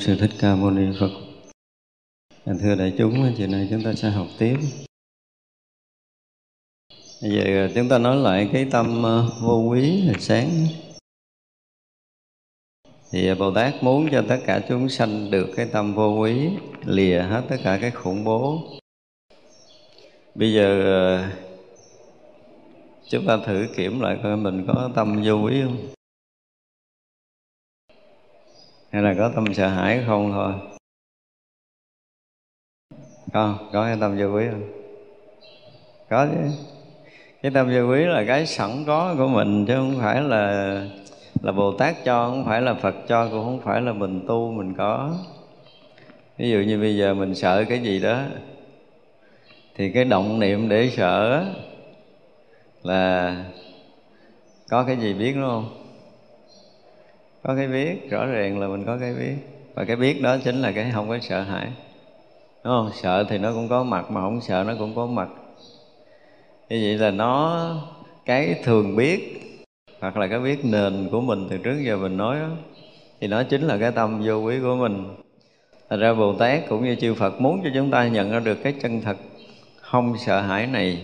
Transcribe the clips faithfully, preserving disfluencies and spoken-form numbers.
Sư Thích Ca Mâu Ni Phật. Thưa đại chúng, chiều nay chúng ta sẽ học tiếp. Giờ chúng ta nói lại cái tâm vô quý hồi sáng. Thì Bồ Tát muốn cho tất cả chúng sanh được cái tâm vô quý, lìa hết tất cả cái khủng bố. Bây giờ chúng ta thử kiểm lại coi mình có tâm vô quý không? Hay là có tâm sợ hãi không thôi? Không, có cái tâm vô quý không? Có chứ. Cái tâm vô quý là cái sẵn có của mình, chứ không phải là là Bồ Tát cho, không phải là Phật cho, cũng không phải là mình tu mình có. Ví dụ như bây giờ mình sợ cái gì đó, thì cái động niệm để sợ là có cái gì biết đúng không? Có cái biết, rõ ràng là mình có cái biết. Và cái biết đó chính là cái không có sợ hãi, đúng không? Sợ thì nó cũng có mặt, mà không sợ nó cũng có mặt. Như vậy là nó, cái thường biết, hoặc là cái biết nền của mình từ trước giờ mình nói đó, thì nó chính là cái tâm vô quý của mình. Thật ra Bồ Tát cũng như chư Phật muốn cho chúng ta nhận ra được cái chân thật không sợ hãi này.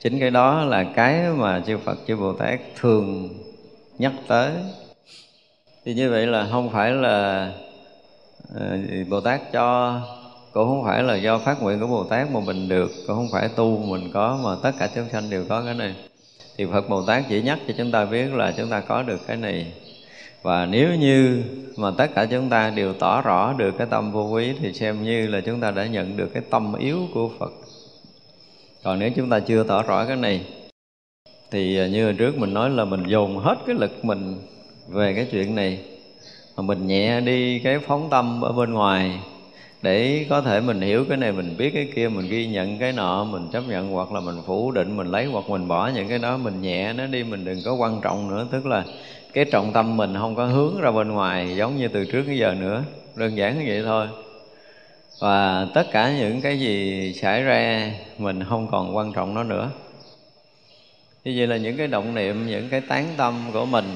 Chính cái đó là cái mà chư Phật, chư Bồ Tát thường nhắc tới. Thì như vậy là không phải là Bồ Tát cho, cũng không phải là do phát nguyện của Bồ Tát mà mình được, cũng không phải tu mình có, mà tất cả chúng sanh đều có cái này. Thì Phật Bồ Tát chỉ nhắc cho chúng ta biết là chúng ta có được cái này. Và nếu như mà tất cả chúng ta đều tỏ rõ được cái tâm vô quý, thì xem như là chúng ta đã nhận được cái tâm yếu của Phật. Còn nếu chúng ta chưa tỏ rõ cái này, thì như hồi trước mình nói là mình dồn hết cái lực mình về cái chuyện này, mà mình nhẹ đi cái phóng tâm ở bên ngoài, để có thể mình hiểu cái này, mình biết cái kia, mình ghi nhận cái nọ, mình chấp nhận, hoặc là mình phủ định, mình lấy, hoặc mình bỏ những cái đó, mình nhẹ nó đi, mình đừng có quan trọng nữa. Tức là cái trọng tâm mình không có hướng ra bên ngoài giống như từ trước đến giờ nữa. Đơn giản như vậy thôi. Và tất cả những cái gì xảy ra mình không còn quan trọng nó nữa. Như vậy là những cái động niệm, những cái tán tâm của mình,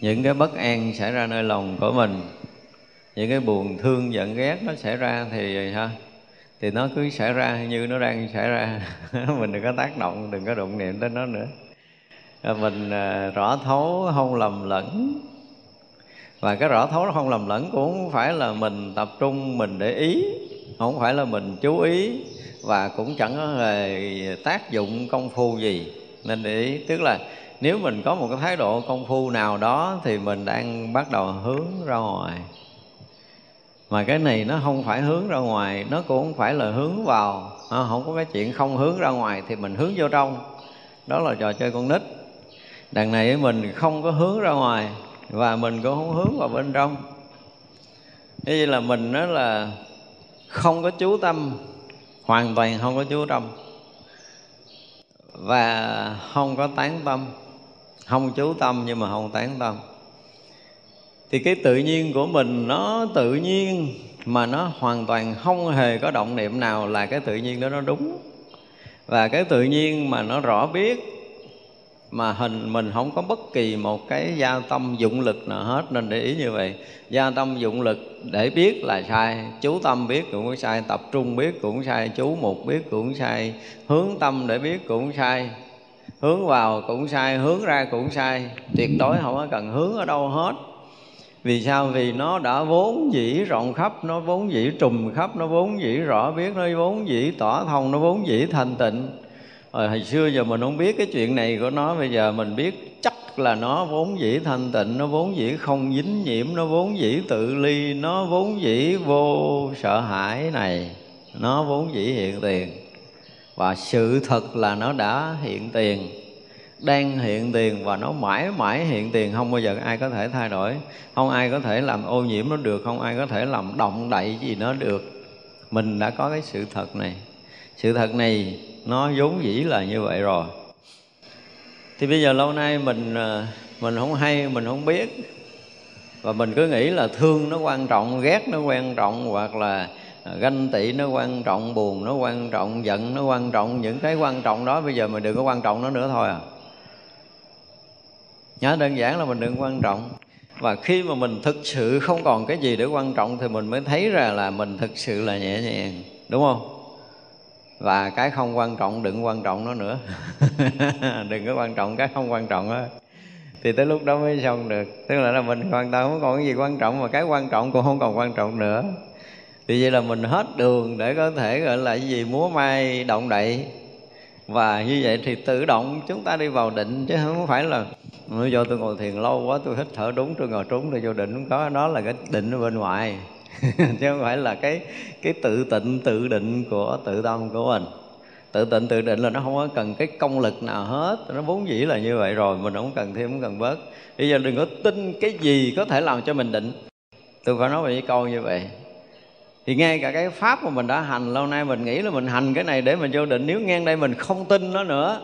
những cái bất an xảy ra nơi lòng của mình, những cái buồn thương giận ghét nó xảy ra thì ha, thì nó cứ xảy ra như nó đang xảy ra. Mình đừng có tác động, đừng có đụng niệm tới nó nữa. Mình rõ thấu không lầm lẫn. Và cái rõ thấu không lầm lẫn cũng không phải là mình tập trung, mình để ý, không phải là mình chú ý, và cũng chẳng có hề tác dụng công phu gì. Nên để ý, tức là nếu mình có một cái thái độ công phu nào đó thì mình đang bắt đầu hướng ra ngoài. Mà cái này nó không phải hướng ra ngoài, nó cũng không phải là hướng vào. Không có cái chuyện không hướng ra ngoài thì mình hướng vô trong. Đó là trò chơi con nít. Đằng này mình không có hướng ra ngoài, và mình cũng không hướng vào bên trong. Thế vậy là mình đó là không có chú tâm, hoàn toàn không có chú tâm, và không có tán tâm. Không chú tâm nhưng mà không tán tâm. Thì cái tự nhiên của mình nó tự nhiên, mà nó hoàn toàn không hề có động niệm nào, là cái tự nhiên đó nó đúng. Và cái tự nhiên mà nó rõ biết, mà hình mình không có bất kỳ một cái gia tâm dụng lực nào hết. Nên để ý như vậy, gia tâm dụng lực để biết là sai, chú tâm biết cũng sai, tập trung biết cũng sai, chú mục biết cũng sai, hướng tâm để biết cũng sai, hướng vào cũng sai, hướng ra cũng sai. Tuyệt đối không có cần hướng ở đâu hết. Vì sao? Vì nó đã vốn dĩ rộng khắp, nó vốn dĩ trùm khắp, nó vốn dĩ rõ biết, nó vốn dĩ tỏa thông, nó vốn dĩ thanh tịnh. Rồi hồi xưa giờ mình không biết cái chuyện này của nó, bây giờ mình biết chắc là nó vốn dĩ thanh tịnh, nó vốn dĩ không dính nhiễm, nó vốn dĩ tự ly, nó vốn dĩ vô sợ hãi này, nó vốn dĩ hiện tiền. Và sự thật là nó đã hiện tiền, đang hiện tiền và nó mãi mãi hiện tiền, không bao giờ ai có thể thay đổi, không ai có thể làm ô nhiễm nó được, không ai có thể làm động đậy gì nó được. Mình đã có cái sự thật này, sự thật này nó vốn dĩ là như vậy rồi. Thì bây giờ lâu nay mình mình không hay, mình không biết, và mình cứ nghĩ là thương nó quan trọng, ghét nó quan trọng, hoặc là ganh tị nó quan trọng, buồn nó quan trọng, giận nó quan trọng. Những cái quan trọng đó bây giờ mình đừng có quan trọng nó nữa thôi à. Nhớ đơn giản là mình đừng quan trọng. Và khi mà mình thực sự không còn cái gì để quan trọng thì mình mới thấy ra là mình thực sự là nhẹ nhàng, đúng không? Và cái không quan trọng đừng quan trọng nó nữa. Đừng có quan trọng cái không quan trọng đó. Thì tới lúc đó mới xong được. Tức là, là mình hoàn toàn không còn cái gì quan trọng, mà cái quan trọng cũng không còn quan trọng nữa. Thì vậy là mình hết đường để có thể gọi là cái gì múa may động đậy. Và như vậy thì tự động chúng ta đi vào định, chứ không phải là nói vô tôi ngồi thiền lâu quá, tôi hít thở đúng, tôi ngồi trúng, tôi vô định. Không có, đó là cái định ở bên ngoài. Chứ không phải là cái cái tự tịnh tự định của tự tâm của mình. Tự tịnh tự định là nó không có cần cái công lực nào hết, nó vốn dĩ là như vậy rồi, mình không cần thêm, không cần bớt. Bây giờ đừng có tin cái gì có thể làm cho mình định. Tôi phải nói về cái câu như vậy. Thì ngay cả cái pháp mà mình đã hành lâu nay, mình nghĩ là mình hành cái này để mình vô định, nếu ngang đây mình không tin nó nữa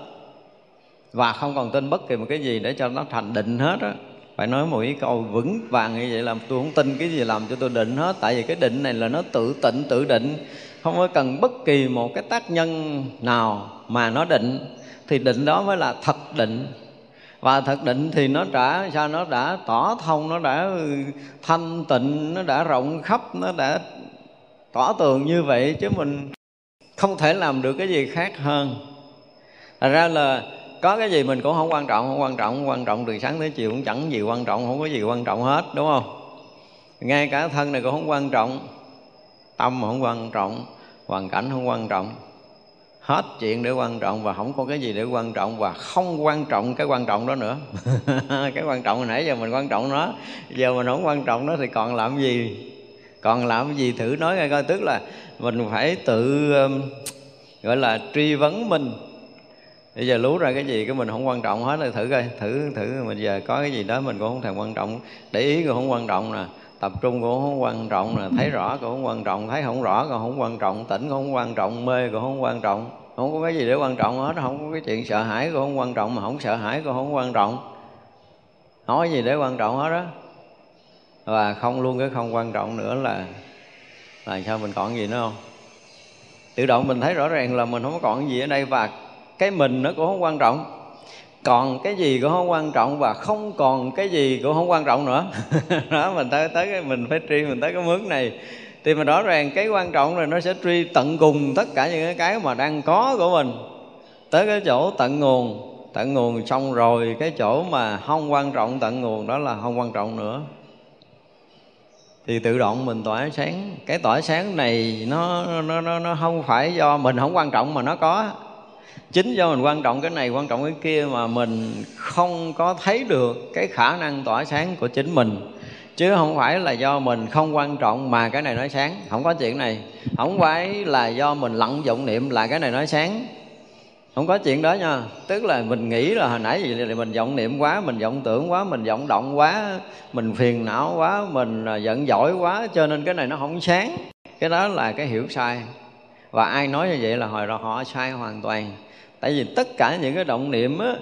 và không còn tin bất kỳ một cái gì để cho nó thành định hết á. Phải nói một cái câu vững vàng như vậy, làm tôi không tin cái gì làm cho tôi định hết. Tại vì cái định này là nó tự tịnh tự định, không có cần bất kỳ một cái tác nhân nào mà nó định. Thì định đó mới là thật định. Và thật định thì nó đã sao? Nó đã tỏ thông, nó đã thanh tịnh, nó đã rộng khắp, nó đã tỏ tường như vậy, chứ mình không thể làm được cái gì khác hơn. Thật ra là có cái gì mình cũng không quan trọng, không quan trọng, không quan trọng, từ sáng tới chiều cũng chẳng gì quan trọng, không có gì quan trọng hết, đúng không? Ngay cả thân này cũng không quan trọng, tâm không quan trọng, hoàn cảnh không quan trọng, hết chuyện để quan trọng và không có cái gì để quan trọng, và không quan trọng cái quan trọng đó nữa. Cái quan trọng hồi nãy giờ mình quan trọng nó, giờ mình không quan trọng nó thì còn làm gì? Còn làm gì thử nói nghe coi. Tức là mình phải tự um, gọi là truy vấn mình. Bây giờ lú ra cái gì cái mình không quan trọng hết, là thử coi, thử thử mình giờ có cái gì đó mình cũng không thèm quan trọng, để ý cũng không quan trọng nè, tập trung cũng không quan trọng nè, thấy rõ cũng không quan trọng, thấy không rõ cũng không quan trọng, tỉnh cũng không quan trọng, mê cũng không quan trọng, không có cái gì để quan trọng hết, không có cái chuyện sợ hãi cũng không quan trọng, mà không sợ hãi cũng không quan trọng, không có gì để quan trọng hết đó. Và không luôn cái không quan trọng nữa là là sao? Mình còn gì nữa không? Tự động mình thấy rõ ràng là mình không còn gì ở đây, và cái mình nó cũng không quan trọng, còn cái gì cũng không quan trọng, và không còn cái gì cũng không quan trọng nữa. Đó, mình tới tới cái mình phải truy, mình tới cái hướng này thì mình rõ ràng cái quan trọng rồi, nó sẽ truy tận cùng tất cả những cái mà đang có của mình tới cái chỗ tận nguồn. Tận nguồn xong rồi, cái chỗ mà không quan trọng tận nguồn đó là không quan trọng nữa, thì tự động mình tỏa ánh sáng. Cái tỏa ánh sáng này nó, nó, nó, nó không phải do mình không quan trọng mà nó có. Chính do mình quan trọng cái này, quan trọng cái kia mà mình không có thấy được cái khả năng tỏa sáng của chính mình. Chứ không phải là do mình không quan trọng mà cái này nói sáng, không có chuyện này. Không phải là do mình lạm dụng niệm là cái này nói sáng, không có chuyện đó nha. Tức là mình nghĩ là hồi nãy gì mình vọng niệm quá, mình vọng tưởng quá, mình vọng động quá, mình phiền não quá, mình giận dỗi quá, cho nên cái này nó không sáng. Cái đó là cái hiểu sai. Và ai nói như vậy là hồi đó họ sai hoàn toàn. Tại vì tất cả những cái động niệm á,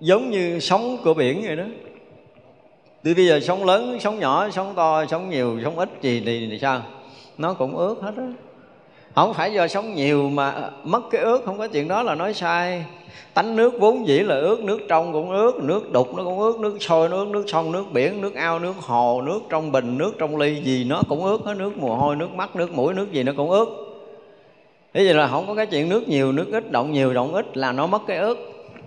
giống như sóng của biển vậy đó. Thì bây giờ sóng lớn, sóng nhỏ, sóng to, sóng nhiều, sóng ít gì thì, thì sao? Nó cũng ướt hết á. Không phải do sống nhiều mà mất cái ướt, không có chuyện đó là nói sai. Tánh nước vốn dĩ là ướt, nước trong cũng ướt, nước đục nó cũng ướt, nước sôi nó ướt, nước sông, nước biển, nước ao, nước hồ, nước trong bình, nước trong ly, gì nó cũng ướt hết, nước mồ hôi, nước mắt, nước mũi, nước gì nó cũng ướt. Thế vậy là không có cái chuyện nước nhiều, nước ít, động nhiều, động ít là nó mất cái ướt.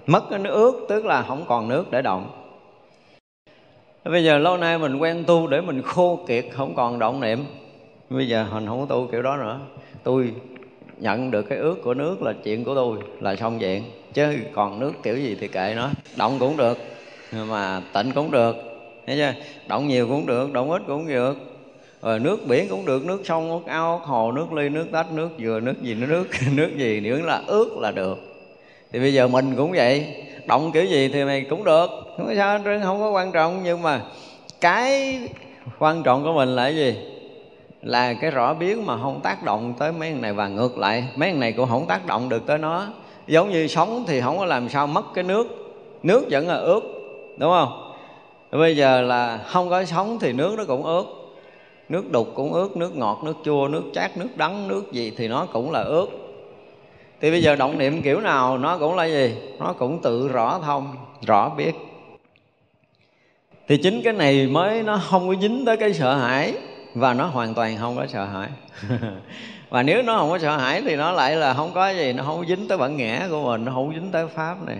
Mất cái nước ướt tức là không còn nước để động. Bây giờ lâu nay mình quen tu để mình khô kiệt, không còn động niệm. Bây giờ mình không có tu kiểu đó nữa. Tôi nhận được cái ước của nước là chuyện của tôi, là xong chuyện. Chứ còn nước kiểu gì thì kệ nó. Động cũng được, mà tịnh cũng được, thấy chưa? Động nhiều cũng được, động ít cũng được. Rồi nước biển cũng được, nước sông, nước ao, nước hồ, nước ly, nước tách, nước dừa, nước gì, nước nước gì nữa là ước là được. Thì bây giờ mình cũng vậy, động kiểu gì thì mày cũng được, không có sao, không có quan trọng. Nhưng mà cái quan trọng của mình là cái gì? Là cái rõ biến mà không tác động tới mấy thằng này, và ngược lại mấy thằng này cũng không tác động được tới nó. Giống như sống thì không có làm sao mất cái nước, nước vẫn là ướt, đúng không? Bây giờ là không có sống thì nước nó cũng ướt, nước đục cũng ướt, nước ngọt, nước chua, nước chát, nước đắng, nước gì thì nó cũng là ướt. Thì bây giờ động niệm kiểu nào nó cũng là gì? Nó cũng tự rõ thông, rõ biết. Thì chính cái này mới nó không có dính tới cái sợ hãi, và nó hoàn toàn không có sợ hãi. Và nếu nó không có sợ hãi thì nó lại là không có gì, nó không dính tới bản ngã của mình, nó không dính tới Pháp này.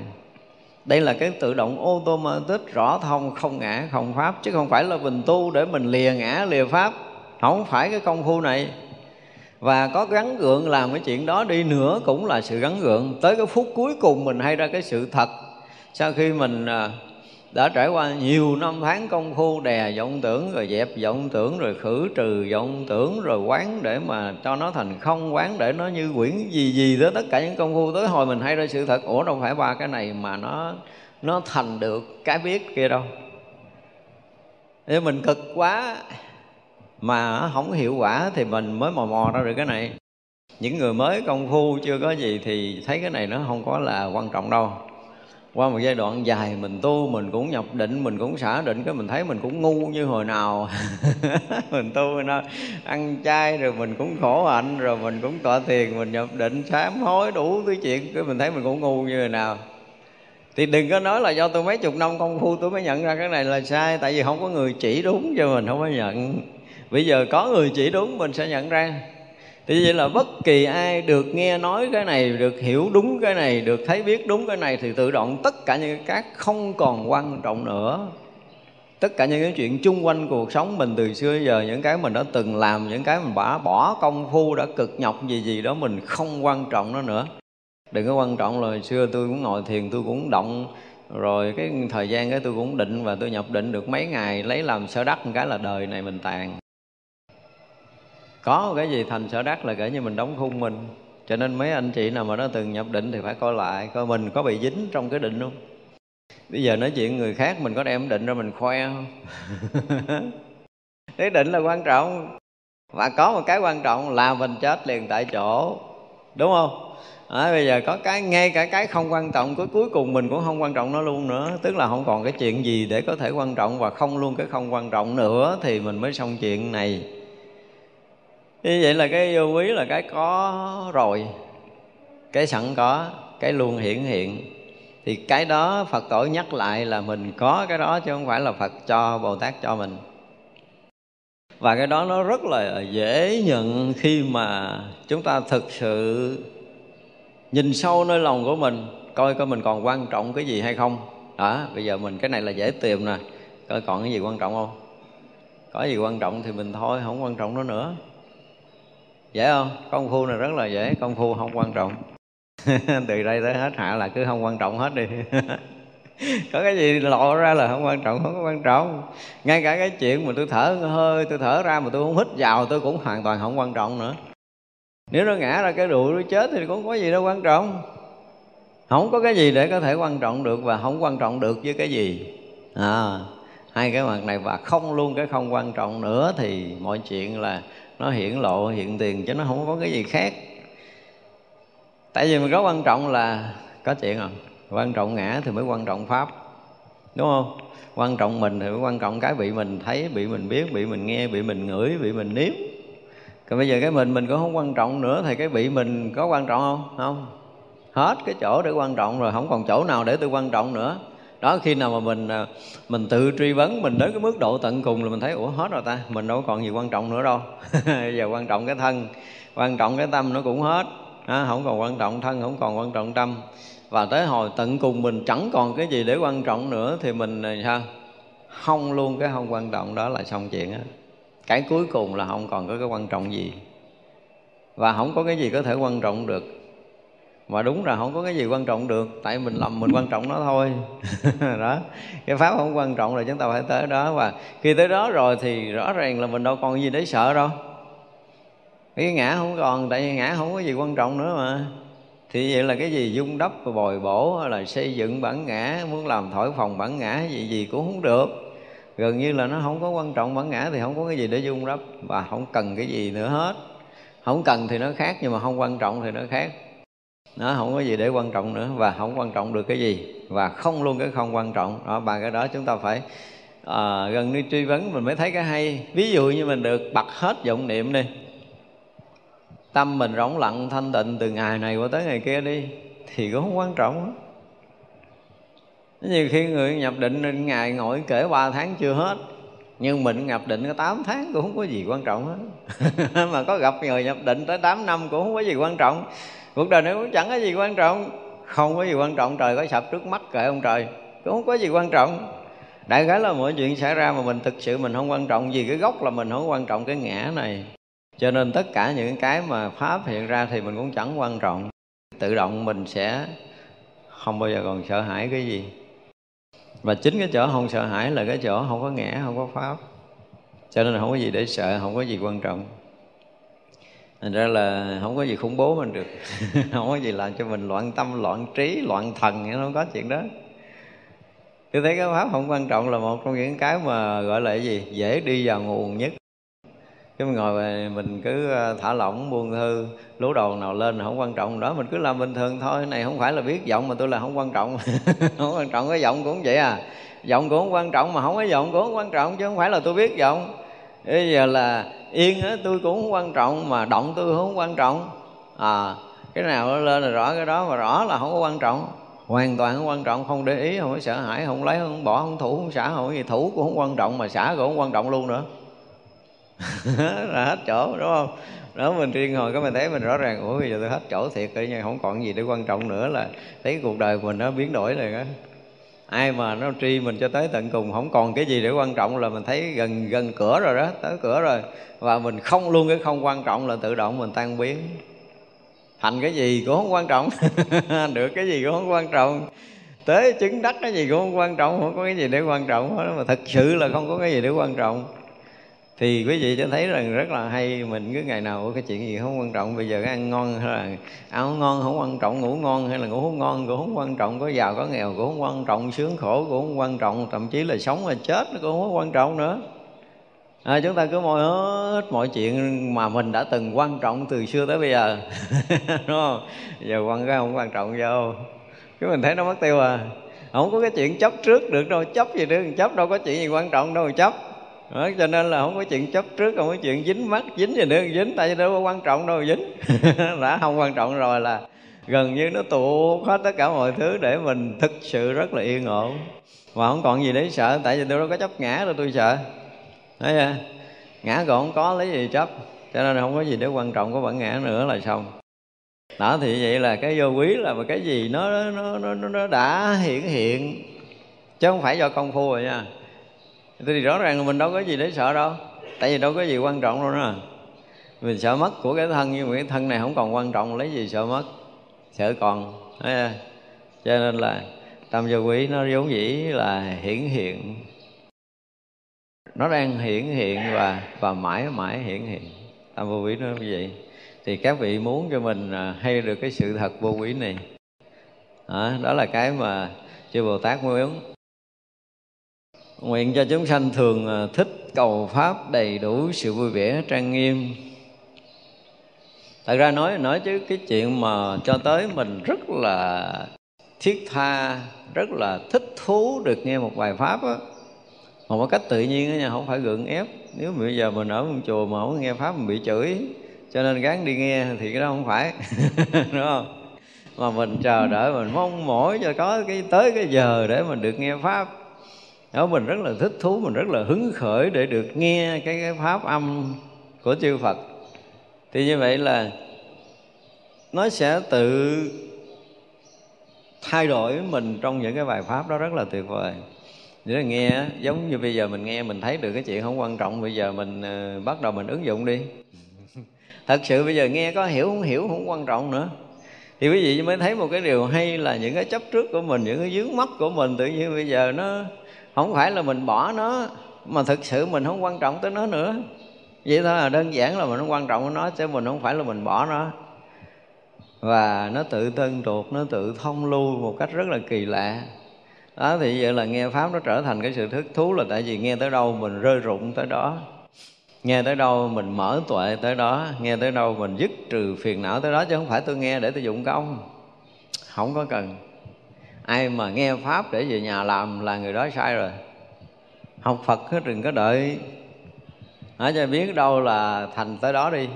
Đây là cái tự động automatic, rõ thông, không ngã, không Pháp. Chứ không phải là mình tu để mình lìa ngã, lìa Pháp. Không phải cái công phu này. Và có gắng gượng làm cái chuyện đó đi nữa cũng là sự gắng gượng. Tới cái phút cuối cùng mình hay ra cái sự thật. Sau khi mình đã trải qua nhiều năm tháng công phu đè vọng tưởng, rồi dẹp vọng tưởng, rồi khử trừ vọng tưởng, rồi quán để mà cho nó thành không, quán để nó như quyển gì gì đó, tất cả những công phu tới hồi mình hay ra sự thật, ủa đâu phải ba cái này mà nó nó thành được cái biết kia đâu. Thế mình cực quá mà không hiệu quả thì mình mới mò mò ra được cái này. Những người mới công phu chưa có gì thì thấy cái này nó không có là quan trọng đâu. Qua một giai đoạn dài mình tu, mình cũng nhập định, mình cũng xả định, cái mình thấy mình cũng ngu như hồi nào. Mình tu nó ăn chay rồi mình cũng khổ hạnh, rồi mình cũng tọa thiền, mình nhập định, sám hối đủ thứ chuyện, cái mình thấy mình cũng ngu như hồi nào. Thì đừng có nói là do tôi mấy chục năm công phu tôi mới nhận ra cái này là sai, tại vì không có người chỉ đúng cho mình không có nhận. Bây giờ có người chỉ đúng mình sẽ nhận ra. Thì vậy là bất kỳ ai được nghe nói cái này, được hiểu đúng cái này, được thấy biết đúng cái này thì tự động tất cả những cái khác không còn quan trọng nữa. Tất cả những cái chuyện chung quanh cuộc sống mình từ xưa giờ, những cái mình đã từng làm, những cái mình bỏ, bỏ công phu, đã cực nhọc gì gì đó mình không quan trọng nó nữa. Đừng có quan trọng là hồi xưa tôi cũng ngồi thiền, tôi cũng động, rồi cái thời gian cái tôi cũng định và tôi nhập định được mấy ngày, lấy làm sở đắc một cái là đời này mình tàn. Có cái gì thành sở đắc là kể như mình đóng khung mình. Cho nên mấy anh chị nào mà nó từng nhập định thì phải coi lại, coi mình có bị dính trong cái định không. Bây giờ nói chuyện người khác mình có đem định ra mình khoe không? Cái định là quan trọng. Và có một cái quan trọng là mình chết liền tại chỗ, đúng không? À, bây giờ có cái ngay cả cái không quan trọng, cuối cuối cùng mình cũng không quan trọng nó luôn nữa. Tức là không còn cái chuyện gì để có thể quan trọng, và không luôn cái không quan trọng nữa thì mình mới xong chuyện này. Như vậy là cái vô quý là cái có rồi, cái sẵn có, cái luôn hiện hiện. Thì cái đó Phật tổ nhắc lại là mình có cái đó, chứ không phải là Phật cho, Bồ Tát cho mình. Và cái đó nó rất là dễ nhận khi mà chúng ta thực sự nhìn sâu nơi lòng của mình, coi coi mình còn quan trọng cái gì hay không. Đó, bây giờ mình cái này là dễ tìm nè, coi còn cái gì quan trọng không. Có gì quan trọng thì mình thôi, không quan trọng nó nữa. Dễ không? Công phu này rất là dễ, công phu không quan trọng. Từ đây tới hết hạ là cứ không quan trọng hết đi. Có cái gì lộ ra là không quan trọng, không có quan trọng. Ngay cả cái chuyện mà tôi thở hơi, tôi thở ra mà tôi không hít vào, tôi cũng hoàn toàn không quan trọng nữa. Nếu nó ngã ra cái đùi nó chết thì cũng không có gì đâu quan trọng. Không có cái gì để có thể quan trọng được, và không quan trọng được với cái gì. À, hai cái mặt này, và không luôn cái không quan trọng nữa thì mọi chuyện là nó hiển lộ, hiện tiền, chứ nó không có cái gì khác. Tại vì mình có quan trọng là có chuyện rồi. Quan trọng ngã thì mới quan trọng Pháp, đúng không? Quan trọng mình thì mới quan trọng cái bị mình thấy, bị mình biết, bị mình nghe, bị mình ngửi, bị mình nếm. Còn bây giờ cái mình mình cũng không quan trọng nữa thì cái bị mình có quan trọng không? Không. Hết cái chỗ để quan trọng rồi, không còn chỗ nào để tôi quan trọng nữa. Đó, khi nào mà mình mình tự truy vấn mình đến cái mức độ tận cùng là mình thấy ủa hết rồi ta, mình đâu còn gì quan trọng nữa đâu. Giờ quan trọng cái thân, quan trọng cái tâm nó cũng hết, à, không còn quan trọng thân, không còn quan trọng tâm. Và tới hồi tận cùng mình chẳng còn cái gì để quan trọng nữa thì mình sao? hông luôn cái hông quan trọng đó là xong chuyện á. Cái cuối cùng là không còn có cái quan trọng gì, và không có cái gì có thể quan trọng được. Mà đúng là không có cái gì quan trọng được, tại mình lầm mình quan trọng nó thôi. Đó, cái pháp không quan trọng là chúng ta phải tới đó. Và khi tới đó rồi thì rõ ràng là mình đâu còn gì để sợ đâu. Cái ngã không còn, tại vì ngã không có gì quan trọng nữa mà. Thì vậy là cái gì dung đắp và bồi bổ hay là xây dựng bản ngã, muốn làm thổi phòng bản ngã, gì gì cũng không được. Gần như là nó không có quan trọng bản ngã, thì không có cái gì để dung đắp và không cần cái gì nữa hết. Không cần thì nó khác, nhưng mà không quan trọng thì nó khác. Nó không có gì để quan trọng nữa và không quan trọng được cái gì, và không luôn cái không quan trọng. Đó, bằng cái đó chúng ta phải à, gần như truy vấn mình mới thấy cái hay. Ví dụ như mình được bật hết vọng niệm đi, tâm mình rỗng lặng thanh tịnh từ ngày này qua tới ngày kia đi, thì cũng không quan trọng. Nhiều khi người nhập định ngày ngồi kể ba tháng chưa hết, nhưng mình nhập định có tám tháng cũng không có gì quan trọng hết. Mà có gặp người nhập định tới tám năm cũng không có gì quan trọng. Cuộc đời này cũng chẳng có gì quan trọng. Không có gì quan trọng, trời có sập trước mắt kệ ông trời, cũng không có gì quan trọng. Đại khái là mọi chuyện xảy ra mà mình thực sự mình không quan trọng gì. Cái gốc là mình không quan trọng cái ngã này, cho nên tất cả những cái mà pháp hiện ra thì mình cũng chẳng quan trọng. Tự động mình sẽ không bao giờ còn sợ hãi cái gì. Và chính cái chỗ không sợ hãi là cái chỗ không có ngã, không có pháp. Cho nên không có gì để sợ, không có gì quan trọng. Thành ra là không có gì khủng bố mình được. Không có gì làm cho mình loạn tâm, loạn trí, loạn thần, không có chuyện đó. Tôi thấy cái pháp không quan trọng là một trong những cái mà gọi là gì? Dễ đi vào nguồn nhất. Cái mình ngồi về mình cứ thả lỏng, buông thư, lú đầu nào lên không quan trọng đó. Mình cứ làm bình thường thôi, này không phải là biết giọng mà tôi là không quan trọng. Không quan trọng, cái giọng cũng vậy à. Giọng cũng không quan trọng, mà không có giọng cũng không quan trọng, chứ không phải là tôi biết giọng. Bây giờ là yên á, tôi cũng không quan trọng, mà động tôi không quan trọng. À, cái nào lên là rõ cái đó, mà rõ là không có quan trọng. Hoàn toàn không quan trọng, không để ý, không có sợ hãi, không lấy, không bỏ, không thủ, không xả, không có gì. Thủ cũng không quan trọng, mà xả cũng không quan trọng luôn nữa. Là hết chỗ, đúng không? Đó, mình riêng hồi cái mình thấy mình rõ ràng, ủa bây giờ tôi hết chỗ thiệt rồi, nhưng không còn gì để quan trọng nữa, là thấy cuộc đời mình nó biến đổi rồi đó. Ai mà nó tri mình cho tới tận cùng không còn cái gì để quan trọng là mình thấy gần gần cửa rồi đó, tới cửa rồi. Và mình không luôn cái không quan trọng là tự động mình tan biến. Thành cái gì cũng không quan trọng, được cái gì cũng không quan trọng, tới chứng đắc cái gì cũng không quan trọng, không có cái gì để quan trọng hết. Mà thật sự là không có cái gì để quan trọng. Thì quý vị cho thấy rằng rất là hay. Mình cứ ngày nào cái chuyện gì không quan trọng. Bây giờ cái ăn ngon hay là áo ngon không quan trọng, ngủ ngon hay là ngủ không ngon cũng không quan trọng, có giàu có nghèo cũng không quan trọng, sướng khổ cũng không quan trọng, thậm chí là sống hay chết nó cũng không quan trọng nữa. À, chúng ta cứ mọi hết mọi chuyện mà mình đã từng quan trọng từ xưa tới bây giờ. Đúng không? Giờ quan cái không quan trọng vô, cái mình thấy nó mất tiêu à. Không có cái chuyện chấp trước được đâu, chấp gì nữa, chấp đâu có chuyện gì quan trọng đâu chấp. Đó, cho nên là không có chuyện chấp trước, không có chuyện dính mắt, dính gì nữa, dính, tại vì đâu có quan trọng đâu dính. Đã không quan trọng rồi là gần như nó tụ hết tất cả mọi thứ để mình thực sự rất là yên ổn. Mà không còn gì để sợ, tại vì tôi đâu có chấp ngã đâu tôi sợ. Thấy chưa? Ngã còn không có lấy gì chấp, cho nên không có gì để quan trọng có bản ngã nữa là xong. Đó, thì vậy là cái vô quý là một cái gì nó, nó, nó, nó, nó đã hiển hiện, chứ không phải do công phu rồi nha. Thì rõ ràng là mình đâu có gì để sợ đâu, tại vì đâu có gì quan trọng đâu nữa. Mình sợ mất của cái thân, nhưng mà cái thân này không còn quan trọng, lấy gì sợ mất, sợ còn. Cho nên là tâm vô quý nó vốn dĩ là hiển hiện, nó đang hiển hiện và và mãi mãi hiển hiện. Tâm vô quý nó như vậy. Thì các vị muốn cho mình hay được cái sự thật vô quý này, đó, đó là cái mà chư Bồ Tát muốn. Nguyện cho chúng sanh thường thích cầu pháp đầy đủ sự vui vẻ trang nghiêm. Thật ra nói nói chứ cái chuyện mà cho tới mình rất là thiết tha, rất là thích thú được nghe một bài pháp á, mà một cách tự nhiên đó nha, không phải gượng ép. Nếu bây giờ mình ở một chùa mà không nghe pháp mình bị chửi, cho nên gán đi nghe thì cái đó không phải. Đúng không? Mà mình chờ đợi, mình mong mỏi cho có cái tới cái giờ để mình được nghe pháp. Đó, mình rất là thích thú, mình rất là hứng khởi để được nghe cái, cái pháp âm của chư Phật. Thì như vậy là nó sẽ tự thay đổi mình trong những cái bài pháp đó, rất là tuyệt vời. Nghĩa là nghe giống như bây giờ mình nghe, mình thấy được cái chuyện không quan trọng, bây giờ mình uh, bắt đầu mình ứng dụng đi. Thật sự bây giờ nghe có hiểu không hiểu không quan trọng nữa. Thì quý vị mới thấy một cái điều hay là những cái chấp trước của mình, những cái vướng mắc của mình tự nhiên bây giờ nó không phải là mình bỏ nó, mà thực sự mình không quan trọng tới nó nữa. Vậy thôi là đơn giản là mình không quan trọng tới nó, chứ mình không phải là mình bỏ nó. Và nó tự tân tuột, nó tự thông lưu một cách rất là kỳ lạ. Đó, thì vậy là nghe Pháp nó trở thành cái sự thích thú, là tại vì nghe tới đâu mình rơi rụng tới đó, nghe tới đâu mình mở tuệ tới đó, nghe tới đâu mình dứt trừ phiền não tới đó, chứ không phải tôi nghe để tôi dụng công. Không có cần. Ai mà nghe Pháp để về nhà làm là người đó sai rồi. Học Phật hết, đừng có đợi nói cho biết đâu là thành tới đó đi.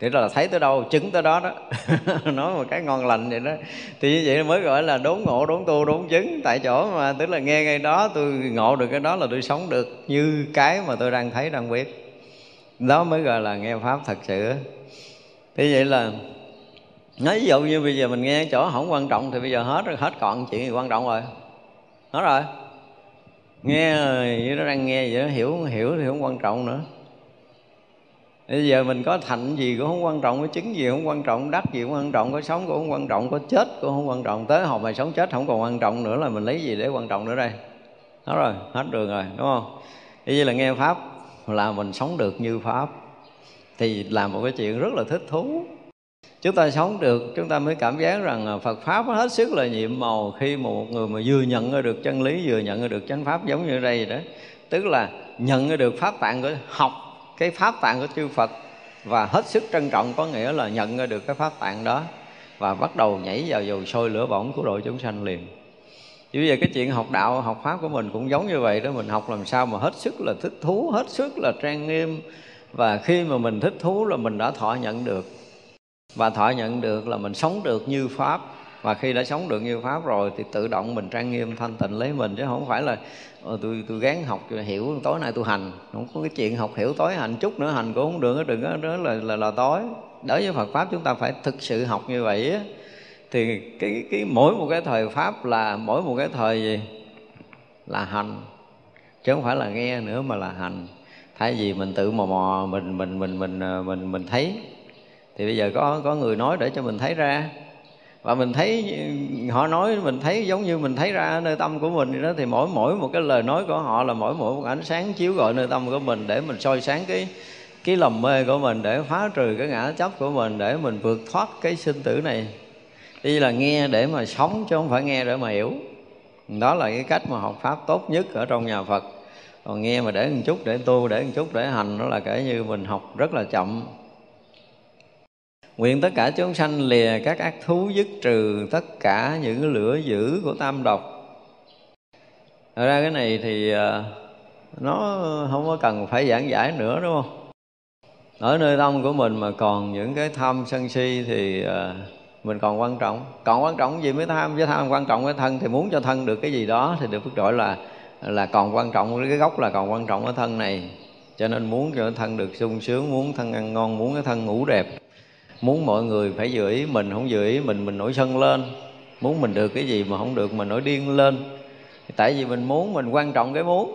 Thì đó là thấy tới đâu, chứng tới đó đó. Nói một cái ngon lành vậy đó. Thì như vậy mới gọi là đốn ngộ, đốn tu, đốn chứng. Tại chỗ mà tức là nghe ngay đó, tôi ngộ được cái đó là tôi sống được như cái mà tôi đang thấy, đang biết. Đó mới gọi là nghe Pháp thật sự. Thì vậy là nói ví dụ như bây giờ mình nghe chỗ không quan trọng, thì bây giờ hết rồi, hết còn chuyện gì quan trọng rồi. Hết rồi. Nghe như nó đang nghe vậy đó, hiểu không hiểu thì không quan trọng nữa. Bây giờ mình có thành gì cũng không quan trọng, có chứng gì cũng không quan trọng, đắc gì cũng không quan trọng, có sống cũng không quan trọng, có chết cũng không quan trọng. Tới hồi mà sống chết không còn quan trọng nữa là mình lấy gì để quan trọng nữa đây. Đó rồi, hết đường rồi, đúng không? Ý là nghe Pháp là mình sống được như Pháp. Thì làm một cái chuyện rất là thích thú. Chúng ta sống được, chúng ta mới cảm giác rằng Phật Pháp hết sức là nhiệm màu. Khi mà một người mà vừa nhận được chân lý, vừa nhận được chánh Pháp giống như đây đó. Tức là nhận được Pháp Tạng của học. Cái Pháp Tạng của chư Phật và hết sức trân trọng, có nghĩa là nhận ra được cái Pháp Tạng đó và bắt đầu nhảy vào dầu sôi lửa bỏng của đội chúng sanh liền. Chỉ vì cái chuyện học đạo, học Pháp của mình cũng giống như vậy đó. Mình học làm sao mà hết sức là thích thú, hết sức là trang nghiêm. Và khi mà mình thích thú là mình đã thọ nhận được. Và thọ nhận được là mình sống được như Pháp. Và khi đã sống được như Pháp rồi thì tự động mình trang nghiêm thanh tịnh lấy mình, chứ không phải là tôi tôi gán học hiểu tối nay tôi hành. Không có cái chuyện học hiểu tối hành, chút nữa hành cũng không được, đừng có đó là, là là tối. Đối với Phật Pháp chúng ta phải thực sự học như vậy á. Thì cái cái mỗi một cái thời Pháp là mỗi một cái thời gì? Là hành. Chứ không phải là nghe nữa mà là hành. Thay vì mình tự mò mò mình mình mình mình mình mình, mình thấy. Thì bây giờ có có người nói để cho mình thấy ra. Và mình thấy, họ nói mình thấy giống như mình thấy ra nơi tâm của mình đó. Thì mỗi mỗi một cái lời nói của họ là mỗi mỗi một ánh sáng chiếu gọi nơi tâm của mình, để mình soi sáng cái cái lầm mê của mình, để phá trừ cái ngã chấp của mình, để mình vượt thoát cái sinh tử này. Đây là nghe để mà sống, chứ không phải nghe để mà hiểu. Đó là cái cách mà học Pháp tốt nhất ở trong nhà Phật. Còn nghe mà để một chút, để tu, để một chút, để hành, đó là kể như mình học rất là chậm. Nguyện tất cả chúng sanh lìa các ác thú, dứt trừ tất cả những lửa dữ của tam độc. Thật ra cái này thì nó không có cần phải giảng giải nữa, đúng không? Ở nơi tâm của mình mà còn những cái tham sân si thì mình còn quan trọng. Còn quan trọng gì mới tham, chứ tham quan trọng cái thân. Thì muốn cho thân được cái gì đó thì được gọi là là còn quan trọng, cái gốc là còn quan trọng ở thân này. Cho nên muốn cho thân được sung sướng, muốn thân ăn ngon, muốn cái thân ngủ đẹp, muốn mọi người phải vừa ý mình, không vừa ý mình, mình nổi sân lên. Muốn mình được cái gì mà không được, mình nổi điên lên. Tại vì mình muốn, mình quan trọng cái muốn.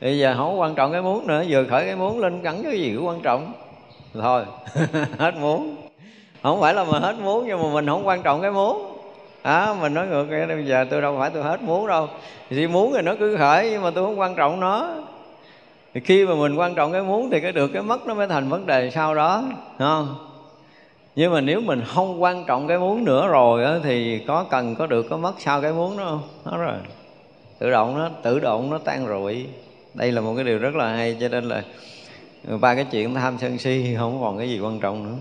Bây giờ không quan trọng cái muốn nữa, vừa khởi cái muốn lên gắn cái gì cũng quan trọng. Thôi, hết muốn. Không phải là mình hết muốn, nhưng mà mình không quan trọng cái muốn. À, mình nói ngược cái bây giờ tôi đâu phải tôi hết muốn đâu. Thì muốn thì nó cứ khởi, nhưng mà tôi không quan trọng nó. Thì khi mà mình quan trọng cái muốn thì cái được cái mất nó mới thành vấn đề sau đó, đúng không? Nhưng mà nếu mình không quan trọng cái muốn nữa rồi đó, thì có cần có được có mất sau cái muốn đó không? Đó rồi. Tự động nó, tự động nó tan rụi. Đây là một cái điều rất là hay. Cho nên là ba cái chuyện tham sân si không còn cái gì quan trọng nữa.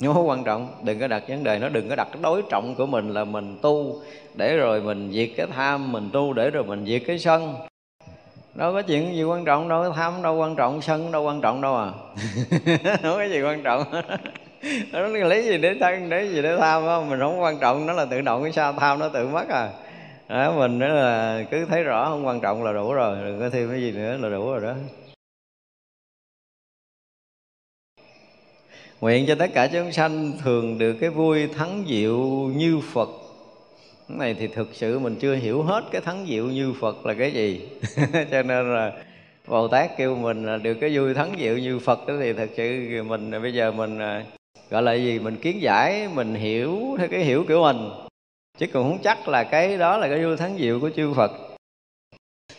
Nếu không quan trọng, đừng có đặt vấn đề nó, đừng có đặt cái đối trọng của mình là mình tu để rồi mình diệt cái tham, mình tu để rồi mình diệt cái sân. Đâu có chuyện gì quan trọng đâu, tham đâu quan trọng, sân đâu quan trọng đâu à. Không có gì quan trọng hết. Nó lấy gì để thân, lấy gì để tham không? Mình không quan trọng, nó là tự động, cái sao tham nó tự mất à. Đó, mình đó là cứ thấy rõ không quan trọng là đủ rồi, đừng có thêm cái gì nữa là đủ rồi đó. Nguyện cho tất cả chúng sanh thường được cái vui thắng diệu như Phật Cái này thì thực sự mình chưa hiểu hết cái thắng diệu như Phật là cái gì. Cho nên là Bồ Tát kêu mình là được cái vui thắng diệu như Phật đó, thì thật sự mình bây giờ mình gọi là gì, mình kiến giải, mình hiểu theo cái hiểu kiểu mình, chứ còn không chắc là cái đó là cái vui thắng diệu của chư Phật.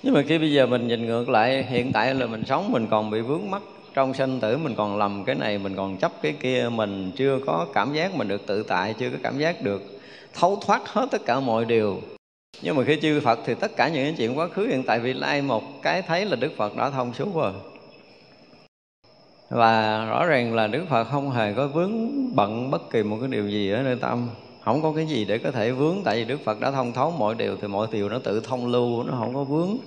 Nhưng mà khi bây giờ mình nhìn ngược lại, hiện tại là mình sống mình còn bị vướng mắc trong sinh tử, mình còn lầm cái này, mình còn chấp cái kia, mình chưa có cảm giác mình được tự tại, chưa có cảm giác được thấu thoát hết tất cả mọi điều. Nhưng mà khi chư Phật thì tất cả những chuyện quá khứ, hiện tại, vị lai một cái thấy là Đức Phật đã thông suốt rồi. Và rõ ràng là Đức Phật không hề có vướng bận bất kỳ một cái điều gì ở nơi tâm. Không có cái gì để có thể vướng, tại vì Đức Phật đã thông thấu mọi điều thì mọi điều nó tự thông lưu, nó không có vướng.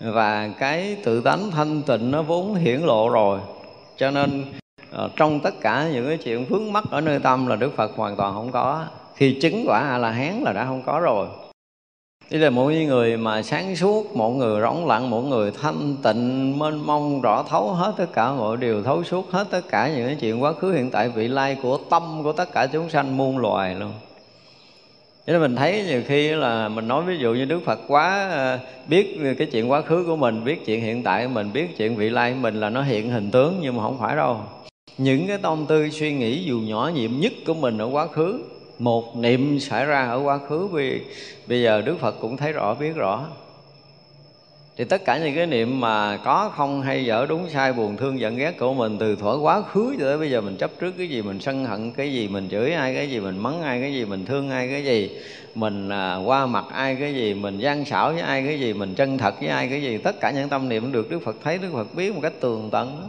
Và cái tự tánh thanh tịnh nó vốn hiển lộ rồi. Cho nên trong tất cả những cái chuyện vướng mắc ở nơi tâm là Đức Phật hoàn toàn không có. Khi chứng quả A-la-hán là đã không có rồi. Đây là mỗi người mà sáng suốt, mỗi người rỗng lặng, mỗi người thanh tịnh, mênh mông, rõ thấu hết tất cả mọi điều, thấu suốt hết tất cả những cái chuyện quá khứ hiện tại vị lai của tâm của tất cả chúng sanh muôn loài luôn. Thế nên mình thấy nhiều khi là mình nói ví dụ như Đức Phật quá biết cái chuyện quá khứ của mình, biết chuyện hiện tại của mình, biết chuyện vị lai của mình là nó hiện hình tướng, nhưng mà không phải đâu. Những cái tâm tư suy nghĩ dù nhỏ nhiệm nhất của mình ở quá khứ, một niệm xảy ra ở quá khứ, vì bây giờ Đức Phật cũng thấy rõ, biết rõ. Thì tất cả những cái niệm mà có không hay dở, đúng sai, buồn thương, giận ghét của mình từ thuở quá khứ cho tới bây giờ, mình chấp trước cái gì, mình sân hận cái gì, mình chửi ai cái gì, mình mắng ai cái gì, mình thương ai cái gì, mình à, qua mặt ai cái gì, mình gian xảo với ai cái gì, mình chân thật với ai cái gì, tất cả những tâm niệm được Đức Phật thấy, Đức Phật biết một cách tường tận.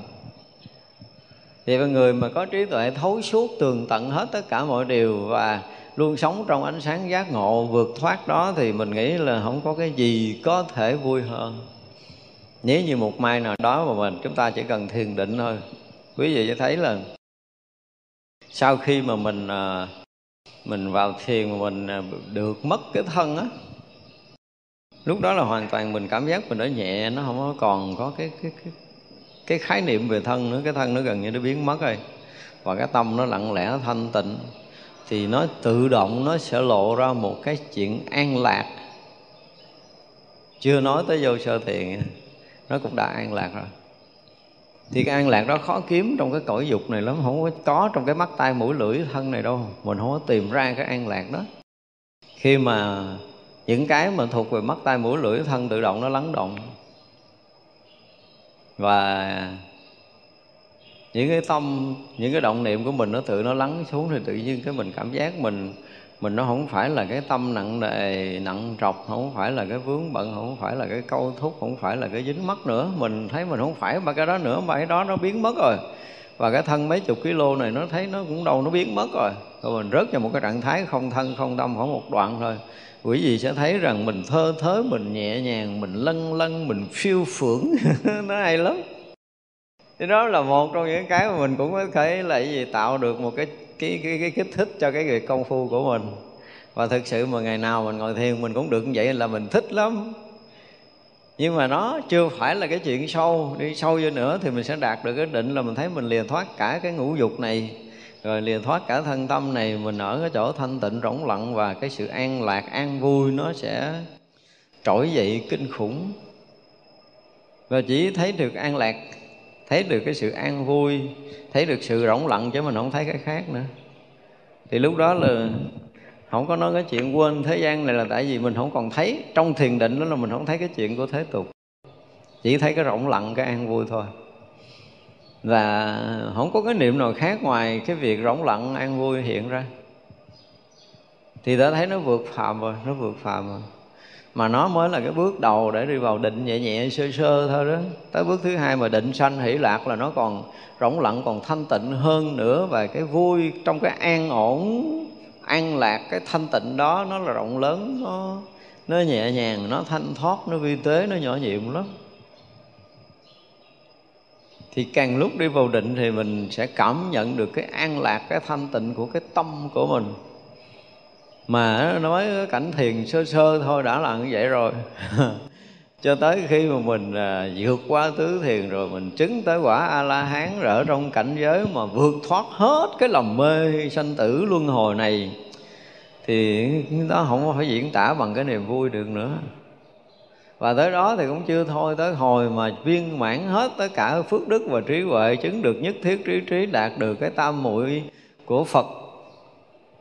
Thì người mà có trí tuệ thấu suốt tường tận hết tất cả mọi điều và luôn sống trong ánh sáng giác ngộ vượt thoát đó, thì mình nghĩ là không có cái gì có thể vui hơn. Nếu như một mai nào đó mà mình chúng ta chỉ cần thiền định thôi, quý vị sẽ thấy là sau khi mà mình mình vào thiền mà mình được mất cái thân á, lúc đó là hoàn toàn mình cảm giác mình nó nhẹ, nó không còn có cái cái, cái cái khái niệm về thân nữa, cái thân nó gần như nó biến mất rồi. Và cái tâm nó lặng lẽ, nó thanh tịnh, thì nó tự động nó sẽ lộ ra một cái chuyện an lạc. Chưa nói tới vô sơ thiền, nó cũng đã an lạc rồi. Thì cái an lạc đó khó kiếm trong cái cõi dục này lắm, không có, có trong cái mắt, tai, mũi, lưỡi, thân này đâu. Mình không có tìm ra cái an lạc đó. Khi mà những cái mà thuộc về mắt, tai, mũi, lưỡi, thân tự động nó lắng động, và những cái tâm, những cái động niệm của mình nó tự nó lắng xuống, thì tự nhiên cái mình cảm giác mình mình nó không phải là cái tâm nặng nề, nặng trọc, không phải là cái vướng bận, không phải là cái câu thúc, không phải là cái dính mắc nữa. Mình thấy mình không phải ba cái đó nữa, ba cái đó nó biến mất rồi. Và cái thân mấy chục kilo này nó thấy nó cũng đâu nó biến mất rồi. Rồi mình rớt vào một cái trạng thái không thân, không tâm khoảng một đoạn thôi. Quý vị sẽ thấy rằng mình thơ thớ, mình nhẹ nhàng, mình lân lân, mình phiêu phưởng. Nó hay lắm. Thế đó là một trong những cái mà mình cũng có thể là gì, tạo được một cái cái cái, cái kích thích cho cái việc công phu của mình. Và thực sự mà ngày nào mình ngồi thiền mình cũng được như vậy là mình thích lắm. Nhưng mà nó chưa phải là cái chuyện sâu. Đi sâu vô nữa thì mình sẽ đạt được cái định là mình thấy mình lìa thoát cả cái ngũ dục này, rồi lìa thoát cả thân tâm này, mình ở cái chỗ thanh tịnh rỗng lặng, và cái sự an lạc, an vui nó sẽ trỗi dậy kinh khủng. Và chỉ thấy được an lạc, thấy được cái sự an vui, thấy được sự rỗng lặng, chứ mình không thấy cái khác nữa. Thì lúc đó là không có nói cái chuyện quên thế gian này, là tại vì mình không còn thấy. Trong thiền định đó là mình không thấy cái chuyện của thế tục, chỉ thấy cái rỗng lặng, cái an vui thôi. Và không có cái niệm nào khác ngoài cái việc rỗng lặng, an vui hiện ra. Thì đã thấy nó vượt phàm rồi, nó vượt phàm rồi. Mà nó mới là cái bước đầu để đi vào định nhẹ nhẹ sơ sơ thôi đó. Tới bước thứ hai mà định sanh hỷ lạc là nó còn rỗng lặng, còn thanh tịnh hơn nữa. Và cái vui trong cái an ổn, an lạc, cái thanh tịnh đó nó là rộng lớn, nó, nó nhẹ nhàng, nó thanh thoát, nó vi tế, nó nhỏ nhiệm lắm. Thì càng lúc đi vào định thì mình sẽ cảm nhận được cái an lạc, cái thanh tịnh của cái tâm của mình. Mà nói cảnh thiền sơ sơ thôi đã là như vậy rồi. Cho tới khi mà mình à, vượt qua tứ thiền rồi, mình chứng tới quả A-la-hán ở trong cảnh giới mà vượt thoát hết cái lòng mê sanh tử luân hồi này, thì cái đó không phải diễn tả bằng cái niềm vui được nữa. Và tới đó thì cũng chưa thôi, tới hồi mà viên mãn hết tất cả phước đức và trí huệ, chứng được nhất thiết trí trí, đạt được cái tam muội của Phật,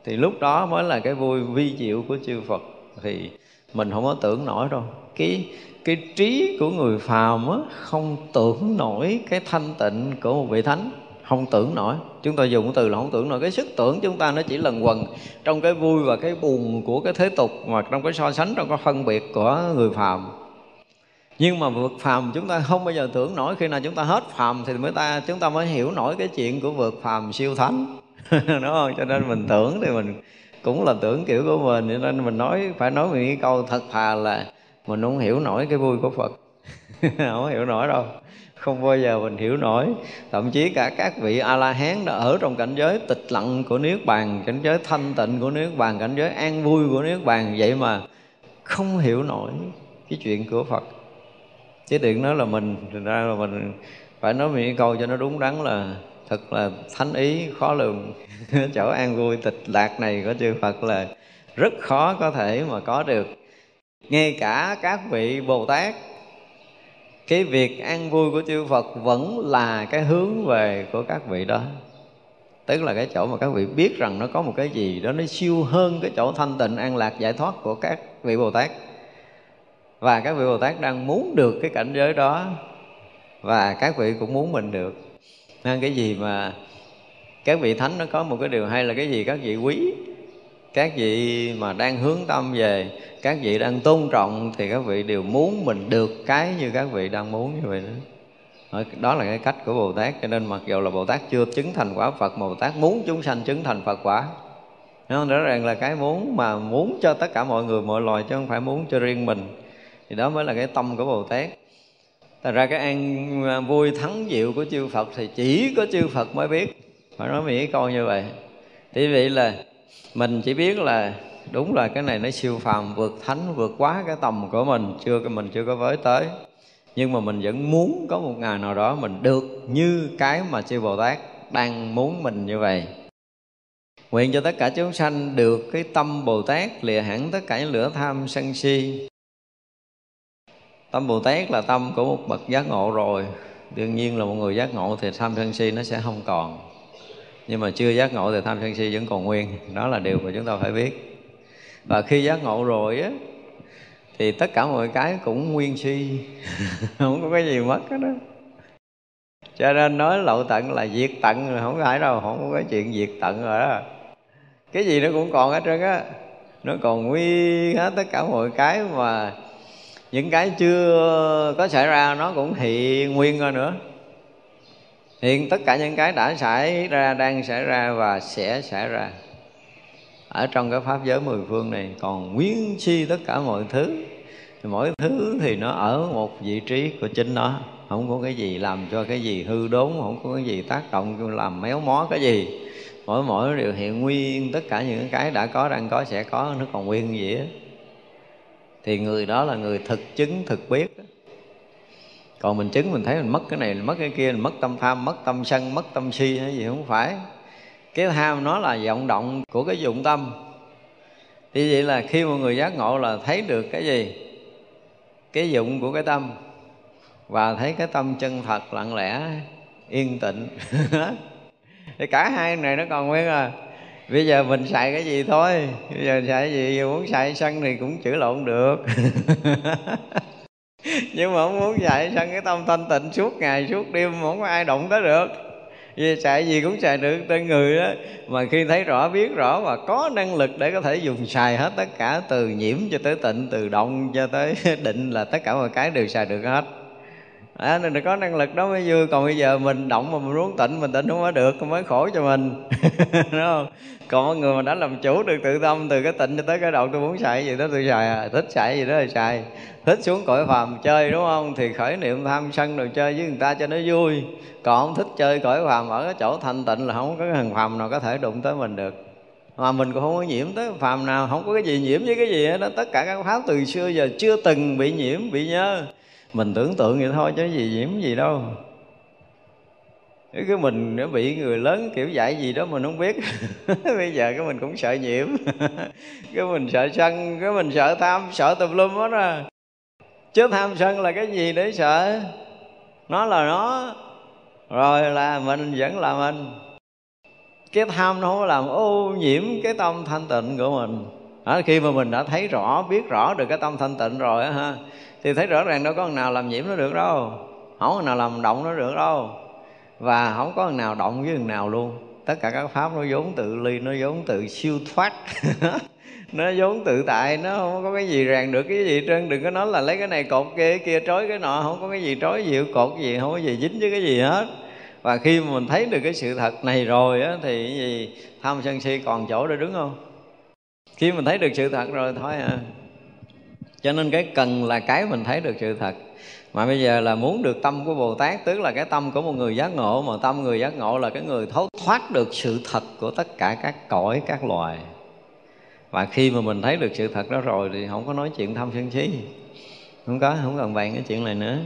thì lúc đó mới là cái vui vi diệu của chư Phật. Thì mình không có tưởng nổi đâu. Cái, cái trí của người phàm á, không tưởng nổi cái thanh tịnh của một vị thánh. Không tưởng nổi. Chúng ta dùng cái từ là không tưởng nổi. Cái sức tưởng chúng ta nó chỉ lần quần trong cái vui và cái buồn của cái thế tục, mà trong cái so sánh, trong cái phân biệt của người phàm. Nhưng mà vượt phàm chúng ta không bao giờ tưởng nổi. Khi nào chúng ta hết phàm thì mới ta chúng ta mới hiểu nổi cái chuyện của vượt phàm siêu thánh. Đúng không? Cho nên mình tưởng thì mình cũng là tưởng kiểu của mình. Cho nên mình nói phải nói mình cái câu thật thà là mình không hiểu nổi cái vui của Phật. Không hiểu nổi đâu. Không bao giờ mình hiểu nổi. Thậm chí cả các vị A-la-hán đã ở trong cảnh giới tịch lặng của Niết bàn, cảnh giới thanh tịnh của Niết bàn, cảnh giới an vui của Niết bàn, vậy mà không hiểu nổi cái chuyện của Phật. Chứ chuyện đó là mình, thật ra là mình phải nói một câu cho nó đúng đắn là thật là thánh ý khó lường. Chỗ an vui tịch lạc này của chư Phật là rất khó có thể mà có được. Ngay cả các vị Bồ Tát, cái việc an vui của chư Phật vẫn là cái hướng về của các vị đó. Tức là cái chỗ mà các vị biết rằng nó có một cái gì đó nó siêu hơn cái chỗ thanh tịnh an lạc giải thoát của các vị Bồ Tát. Và các vị Bồ Tát đang muốn được cái cảnh giới đó, và các vị cũng muốn mình được. Nên cái gì mà các vị thánh nó có một cái điều hay là cái gì các vị quý, các vị mà đang hướng tâm về, các vị đang tôn trọng, thì các vị đều muốn mình được cái như các vị đang muốn như vậy đó. Đó là cái cách của Bồ Tát. Cho nên mặc dù là Bồ Tát chưa chứng thành quả Phật, mà Bồ Tát muốn chúng sanh chứng thành Phật quả. Nó rõ ràng là cái muốn mà muốn cho tất cả mọi người, mọi loài, chứ không phải muốn cho riêng mình. Thì đó mới là cái tâm của Bồ Tát. Thật ra cái an vui thắng diệu của chư Phật thì chỉ có chư Phật mới biết. Phải nói mình ý coi như vậy. Thì vậy là mình chỉ biết là đúng là cái này nó siêu phàm, vượt thánh, vượt quá cái tầm của mình, chưa mình chưa có với tới. Nhưng mà mình vẫn muốn có một ngày nào đó mình được như cái mà chư Bồ Tát đang muốn mình như vậy. Nguyện cho tất cả chúng sanh được cái tâm Bồ Tát, lìa hẳn tất cả những lửa tham sân si. Tâm Bồ Tát là tâm của một bậc giác ngộ rồi. Đương nhiên là một người giác ngộ thì tham sân si nó sẽ không còn. Nhưng mà chưa giác ngộ thì tham sân si vẫn còn nguyên. Đó là điều mà chúng ta phải biết. Và khi giác ngộ rồi á, thì tất cả mọi cái cũng nguyên si. Không có cái gì mất hết đó. Cho nên nói lậu tận là diệt tận là không phải đâu. Không có cái chuyện diệt tận rồi đó. Cái gì nó cũng còn hết trơn á. Nó còn nguyên hết tất cả mọi cái, mà những cái chưa có xảy ra nó cũng hiện nguyên ra nữa. Hiện tất cả những cái đã xảy ra, đang xảy ra và sẽ xảy ra ở trong cái pháp giới mười phương này, còn nguyên si tất cả mọi thứ. Thì mỗi thứ thì nó ở một vị trí của chính nó, không có cái gì làm cho cái gì hư đốn, không có cái gì tác động làm méo mó cái gì. Mỗi mỗi điều hiện nguyên tất cả những cái đã có, đang có, sẽ có, nó còn nguyên gì hết. Thì người đó là người thực chứng, thực biết. Còn mình chứng mình thấy mình mất cái này, mình mất cái kia, mình mất tâm tham, mất tâm sân, mất tâm si hay gì, không phải. Cái tham nó là vọng động của cái dụng tâm. Thì vậy là khi mọi người giác ngộ là thấy được cái gì? Cái dụng của cái tâm. Và thấy cái tâm chân thật, lặng lẽ, yên tịnh. Thì cả hai này nó còn nguyên à. Bây giờ mình xài cái gì thôi. Bây giờ xài cái gì, muốn xài sân thì cũng chửi lộn được. Nhưng mà không muốn xài sân, cái tâm thanh tịnh suốt ngày suốt đêm không có ai động tới được. Vì xài gì cũng xài được trên người đó. Mà khi thấy rõ, biết rõ và có năng lực để có thể dùng xài hết tất cả, từ nhiễm cho tới tịnh, từ động cho tới định, là tất cả mọi cái đều xài được hết. À, nên có năng lực đó mới vui. Còn bây giờ mình động mà mình muốn tịnh, mình tịnh không có được, mới khổ cho mình. Đúng không? Còn mọi người mà đã làm chủ được tự tâm, từ cái tịnh cho tới cái động, tôi muốn xài gì đó tôi xài à, thích xài gì đó thì xài. Thích xuống cõi phàm chơi, đúng không? Thì khởi niệm tham sân đồ chơi với người ta cho nó vui. Còn không thích chơi cõi phàm, ở cái chỗ thanh tịnh là không có cái thằng phàm nào có thể đụng tới mình được. Mà mình cũng không có nhiễm tới phàm nào, không có cái gì nhiễm với cái gì hết đó. Tất cả các pháp từ xưa giờ chưa từng bị nhiễm, bị nhớ. Mình tưởng tượng vậy thôi chứ gì nhiễm gì đâu. Cái mình nó bị người lớn kiểu dạy gì đó mình không biết. Bây giờ cái mình cũng sợ nhiễm. Cái mình sợ sân, cái mình sợ tham, sợ tùm lum hết à. Chứ tham sân là cái gì để sợ? Nó là nó, rồi là mình vẫn là mình. Cái tham nó không làm ô nhiễm cái tâm thanh tịnh của mình. À, khi mà mình đã thấy rõ, biết rõ được cái tâm thanh tịnh rồi á ha, thì thấy rõ ràng đâu có thằng nào làm nhiễm nó được đâu, không thằng nào làm động nó được đâu, và không có thằng nào động với thằng nào luôn. Tất cả các pháp nó vốn tự ly, nó vốn tự siêu thoát. Nó vốn tự tại, nó không có cái gì ràng được cái gì trơn. Đừng có nói là lấy cái này cột kia, kia trói cái nọ, không có cái gì trói gì, cột gì, không có gì dính với cái gì hết. Và khi mà mình thấy được cái sự thật này rồi á, thì cái gì tham sân si còn chỗ để đứng không? Khi mình thấy được sự thật rồi thôi à. Cho nên cái cần là cái mình thấy được sự thật. Mà bây giờ là muốn được tâm của Bồ Tát, tức là cái tâm của một người giác ngộ. Mà tâm người giác ngộ là cái người thấu thoát được sự thật của tất cả các cõi, các loài. Và khi mà mình thấy được sự thật đó rồi thì không có nói chuyện tham sân si. Không có, không cần bàn cái chuyện này nữa.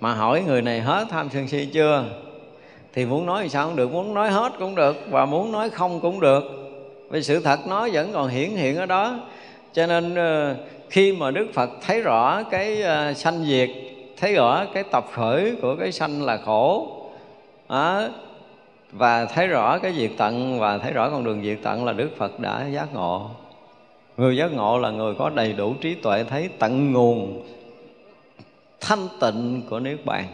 Mà hỏi người này hết tham sân si chưa? Thì muốn nói thì sao cũng được, muốn nói hết cũng được, và muốn nói không cũng được. Vì sự thật nó vẫn còn hiển hiện ở đó. Cho nên khi mà Đức Phật thấy rõ cái sanh diệt, thấy rõ cái tập khởi của cái sanh là khổ à, và thấy rõ cái diệt tận, và thấy rõ con đường diệt tận là Đức Phật đã giác ngộ. Người giác ngộ là người có đầy đủ trí tuệ, thấy tận nguồn thanh tịnh của Niết bàn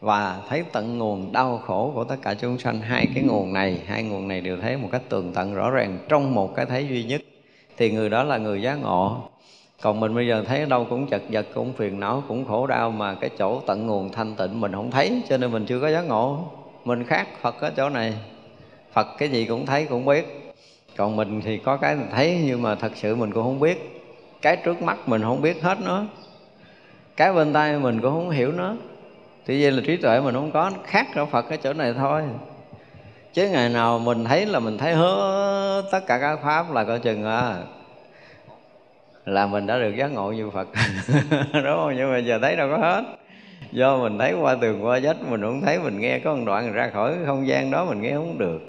và thấy tận nguồn đau khổ của tất cả chúng sanh. Hai cái nguồn này, hai nguồn này đều thấy một cách tường tận rõ ràng trong một cái thấy duy nhất, thì người đó là người giác ngộ. Còn mình bây giờ thấy đâu cũng chật vật, cũng phiền não, cũng khổ đau, mà cái chỗ tận nguồn thanh tịnh mình không thấy, cho nên mình chưa có giác ngộ. Mình khác Phật ở chỗ này. Phật cái gì cũng thấy, cũng biết. Còn mình thì có cái mình thấy nhưng mà thật sự mình cũng không biết. Cái trước mắt mình không biết hết nó, cái bên tai mình cũng không hiểu nó. Tuy nhiên là trí tuệ mình không có, khác ở Phật ở chỗ này thôi. Chứ ngày nào mình thấy là mình thấy hết tất cả các pháp là coi chừng à, là mình đã được giác ngộ như Phật. Đúng không? Nhưng mà giờ thấy đâu có hết. Do mình thấy qua tường qua vách, mình không thấy, mình nghe có một đoạn ra khỏi không gian đó mình nghe không được.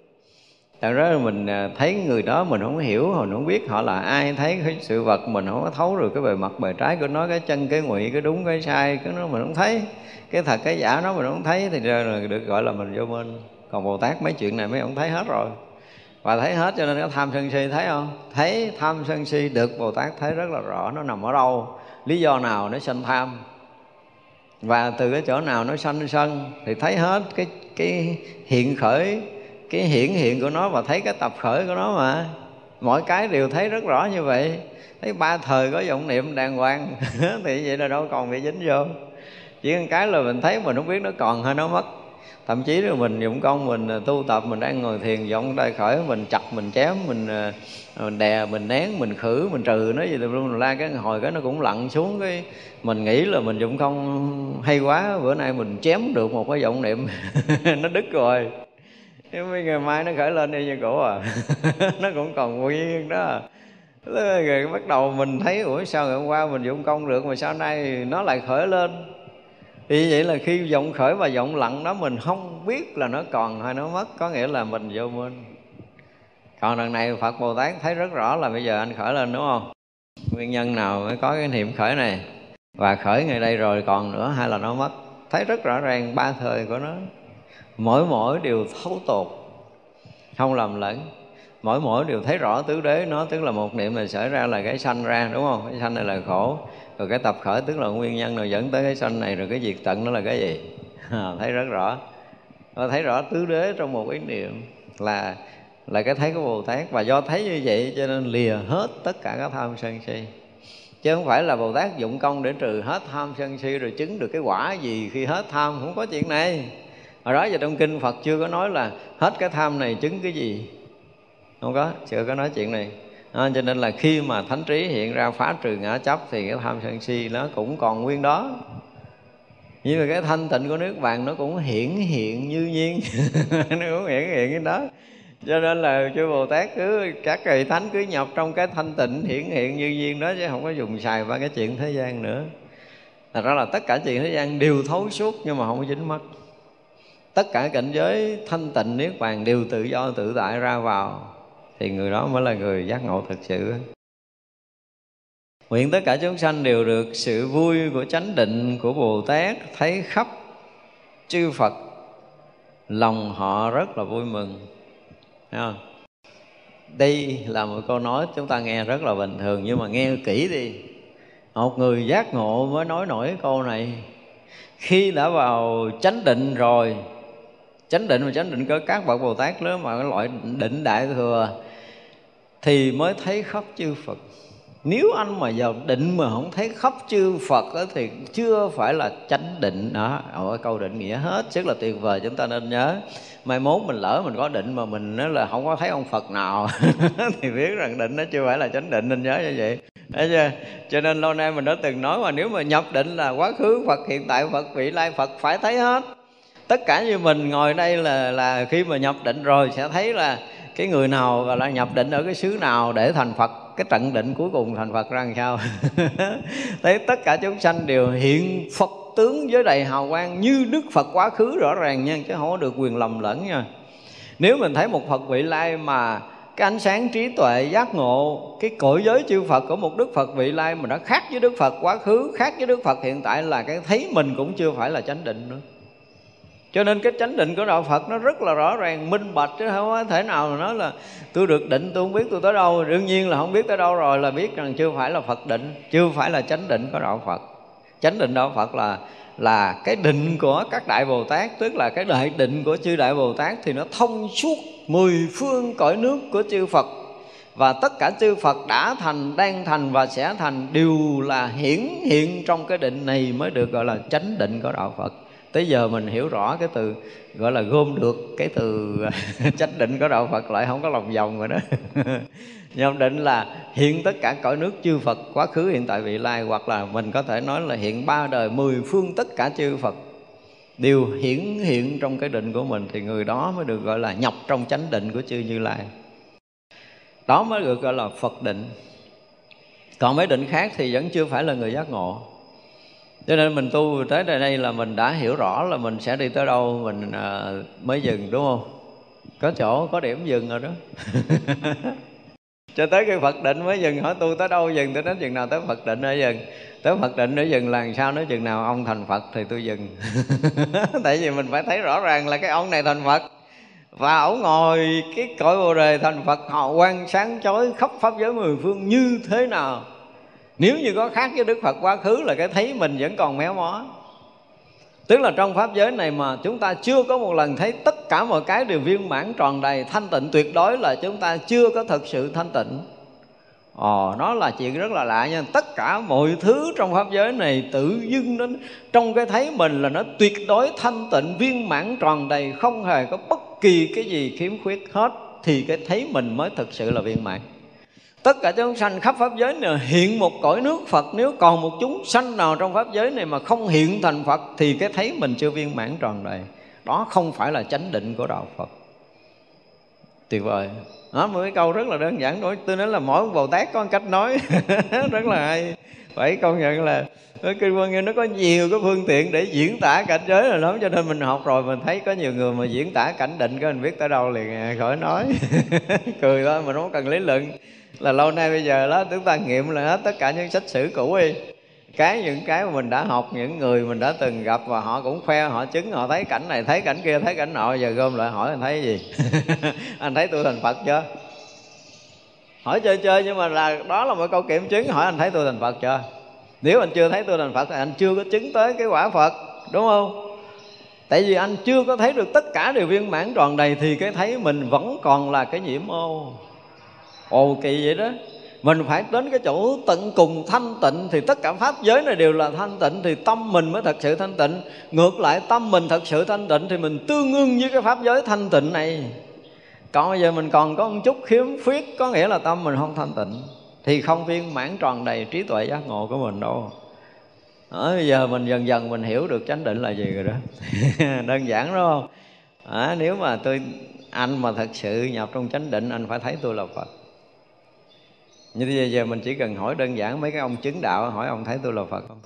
Thật ra mình thấy người đó mình không hiểu, mình không biết họ là ai, thấy cái sự vật mình không có thấu được cái bề mặt bề trái của nó, cái chân cái ngụy, cái đúng cái sai cái nó mình không thấy, cái thật cái giả nó mình không thấy, thì rồi là được gọi là mình vô minh. Còn Bồ Tát mấy chuyện này mấy ông thấy hết rồi, và thấy hết cho nên có tham sân si thấy không? Thấy tham sân si được Bồ Tát thấy rất là rõ nó nằm ở đâu, lý do nào nó sanh tham, và từ cái chỗ nào nó sanh sân, thì thấy hết cái cái hiện khởi, cái hiển hiện của nó, và thấy cái tập khởi của nó mà. Mỗi cái đều thấy rất rõ như vậy. Thấy ba thời có vọng niệm đàng hoàng thì vậy là đâu còn bị dính vô. Chỉ một cái là mình thấy mình không biết nó còn hay nó mất. Thậm chí là mình dụng công, mình tu tập, mình đang ngồi thiền, vọng đại khởi, mình chặt, mình chém, mình, mình đè, mình nén, mình khử, mình trừ, nó gì luôn la, cái hồi cái nó cũng lặn xuống. Cái mình nghĩ là mình dụng công hay quá, bữa nay mình chém được một cái vọng niệm nó đứt rồi. Mấy ngày mai nó khởi lên đi như cổ à. Nó cũng còn nguyên đó. Rồi bắt đầu mình thấy ủa sao ngày hôm qua mình dụng công được mà sao nay nó lại khởi lên. Vì vậy là khi vọng khởi và vọng lặng đó mình không biết là nó còn hay nó mất, có nghĩa là mình vô minh. Còn lần này Phật Bồ Tát thấy rất rõ là bây giờ anh khởi lên đúng không? Nguyên nhân nào mới có cái niệm khởi này, và khởi ngày đây rồi còn nữa hay là nó mất. Thấy rất rõ ràng ba thời của nó, mỗi mỗi đều thấu tột, không lầm lẫn. Mỗi mỗi đều thấy rõ tứ đế nó, tức là một niệm này xảy ra là cái sanh ra, đúng không? Cái sanh này là khổ, rồi cái tập khởi tức là nguyên nhân rồi dẫn tới cái sanh này, rồi cái diệt tận nó là cái gì. À, thấy rất rõ. Và thấy rõ tứ đế trong một ý niệm là là cái thấy của Bồ Tát, và do thấy như vậy cho nên lìa hết tất cả các tham sân si. Chứ không phải là Bồ Tát dụng công để trừ hết tham sân si rồi chứng được cái quả gì khi hết tham, không có chuyện này. Hồi đó giờ trong kinh Phật chưa có nói là hết cái tham này chứng cái gì, không có, chưa có nói chuyện này à. Cho nên là khi mà thánh trí hiện ra phá trừ ngã chấp thì cái tham sân si nó cũng còn nguyên đó. Nhưng mà cái thanh tịnh của Niết bàn nó cũng hiển hiện như nhiên. Nó cũng hiển hiện cái đó. Cho nên là chư Bồ Tát cứ, các kỳ thánh cứ nhập trong cái thanh tịnh hiển hiện như nhiên đó, chứ không có dùng xài qua cái chuyện thế gian nữa. Thật ra là tất cả chuyện thế gian đều thấu suốt nhưng mà không có dính mắc. tất cả cảnh giới thanh tịnh niết bàn đều tự do tự tại ra vào, thì người đó mới là người giác ngộ thực sự. Nguyện tất cả chúng sanh đều được sự vui của chánh định của Bồ Tát, thấy khắp chư Phật, lòng họ rất là vui mừng. Thấy không? Đây là một câu nói chúng ta nghe rất là bình thường, nhưng mà nghe kỹ đi. Một người giác ngộ mới nói nổi câu này. Khi đã vào chánh định rồi, chánh định mà chánh định của các bậc Bồ Tát lớn mà cái loại định đại thừa, thì mới thấy khắp chư Phật. Nếu anh mà vào định mà không thấy khắp chư Phật đó, thì chưa phải là chánh định đó. Ở câu định nghĩa hết sức là tuyệt vời, chúng ta nên nhớ. Mai mốt mình lỡ mình có định mà mình nói là không có thấy ông Phật nào thì biết rằng định nó chưa phải là chánh định, nên nhớ như vậy. Đấy chưa? Cho nên lâu nay mình đã từng nói mà nếu mà nhập định là quá khứ Phật, hiện tại Phật, vị lai Phật phải thấy hết. Tất cả như mình ngồi đây là là khi mà nhập định rồi sẽ thấy là cái người nào và là nhập định ở cái xứ nào để thành Phật, cái trận định cuối cùng thành Phật ra làm sao. Thấy tất cả chúng sanh đều hiện Phật tướng với đầy hào quang như Đức Phật quá khứ rõ ràng nha, chứ không có được quyền lầm lẫn nha. Nếu mình thấy một Phật vị lai mà cái ánh sáng trí tuệ giác ngộ cái cõi giới chư Phật của một Đức Phật vị lai mà nó khác với Đức Phật quá khứ, khác với Đức Phật hiện tại, là cái thấy mình cũng chưa phải là chánh định nữa. Cho nên cái chánh định của đạo Phật nó rất là rõ ràng, minh bạch, chứ không có thể nào mà nói là tôi được định tôi không biết tôi tới đâu. Đương nhiên là không biết tới đâu rồi là biết rằng chưa phải là Phật định, chưa phải là chánh định của đạo Phật. Chánh định đạo Phật là là cái định của các đại Bồ Tát, tức là cái đại định của chư đại Bồ Tát, thì nó thông suốt mười phương cõi nước của chư Phật. Và tất cả chư Phật đã thành, đang thành và sẽ thành đều là hiển hiện trong cái định này, mới được gọi là chánh định của đạo Phật. Tới giờ mình hiểu rõ cái từ gọi là gom được cái từ chánh định của đạo Phật lại không có lòng vòng rồi đó. Nhập định là hiện tất cả cõi nước chư Phật quá khứ hiện tại vị lai, hoặc là mình có thể nói là hiện ba đời mười phương tất cả chư Phật đều hiển hiện trong cái định của mình, thì người đó mới được gọi là nhập trong chánh định của chư Như Lai. Đó mới được gọi là Phật định. Còn mấy định khác thì vẫn chưa phải là người giác ngộ. Cho nên mình tu tới đây, đây là mình đã hiểu rõ là mình sẽ đi tới đâu, mình à, mới dừng, đúng không? Có chỗ, có điểm dừng rồi đó. Cho tới cái Phật định mới dừng, hỏi tu tới đâu dừng, tới đến chừng nào tới Phật định mới dừng. Tới Phật định mới dừng là làm sao, nói chừng nào ông thành Phật thì tôi dừng. Tại vì mình phải thấy rõ ràng là cái ông này thành Phật. Và ổng ngồi cái cõi Bồ Đề thành Phật, họ quang sáng chói khắp pháp giới mười phương như thế nào. Nếu như có khác với Đức Phật quá khứ là cái thấy mình vẫn còn méo mó. Tức là trong pháp giới này mà chúng ta chưa có một lần thấy tất cả mọi cái đều viên mãn tròn đầy thanh tịnh tuyệt đối, là chúng ta chưa có thật sự thanh tịnh. Ồ, nó là chuyện rất là lạ nha. Tất cả mọi thứ trong pháp giới này tự dưng đến trong cái thấy mình là nó tuyệt đối thanh tịnh viên mãn tròn đầy, không hề có bất kỳ cái gì khiếm khuyết hết, thì cái thấy mình mới thực sự là viên mãn. Tất cả chúng sanh khắp pháp giới này hiện một cõi nước Phật, nếu còn một chúng sanh nào trong pháp giới này mà không hiện thành Phật thì cái thấy mình chưa viên mãn tròn đầy. Đó không phải là chánh định của đạo Phật. Tuyệt vời. Đó, một cái câu rất là đơn giản thôi. Tôi nói là mỗi Bồ Tát có một cách nói rất là hay. Phải công nhận là Kinh Hoa Nghiêm nó có nhiều cái phương tiện để diễn tả cảnh giới là lắm. Cho nên mình học rồi mình thấy có nhiều người mà diễn tả cảnh định cái mình biết tới đâu liền, khỏi nói. Cười thôi, mình không cần lý luận. Là lâu nay bây giờ đó chúng ta nghiệm là hết tất cả những sách sử cũ đi, cái những cái mà mình đã học, những người mình đã từng gặp và họ cũng khoe, họ chứng, họ thấy cảnh này, thấy cảnh kia, thấy cảnh nọ, giờ gom lại hỏi anh thấy gì. Anh thấy tôi thành Phật chưa? Hỏi chơi chơi, nhưng mà là đó là một câu kiểm chứng. Hỏi anh thấy tôi thành Phật chưa? Nếu anh chưa thấy tôi thành Phật thì anh chưa có chứng tới cái quả Phật, đúng không? Tại vì anh chưa có thấy được tất cả đều viên mãn tròn đầy, thì cái thấy mình vẫn còn là cái nhiễm ô. Ồ, kỳ vậy đó. Mình phải đến cái chỗ tận cùng thanh tịnh, thì tất cả pháp giới này đều là thanh tịnh, thì tâm mình mới thật sự thanh tịnh. Ngược lại, tâm mình thật sự thanh tịnh thì mình tương ưng với cái pháp giới thanh tịnh này. Còn bây giờ mình còn có một chút khiếm khuyết, có nghĩa là tâm mình không thanh tịnh, thì không viên mãn tròn đầy trí tuệ giác ngộ của mình đâu. Đó, bây giờ mình dần dần mình hiểu được chánh định là gì rồi đó. Đơn giản đúng không? À, nếu mà tôi anh mà thật sự nhập trong chánh định, anh phải thấy tôi là Phật. Như thế giờ mình chỉ cần hỏi đơn giản mấy cái ông chứng đạo, hỏi ông thấy tôi là Phật không?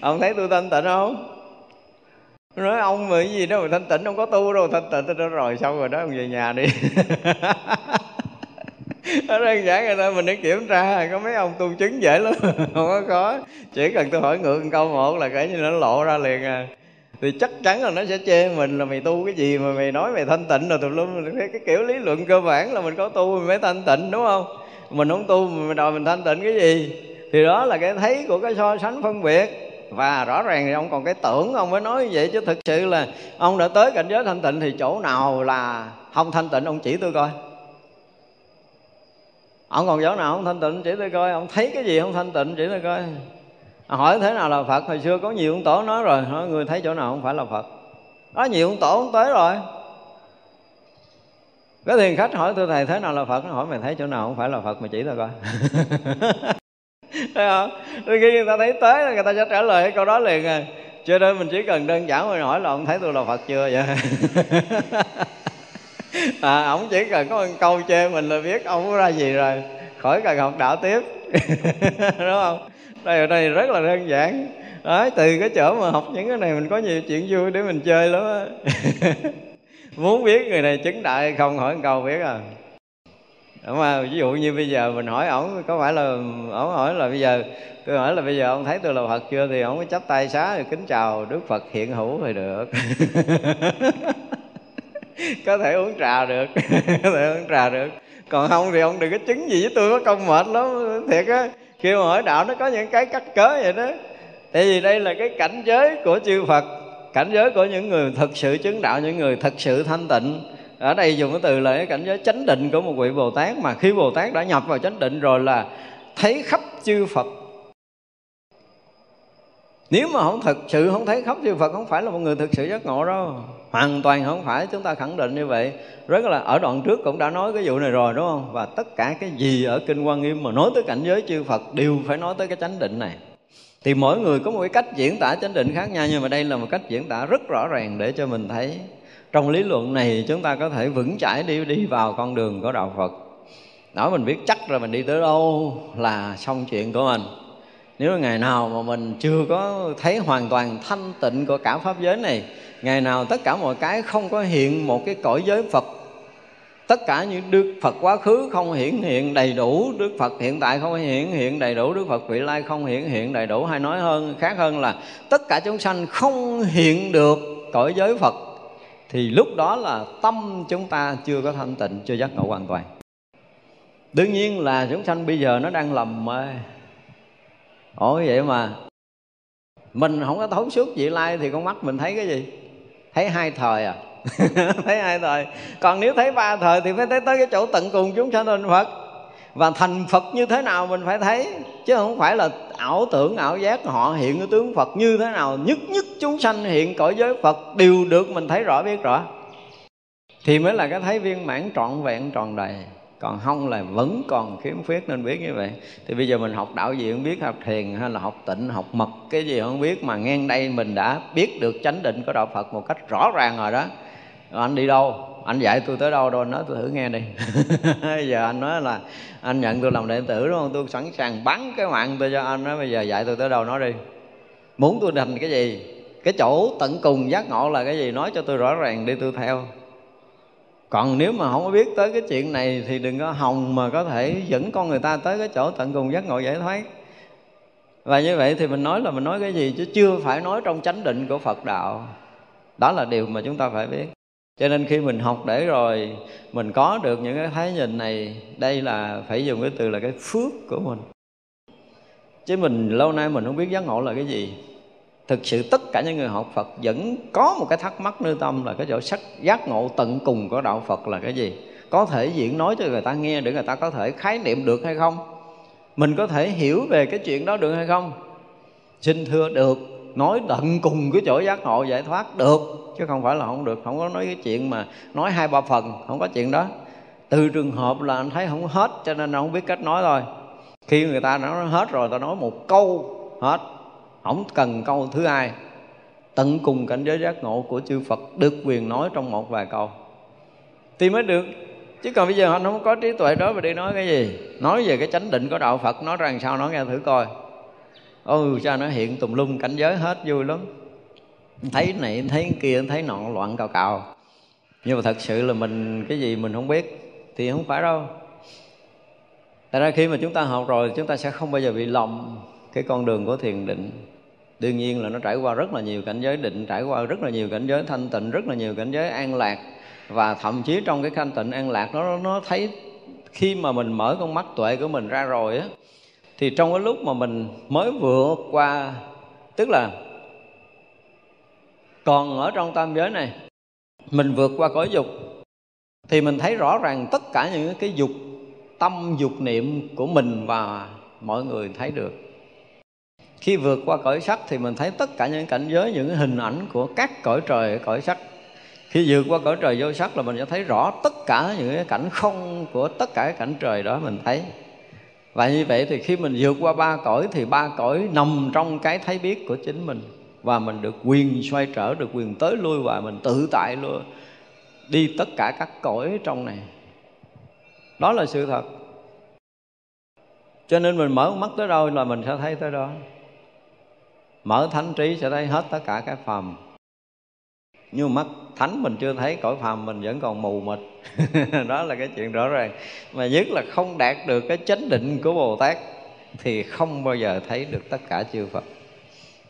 Ông thấy tôi thanh tịnh không? Nói ông mà cái gì đó mà thanh tịnh, ông có tu đâu, thanh tịnh đó rồi xong rồi đó, ông về nhà đi. Nó đơn giản người ta mình để kiểm tra, có mấy ông tu chứng dễ lắm, không có khó. Chỉ cần tôi hỏi ngược câu một là kể như nó lộ ra liền à. Thì chắc chắn là nó sẽ chê mình là mày tu cái gì mà mày nói mày thanh tịnh rồi tùm lum. Cái kiểu lý luận cơ bản là mình có tu mình mới thanh tịnh, đúng không? Mình không tu mình đòi mình thanh tịnh cái gì? Thì đó là cái thấy của cái so sánh phân biệt. Và rõ ràng thì ông còn cái tưởng ông mới nói như vậy, chứ thực sự là ông đã tới cảnh giới thanh tịnh thì chỗ nào là không thanh tịnh ông chỉ tôi coi. Ông còn chỗ nào không thanh tịnh chỉ tôi coi, ông thấy cái gì không thanh tịnh chỉ tôi coi. Hỏi thế nào là Phật, hồi xưa có nhiều ông tổ nói rồi, nói người thấy chỗ nào không phải là Phật. Có nhiều ông tổ không tới rồi. Cái thiền khách hỏi tôi thầy thế nào là Phật, nó hỏi mày thấy chỗ nào không phải là Phật mày chỉ tôi coi. Thấy không? Khi người ta thấy tới người ta sẽ trả lời cái câu đó liền à. Cho nên mình chỉ cần đơn giản mình hỏi là ông thấy tôi là Phật chưa vậy. À, ông chỉ cần có một câu chê mình là biết ông có ra gì rồi, khỏi cần học đạo tiếp. Đúng không? Đây ở đây rất là đơn giản. Đấy, từ cái chỗ mà học những cái này mình có nhiều chuyện vui để mình chơi lắm á. Muốn biết người này chứng đại hay không hỏi một câu biết à. Mà ví dụ như bây giờ mình hỏi ổng có phải là ổng hỏi là bây giờ tôi hỏi là bây giờ ông thấy tôi là Phật chưa, thì ổng có chắp tay xá rồi kính chào Đức Phật hiện hữu thì được. Có thể uống trà được. Có thể uống trà được. Còn không thì ông đừng có chứng gì với tôi, có công mệt lắm thiệt á. Khi mà hỏi đạo nó có những cái cắt cớ vậy đó. Tại vì đây là cái cảnh giới của chư Phật, cảnh giới của những người thực sự chứng đạo, những người thực sự thanh tịnh. Ở đây dùng cái từ là cái cảnh giới chánh định của một vị Bồ Tát, mà khi Bồ Tát đã nhập vào chánh định rồi là thấy khắp chư Phật. Nếu mà không thực sự không thấy khắp chư Phật không phải là một người thực sự giác ngộ đâu. Hoàn toàn không phải, chúng ta khẳng định như vậy. Rất là ở đoạn trước cũng đã nói cái vụ này rồi, đúng không? Và tất cả cái gì ở Kinh Hoa Nghiêm mà nói tới cảnh giới chư Phật đều phải nói tới cái chánh định này. Thì mỗi người có một cái cách diễn tả chánh định khác nhau, nhưng mà đây là một cách diễn tả rất rõ ràng để cho mình thấy trong lý luận này chúng ta có thể vững chãi đi đi vào con đường của đạo Phật. Đó, mình biết chắc rồi mình đi tới đâu là xong chuyện của mình. Nếu ngày nào mà mình chưa có thấy hoàn toàn thanh tịnh của cả pháp giới này, ngày nào tất cả mọi cái không có hiện một cái cõi giới Phật, tất cả những Đức Phật quá khứ không hiển hiện đầy đủ, Đức Phật hiện tại không hiển hiện đầy đủ, Đức Phật vị lai không hiển hiện đầy đủ, hay nói hơn khác hơn là tất cả chúng sanh không hiện được cõi giới Phật, thì lúc đó là tâm chúng ta chưa có thanh tịnh, chưa giác ngộ hoàn toàn. Đương nhiên là chúng sanh bây giờ nó đang lầm mê. Ủa vậy mà mình không có thấu suốt vị lai thì con mắt mình thấy cái gì? Thấy hai thời à. Thấy hai thời. Còn nếu thấy ba thời thì phải thấy tới cái chỗ tận cùng chúng sanh thành Phật. Và thành Phật như thế nào mình phải thấy, chứ không phải là ảo tưởng ảo giác họ hiện cái tướng Phật như thế nào. Nhất nhất chúng sanh hiện cõi giới Phật đều được mình thấy rõ biết rõ, thì mới là cái thấy viên mãn trọn vẹn tròn đầy. Còn không là vẫn còn khiếm khuyết, nên biết như vậy. Thì bây giờ mình học đạo gì không biết, học thiền hay là học tịnh, học mật, cái gì không biết, mà ngang đây mình đã biết được chánh định của đạo Phật một cách rõ ràng rồi đó. Rồi anh đi đâu? Anh dạy tôi tới đâu đâu, anh nói tôi thử nghe đi. Bây giờ anh nói là anh nhận tôi làm đệ tử đúng không? Tôi sẵn sàng bắn cái mạng tôi cho anh đó. Bây giờ dạy tôi tới đâu nói đi. Muốn tôi thành cái gì? Cái chỗ tận cùng giác ngộ là cái gì? Nói cho tôi rõ ràng đi tôi theo. Còn nếu mà không có biết tới cái chuyện này thì đừng có hòng mà có thể dẫn con người ta tới cái chỗ tận cùng giác ngộ giải thoát. Và như vậy thì mình nói là mình nói cái gì, chứ chưa phải nói trong chánh định của Phật đạo. Đó là điều mà chúng ta phải biết. Cho nên khi mình học để rồi mình có được những cái thái nhìn này, đây là phải dùng cái từ là cái phước của mình. Chứ mình lâu nay mình không biết giác ngộ là cái gì. Thực sự tất cả những người học Phật vẫn có một cái thắc mắc nơi tâm là cái chỗ sắc giác ngộ tận cùng của đạo Phật là cái gì. Có thể diễn nói cho người ta nghe để người ta có thể khái niệm được hay không? Mình có thể hiểu về cái chuyện đó được hay không? Xin thưa được, nói tận cùng cái chỗ giác ngộ giải thoát được, chứ không phải là không được. Không có nói cái chuyện mà nói hai ba phần, không có chuyện đó. Từ trường hợp là anh thấy không hết cho nên anh không biết cách nói thôi. Khi người ta nói hết rồi ta nói một câu hết, không cần câu thứ hai. Tận cùng cảnh giới giác ngộ của chư Phật được quyền nói trong một vài câu thì mới được. Chứ còn bây giờ anh không có trí tuệ đó mà đi nói cái gì? Nói về cái chánh định của đạo Phật, nói rằng sao nói nghe thử coi. Ôi cha, nó hiện tùm lum cảnh giới hết, vui lắm. thấy này thấy kia thấy nọ loạn cào cào. Nhưng mà thật sự là mình cái gì mình không biết thì không phải đâu. Tại ra khi mà chúng ta học rồi chúng ta sẽ không bao giờ bị lầm cái con đường của thiền định. Đương nhiên là nó trải qua rất là nhiều cảnh giới định, trải qua rất là nhiều cảnh giới thanh tịnh, rất là nhiều cảnh giới an lạc. Và thậm chí trong cái thanh tịnh an lạc nó, nó thấy khi mà mình mở con mắt tuệ của mình ra rồi á, thì trong cái lúc mà mình mới vượt qua, tức là còn ở trong tam giới này, mình vượt qua cõi dục, thì mình thấy rõ ràng tất cả những cái dục, tâm dục niệm của mình và mọi người thấy được. Khi vượt qua cõi sắc thì mình thấy tất cả những cảnh giới, những hình ảnh của các cõi trời, cõi sắc. Khi vượt qua cõi trời vô sắc là mình sẽ thấy rõ tất cả những cái cảnh không của tất cả cảnh trời đó mình thấy. Và như vậy thì khi mình vượt qua ba cõi thì ba cõi nằm trong cái thấy biết của chính mình. Và mình được quyền xoay trở, được quyền tới lui và mình tự tại luôn đi tất cả các cõi trong này. Đó là sự thật. Cho nên mình mở mắt tới đâu là mình sẽ thấy tới đó. Mở thánh trí sẽ thấy hết tất cả cái phàm. Nhưng mắt thánh mình chưa thấy, cõi phàm mình vẫn còn mù mịt. Đó là cái chuyện rõ ràng. Mà nhất là không đạt được cái chánh định của Bồ Tát thì không bao giờ thấy được tất cả chư Phật.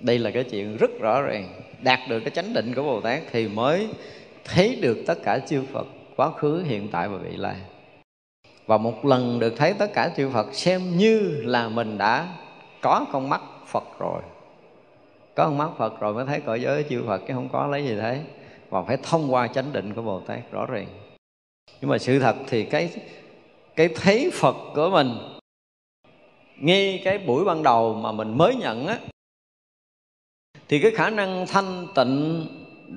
Đây là cái chuyện rất rõ ràng. Đạt được cái chánh định của Bồ Tát thì mới thấy được tất cả chư Phật, quá khứ, hiện tại và vị lai. Và một lần được thấy tất cả chư Phật xem như là mình đã có con mắt Phật rồi. Có con mắt Phật rồi mới thấy cõi giới chư Phật, chứ không có lấy gì thế. Và phải thông qua chánh định của Bồ Tát rõ ràng. Nhưng mà sự thật thì cái, cái thấy Phật của mình ngay cái buổi ban đầu mà mình mới nhận á, thì cái khả năng thanh tịnh,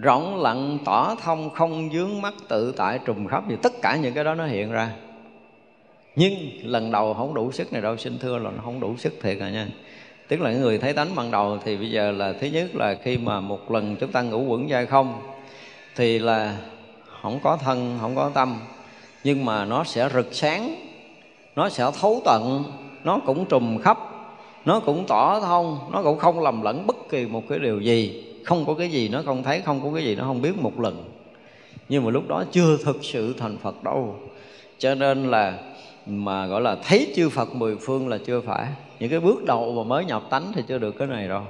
rộng lặng, tỏ thông, không vướng mắc, tự tại, trùm khắp thì tất cả những cái đó nó hiện ra. Nhưng lần đầu không đủ sức này đâu, xin thưa là nó không đủ sức thiệt rồi nha. Tức là người thấy tánh ban đầu thì bây giờ là thứ nhất là khi mà một lần chúng ta ngủ quẩn dai không thì là không có thân, không có tâm. Nhưng mà nó sẽ rực sáng, nó sẽ thấu tận, nó cũng trùm khắp, nó cũng tỏ thông, nó cũng không lầm lẫn bất kỳ một cái điều gì. Không có cái gì nó không thấy, không có cái gì nó không biết một lần. Nhưng mà lúc đó chưa thực sự thành Phật đâu. Cho nên là mà gọi là thấy chư Phật mười phương là chưa phải. Những cái bước đầu mà mới nhập tánh thì chưa được cái này đâu.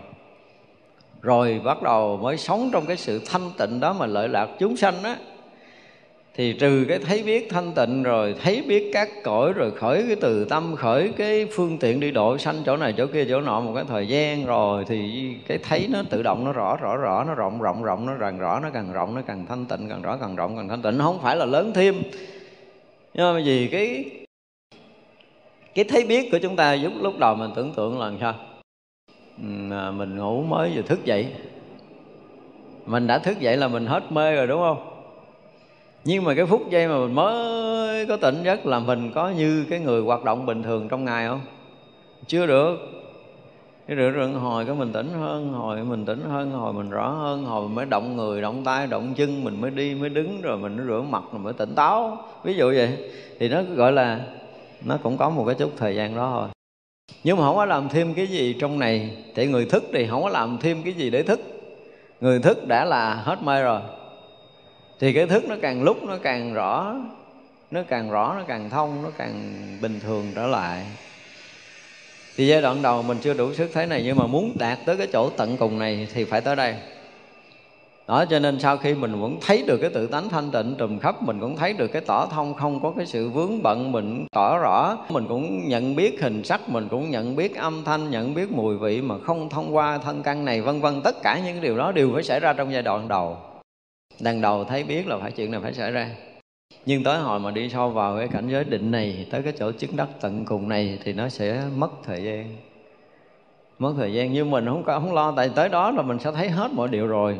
Rồi bắt đầu mới sống trong cái sự thanh tịnh đó mà lợi lạc chúng sanh á, thì trừ cái thấy biết thanh tịnh rồi, thấy biết các cõi rồi, khởi cái từ tâm, khởi cái phương tiện đi độ sanh chỗ này chỗ kia chỗ nọ một cái thời gian rồi, thì cái thấy nó tự động nó rõ rõ rõ, nó rộng rộng rộng, nó càng rõ nó càng rộng, nó càng thanh tịnh, càng rõ càng rộng càng thanh tịnh. Nó không phải là lớn thêm, nhưng mà vì cái cái thấy biết của chúng ta giúp lúc đầu mình tưởng tượng là sao? Mình ngủ mới vừa thức dậy, mình đã thức dậy là mình hết mê rồi đúng không? Nhưng mà cái phút giây mà mình mới có tỉnh giấc là mình có như cái người hoạt động bình thường trong ngày không? Chưa được. Cái rửa rừng hồi cái mình tỉnh hơn, hồi mình tỉnh hơn, hồi mình rõ hơn, hồi mình mới động người, động tay, động chân, mình mới đi, mới đứng, rồi mình rửa mặt, rồi mới tỉnh táo. Ví dụ vậy, thì nó gọi là nó cũng có một cái chút thời gian đó thôi. Nhưng mà không có làm thêm cái gì trong này. Thì người thức thì không có làm thêm cái gì để thức. Người thức đã là hết mê rồi. Thì cái thức nó càng lúc nó càng rõ, nó càng rõ, nó càng thông, nó càng bình thường trở lại. Thì giai đoạn đầu mình chưa đủ sức thế này, nhưng mà muốn đạt tới cái chỗ tận cùng này thì phải tới đây. Đó, cho nên sau khi mình vẫn thấy được cái tự tánh thanh tịnh trùm khắp, mình cũng thấy được cái tỏ thông, không có cái sự vướng bận, mình tỏ rõ, mình cũng nhận biết hình sắc, mình cũng nhận biết âm thanh, nhận biết mùi vị mà không thông qua thân căn này vân vân. Tất cả những điều đó đều phải xảy ra trong giai đoạn đầu. Lần đầu thấy biết là phải chuyện này phải xảy ra. Nhưng tới hồi mà đi sâu vào cái cảnh giới định này, tới cái chỗ chứng đắc tận cùng này thì nó sẽ mất thời gian. Mất thời gian, nhưng mình không, không lo. Tại tới đó là mình sẽ thấy hết mọi điều rồi.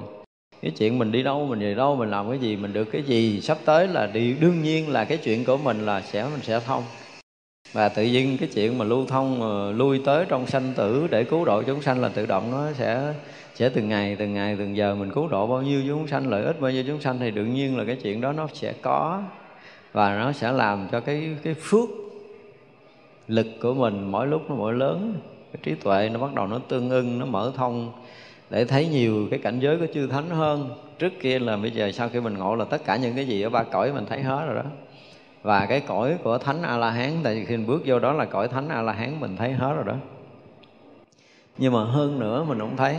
Cái chuyện mình đi đâu, mình về đâu, mình làm cái gì, mình được cái gì, sắp tới là đi, đương nhiên là cái chuyện của mình là sẽ mình sẽ thông. Và tự nhiên cái chuyện mà lưu thông, mà lui tới trong sanh tử để cứu độ chúng sanh là tự động nó sẽ sẽ từng ngày, từng ngày, từng giờ mình cứu độ bao nhiêu chúng sanh, lợi ích bao nhiêu chúng sanh thì đương nhiên là cái chuyện đó nó sẽ có. Và nó sẽ làm cho cái, cái phước lực của mình mỗi lúc nó mỗi lớn, cái trí tuệ nó bắt đầu nó tương ưng, nó mở thông. để thấy nhiều cái cảnh giới của chư thánh hơn. Trước kia là bây giờ sau khi mình ngộ là tất cả những cái gì ở ba cõi mình thấy hết rồi đó. Và cái cõi của thánh A-la-hán, tại vì khi mình bước vô đó là cõi thánh A-la-hán mình thấy hết rồi đó. Nhưng mà hơn nữa mình không thấy.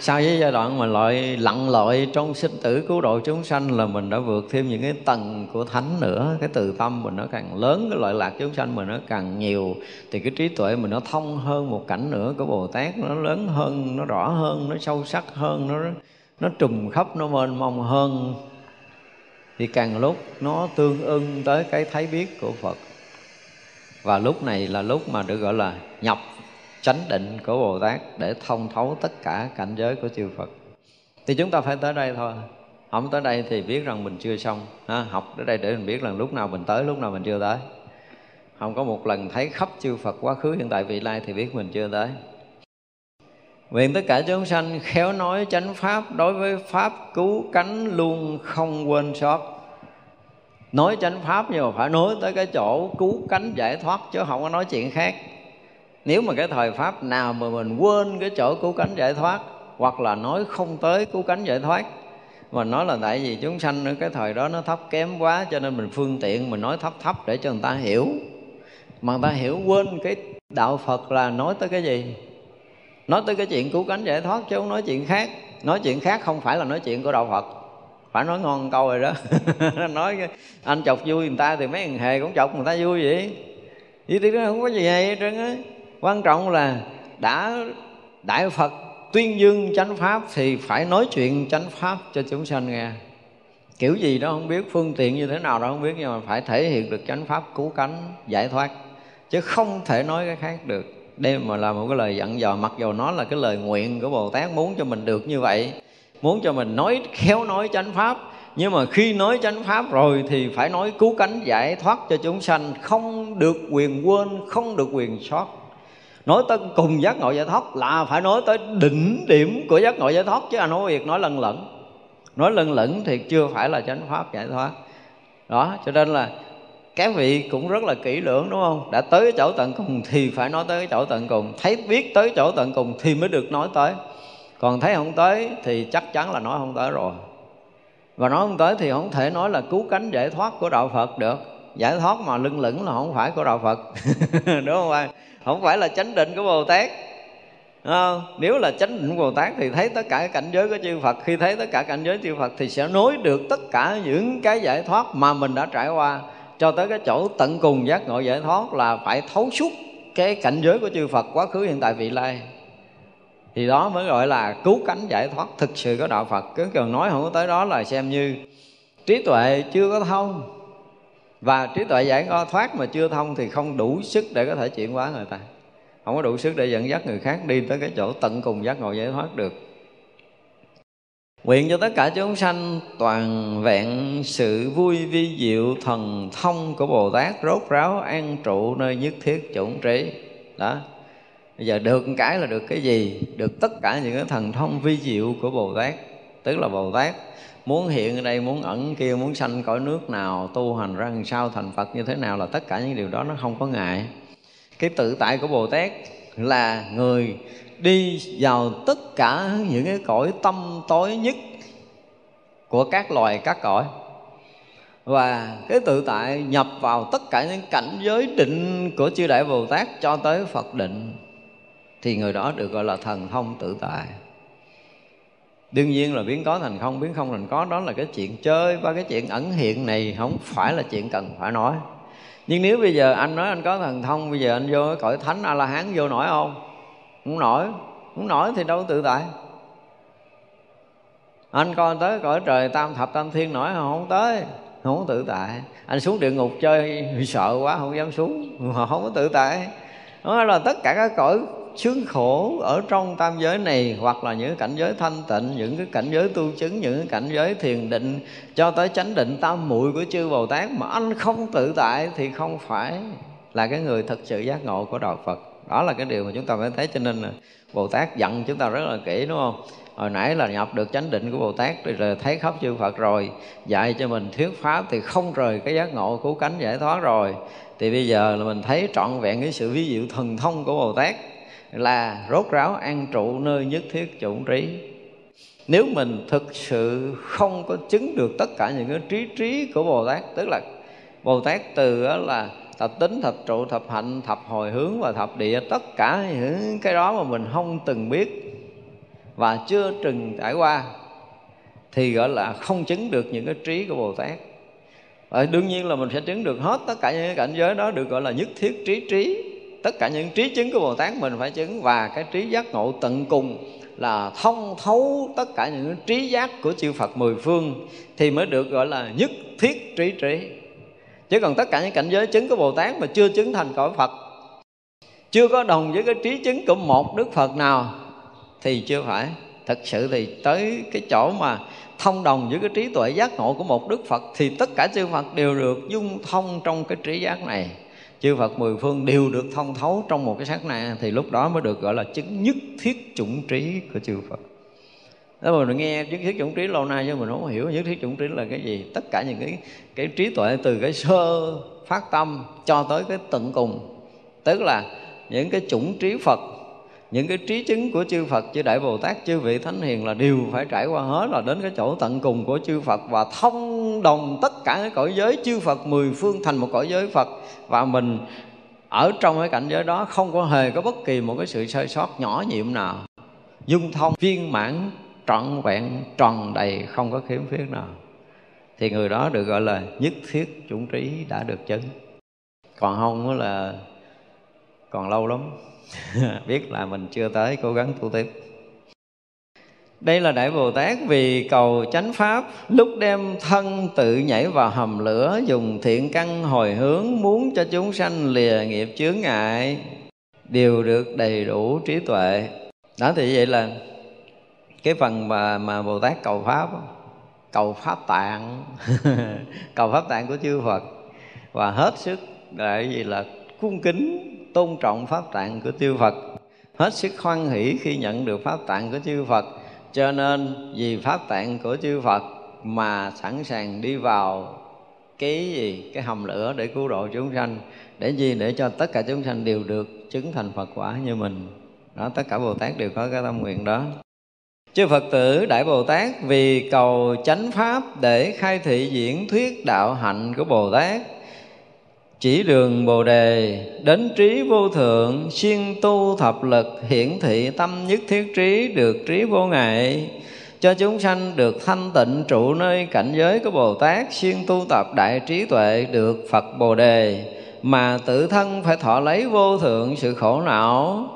Sau với giai đoạn mà lội lặn lội trong sinh tử cứu độ chúng sanh là mình đã vượt thêm những cái tầng của thánh nữa. Cái từ tâm mình nó càng lớn, cái lợi lạc chúng sanh mình nó càng nhiều, thì cái trí tuệ mình nó thông hơn một cảnh nữa của Bồ Tát. Nó lớn hơn, nó rõ hơn, nó sâu sắc hơn, nó, nó trùm khắp, nó mênh mông hơn. Thì càng lúc nó tương ưng tới cái thấy biết của Phật. Và lúc này là lúc mà được gọi là nhập chánh định của Bồ Tát để thông thấu tất cả cảnh giới của chư Phật. Thì chúng ta phải tới đây thôi. Không tới đây thì biết rằng mình chưa xong ha. Học tới đây để mình biết rằng lúc nào mình tới, lúc nào mình chưa tới. Không có một lần thấy khắp chư Phật quá khứ, hiện tại, vị lai thì biết mình chưa tới. Nguyện tất cả chúng sanh khéo nói chánh pháp, đối với pháp cứu cánh luôn không quên sót. Nói chánh pháp nhưng mà phải nói tới cái chỗ cứu cánh giải thoát, chứ không có nói chuyện khác. Nếu mà cái thời pháp nào mà mình quên cái chỗ cứu cánh giải thoát, hoặc là nói không tới cứu cánh giải thoát, mà nói là tại vì chúng sanh ở cái thời đó nó thấp kém quá, cho nên mình phương tiện mình nói thấp thấp để cho người ta hiểu. Mà người ta hiểu quên cái đạo Phật là nói tới cái gì? Nói tới cái chuyện cứu cánh giải thoát chứ không nói chuyện khác. Nói chuyện khác không phải là nói chuyện của đạo Phật. Phải nói ngon câu rồi đó. Nói anh chọc vui người ta thì mấy thằng hề cũng chọc người ta vui vậy. Vậy thì nó không có gì hay hết trơn á. Quan trọng là đã Đại Phật tuyên dương chánh pháp thì phải nói chuyện chánh pháp cho chúng sanh nghe. Kiểu gì đó không biết, phương tiện như thế nào đó không biết, nhưng mà phải thể hiện được chánh pháp cứu cánh giải thoát, chứ không thể nói cái khác được. Đây mà là một cái lời dặn dò, mặc dù nó là cái lời nguyện của Bồ Tát muốn cho mình được như vậy, muốn cho mình nói khéo nói chánh pháp. Nhưng mà khi nói chánh pháp rồi thì phải nói cứu cánh giải thoát cho chúng sanh, không được quyền quên, không được quyền sót. Nói tới cùng giác ngộ giải thoát là phải nói tới đỉnh điểm của giác ngộ giải thoát, chứ anh không có việc nói lân lẫn. Nói lân lẫn thì chưa phải là chánh pháp giải thoát. Đó, cho nên là các vị cũng rất là kỹ lưỡng, đúng không? Đã tới cái chỗ tận cùng thì phải nói tới cái chỗ tận cùng. Thấy biết tới chỗ tận cùng thì mới được nói tới. Còn thấy không tới thì chắc chắn là nói không tới rồi. Và nói không tới thì không thể nói là cứu cánh giải thoát của đạo Phật được. Giải thoát mà lưng lửng là không phải của đạo Phật. Đúng không ạ? Không phải là chánh định của Bồ Tát. À, nếu là chánh định của Bồ Tát thì thấy tất cả cảnh giới của chư Phật. Khi thấy tất cả cảnh giới chư Phật thì sẽ nối được tất cả những cái giải thoát mà mình đã trải qua cho tới cái chỗ tận cùng giác ngộ giải thoát, là phải thấu suốt cái cảnh giới của chư Phật quá khứ hiện tại vị lai. Thì đó mới gọi là cứu cánh giải thoát thực sự của đạo Phật. Cứ cần nói không có tới đó là xem như trí tuệ chưa có thông. Và trí tuệ giải thoát mà chưa thông thì không đủ sức để có thể chuyển hóa người ta, không có đủ sức để dẫn dắt người khác đi tới cái chỗ tận cùng giác ngộ giải thoát được. Nguyện cho tất cả chúng sanh toàn vẹn sự vui vi diệu thần thông của Bồ Tát, rốt ráo an trụ nơi nhất thiết chủng trí. Đó, bây giờ được cái là được cái gì? Được tất cả những cái thần thông vi diệu của Bồ Tát. Tức là Bồ Tát muốn hiện ở đây, muốn ẩn kia, muốn sanh cõi nước nào, tu hành ra làm sao, thành Phật như thế nào, là tất cả những điều đó nó không có ngại. Cái tự tại của Bồ Tát là người đi vào tất cả những cái cõi tâm tối nhất của các loài các cõi. Và cái tự tại nhập vào tất cả những cảnh giới định của chư Đại Bồ Tát cho tới Phật định, thì người đó được gọi là thần thông tự tại. Đương nhiên là biến có thành không, biến không thành có, đó là cái chuyện chơi. Và cái chuyện ẩn hiện này không phải là chuyện cần phải nói. Nhưng nếu bây giờ anh nói anh có thần thông, bây giờ anh vô cái cõi thánh A-la-hán vô nổi không? Không nổi. Không nổi thì đâu tự tại. Anh coi tới cõi trời tam thập tam thiên nổi không? Không tới, không tự tại. Anh xuống địa ngục chơi sợ quá không dám xuống, không có tự tại. Đó là tất cả các cõi sướng khổ ở trong tam giới này, hoặc là những cảnh giới thanh tịnh, những cái cảnh giới tu chứng, những cái cảnh giới thiền định, cho tới chánh định tam muội của chư Bồ Tát, mà anh không tự tại thì không phải là cái người thật sự giác ngộ của đạo Phật. Đó là cái điều mà chúng ta phải thấy. Cho nên là Bồ Tát dặn chúng ta rất là kỹ, đúng không? Hồi nãy là nhập được chánh định của Bồ Tát rồi, thấy khắp chư Phật rồi, dạy cho mình thuyết pháp thì không rời cái giác ngộ cứu cánh giải thoát rồi. Thì bây giờ là mình thấy trọn vẹn cái sự ví dụ thần thông của Bồ Tát. là rốt ráo an trụ nơi nhất thiết chủng trí. Nếu mình thực sự không có chứng được tất cả những cái trí trí của Bồ Tát, tức là Bồ Tát từ đó là thập tính, thập trụ, thập hạnh, thập hồi hướng và thập địa, tất cả những cái đó mà mình không từng biết và chưa từng trải qua thì gọi là không chứng được những cái trí của Bồ Tát. Và đương nhiên là mình sẽ chứng được hết tất cả những cái cảnh giới đó, được gọi là nhất thiết trí trí. Tất cả những trí chứng của Bồ Tát mình phải chứng, và cái trí giác ngộ tận cùng là thông thấu tất cả những trí giác của chư Phật mười phương thì mới được gọi là nhất thiết trí trí. Chứ còn tất cả những cảnh giới chứng của Bồ Tát mà chưa chứng thành cõi Phật, chưa có đồng với cái trí chứng của một Đức Phật nào thì chưa phải. Thật sự thì tới cái chỗ mà thông đồng với cái trí tuệ giác ngộ của một Đức Phật thì tất cả chư Phật đều được dung thông trong cái trí giác này. Chư Phật mười phương đều được thông thấu trong một cái sát này, thì lúc đó mới được gọi là chứng nhất thiết chủng trí của chư Phật. Đó, mình nghe nhất thiết chủng trí lâu nay nhưng mình không hiểu nhất thiết chủng trí là cái gì. Tất cả những cái, cái trí tuệ từ cái sơ phát tâm cho tới cái tận cùng, tức là những cái chủng trí Phật, những cái trí chứng của chư Phật, chư Đại Bồ Tát, chư vị Thánh Hiền là đều phải trải qua hết, là đến cái chỗ tận cùng của chư Phật và thông đồng tất cả cái cõi giới chư Phật mười phương thành một cõi giới Phật. Và mình ở trong cái cảnh giới đó không có hề có bất kỳ một cái sự sơ sót nhỏ nhiệm nào, dung thông viên mãn, trọn vẹn, tròn đầy, không có khiếm khuyết nào, thì người đó được gọi là nhất thiết chủng trí đã được chứng. Còn không là còn lâu lắm biết là mình chưa tới, cố gắng tu tiếp. Đây là Đại Bồ Tát vì cầu chánh pháp, lúc đem thân tự nhảy vào hầm lửa, dùng thiện căn hồi hướng, muốn cho chúng sanh lìa nghiệp chướng ngại, đều được đầy đủ trí tuệ. Đó, thì vậy là cái phần mà, mà Bồ Tát cầu pháp, cầu pháp tạng cầu pháp tạng của chư Phật, và hết sức để gì là cung kính tôn trọng pháp tạng của chư Phật, hết sức hoan hỷ khi nhận được pháp tạng của chư Phật. Cho nên vì pháp tạng của chư Phật mà sẵn sàng đi vào cái gì, cái hầm lửa để cứu độ chúng sanh. Để gì? Để cho tất cả chúng sanh đều được chứng thành Phật quả như mình. Đó, tất cả Bồ Tát đều có cái tâm nguyện đó. Chư Phật tử Đại Bồ Tát vì cầu chánh pháp để khai thị diễn thuyết đạo hạnh của Bồ Tát, chỉ đường Bồ Đề đến trí vô thượng, xuyên tu thập lực, hiển thị tâm nhất thiết trí, được trí vô ngại, cho chúng sanh được thanh tịnh trụ nơi cảnh giới của Bồ Tát, xuyên tu tập đại trí tuệ, được Phật Bồ Đề, mà tự thân phải thọ lấy vô thượng sự khổ não,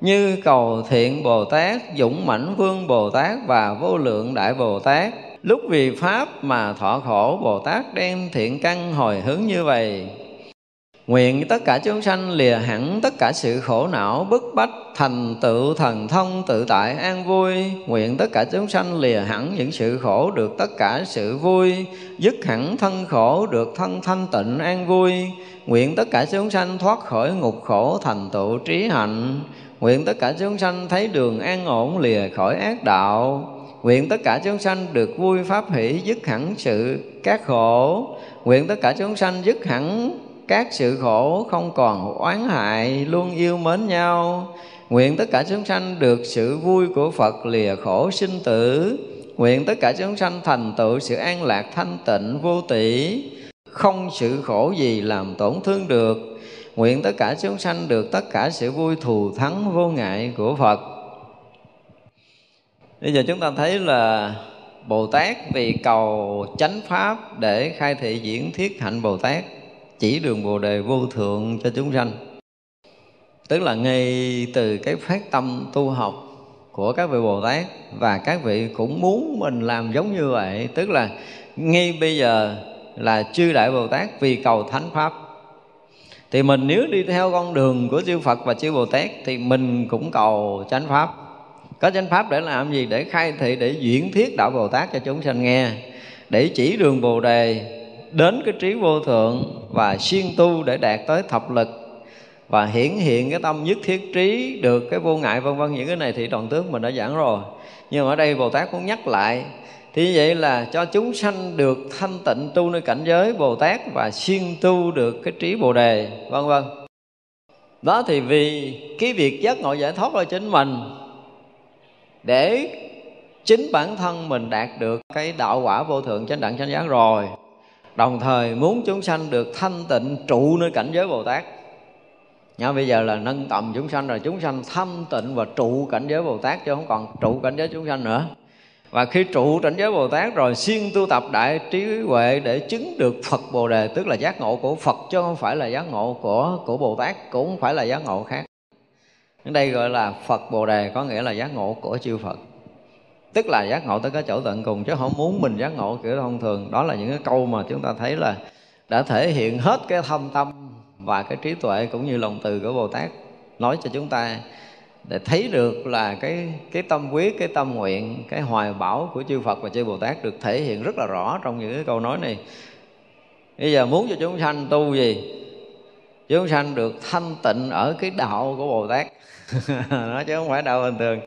như cầu thiện Bồ Tát, dũng mãnh vương Bồ Tát và vô lượng đại Bồ Tát. Lúc vì pháp mà thọ khổ, Bồ Tát đem thiện căn hồi hướng như vậy, nguyện tất cả chúng sanh lìa hẳn tất cả sự khổ não bức bách, thành tựu thần thông tự tại an vui. Nguyện tất cả chúng sanh lìa hẳn những sự khổ, được tất cả sự vui. Dứt hẳn thân khổ, được thân thanh tịnh an vui. Nguyện tất cả chúng sanh thoát khỏi ngục khổ, thành tựu trí hạnh. Nguyện tất cả chúng sanh thấy đường an ổn, lìa khỏi ác đạo. Nguyện tất cả chúng sanh được vui pháp hỷ, dứt hẳn sự các khổ. Nguyện tất cả chúng sanh dứt hẳn các sự khổ, không còn oán hại, luôn yêu mến nhau. Nguyện tất cả chúng sanh được sự vui của Phật, lìa khổ sinh tử. Nguyện tất cả chúng sanh thành tựu sự an lạc thanh tịnh vô tỷ, không sự khổ gì làm tổn thương được. Nguyện tất cả chúng sanh được tất cả sự vui thù thắng vô ngại của Phật. Bây giờ chúng ta thấy là Bồ Tát vì cầu chánh pháp để khai thị diễn thuyết hạnh Bồ Tát, chỉ đường Bồ Đề vô thượng cho chúng sanh. Tức là ngay từ cái phát tâm tu học của các vị Bồ Tát, và các vị cũng muốn mình làm giống như vậy. Tức là ngay bây giờ là chư Đại Bồ Tát vì cầu thánh pháp, thì mình nếu đi theo con đường của chư Phật và chư Bồ Tát thì mình cũng cầu chánh pháp. Có chánh pháp để làm gì? Để khai thị, để diễn thuyết đạo Bồ Tát cho chúng sanh nghe, để chỉ đường Bồ Đề đến cái trí vô thượng, và siêng tu để đạt tới thập lực, và hiển hiện cái tâm nhất thiết trí, được cái vô ngại, vân vân. Những cái này thì đoạn tướng mình đã giảng rồi, nhưng mà ở đây Bồ Tát cũng nhắc lại. Thì vậy là cho chúng sanh được thanh tịnh tu nơi cảnh giới Bồ Tát, và siêng tu được cái trí Bồ Đề, vân vân. Đó thì vì cái việc giác ngộ giải thoát là chính mình, để chính bản thân mình đạt được cái đạo quả vô thượng chánh đẳng chánh giác rồi, đồng thời muốn chúng sanh được thanh tịnh trụ nơi cảnh giới Bồ Tát. Nhớ bây giờ là nâng tầm chúng sanh rồi, chúng sanh thanh tịnh và trụ cảnh giới Bồ Tát, chứ không còn trụ cảnh giới chúng sanh nữa. Và khi trụ cảnh giới Bồ Tát rồi, siêng tu tập đại trí huệ để chứng được Phật Bồ Đề, tức là giác ngộ của Phật, chứ không phải là giác ngộ của, của Bồ Tát, cũng không phải là giác ngộ khác. Ở đây gọi là Phật Bồ Đề, có nghĩa là giác ngộ của chư Phật, tức là giác ngộ tới cái chỗ tận cùng, chứ không muốn mình giác ngộ kiểu thông thường. Đó là những cái câu mà chúng ta thấy là đã thể hiện hết cái thâm tâm và cái trí tuệ cũng như lòng từ của Bồ Tát, nói cho chúng ta để thấy được là cái, cái tâm quyết, cái tâm nguyện, cái hoài bão của chư Phật và chư Bồ Tát được thể hiện rất là rõ trong những cái câu nói này. Bây giờ muốn cho chúng sanh tu gì? Chúng sanh được thanh tịnh ở cái đạo của Bồ Tát nó chứ không phải đạo bình thường.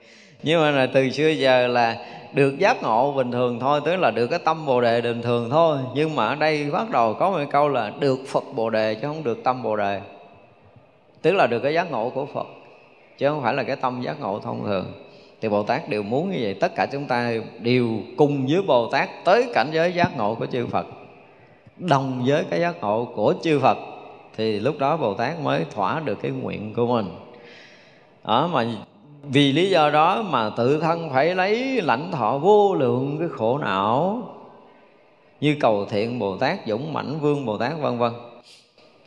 Nhưng mà là từ xưa giờ là được giác ngộ bình thường thôi, tức là được cái tâm Bồ Đề bình thường thôi. Nhưng mà ở đây bắt đầu có một câu là được Phật Bồ Đề chứ không được tâm Bồ Đề, tức là được cái giác ngộ của Phật chứ không phải là cái tâm giác ngộ thông thường. Thì Bồ Tát đều muốn như vậy, tất cả chúng ta đều cùng với Bồ Tát tới cảnh giới giác ngộ của chư Phật, đồng với cái giác ngộ của chư Phật, thì lúc đó Bồ Tát mới thỏa được cái nguyện của mình. Đó, mà vì lý do đó mà tự thân phải lấy lãnh thọ vô lượng cái khổ não, như Cầu Thiện Bồ Tát, Dũng Mãnh Vương Bồ Tát vân vân.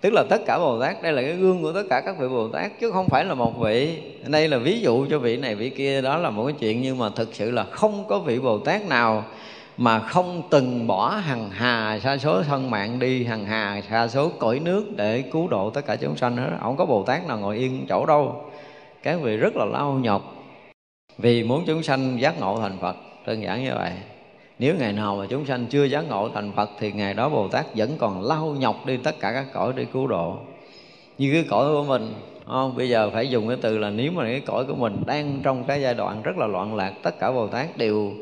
Tức là tất cả Bồ Tát, đây là cái gương của tất cả các vị Bồ Tát, chứ không phải là một vị. Đây là ví dụ cho vị này vị kia, đó là một cái chuyện. Nhưng mà thực sự là không có vị Bồ Tát nào mà không từng bỏ hằng hà sa số thân mạng đi, hằng hà sa số cõi nước để cứu độ tất cả chúng sanh hết. Không có Bồ Tát nào ngồi yên chỗ đâu. Các vị rất là lao nhọc vì muốn chúng sanh giác ngộ thành Phật, đơn giản như vậy. Nếu ngày nào mà chúng sanh chưa giác ngộ thành Phật thì ngày đó Bồ Tát vẫn còn lao nhọc đi tất cả các cõi để cứu độ. Như cái cõi của mình, không? Bây giờ phải dùng cái từ là nếu mà cái cõi của mình đang trong cái giai đoạn rất là loạn lạc, tất cả Bồ Tát đều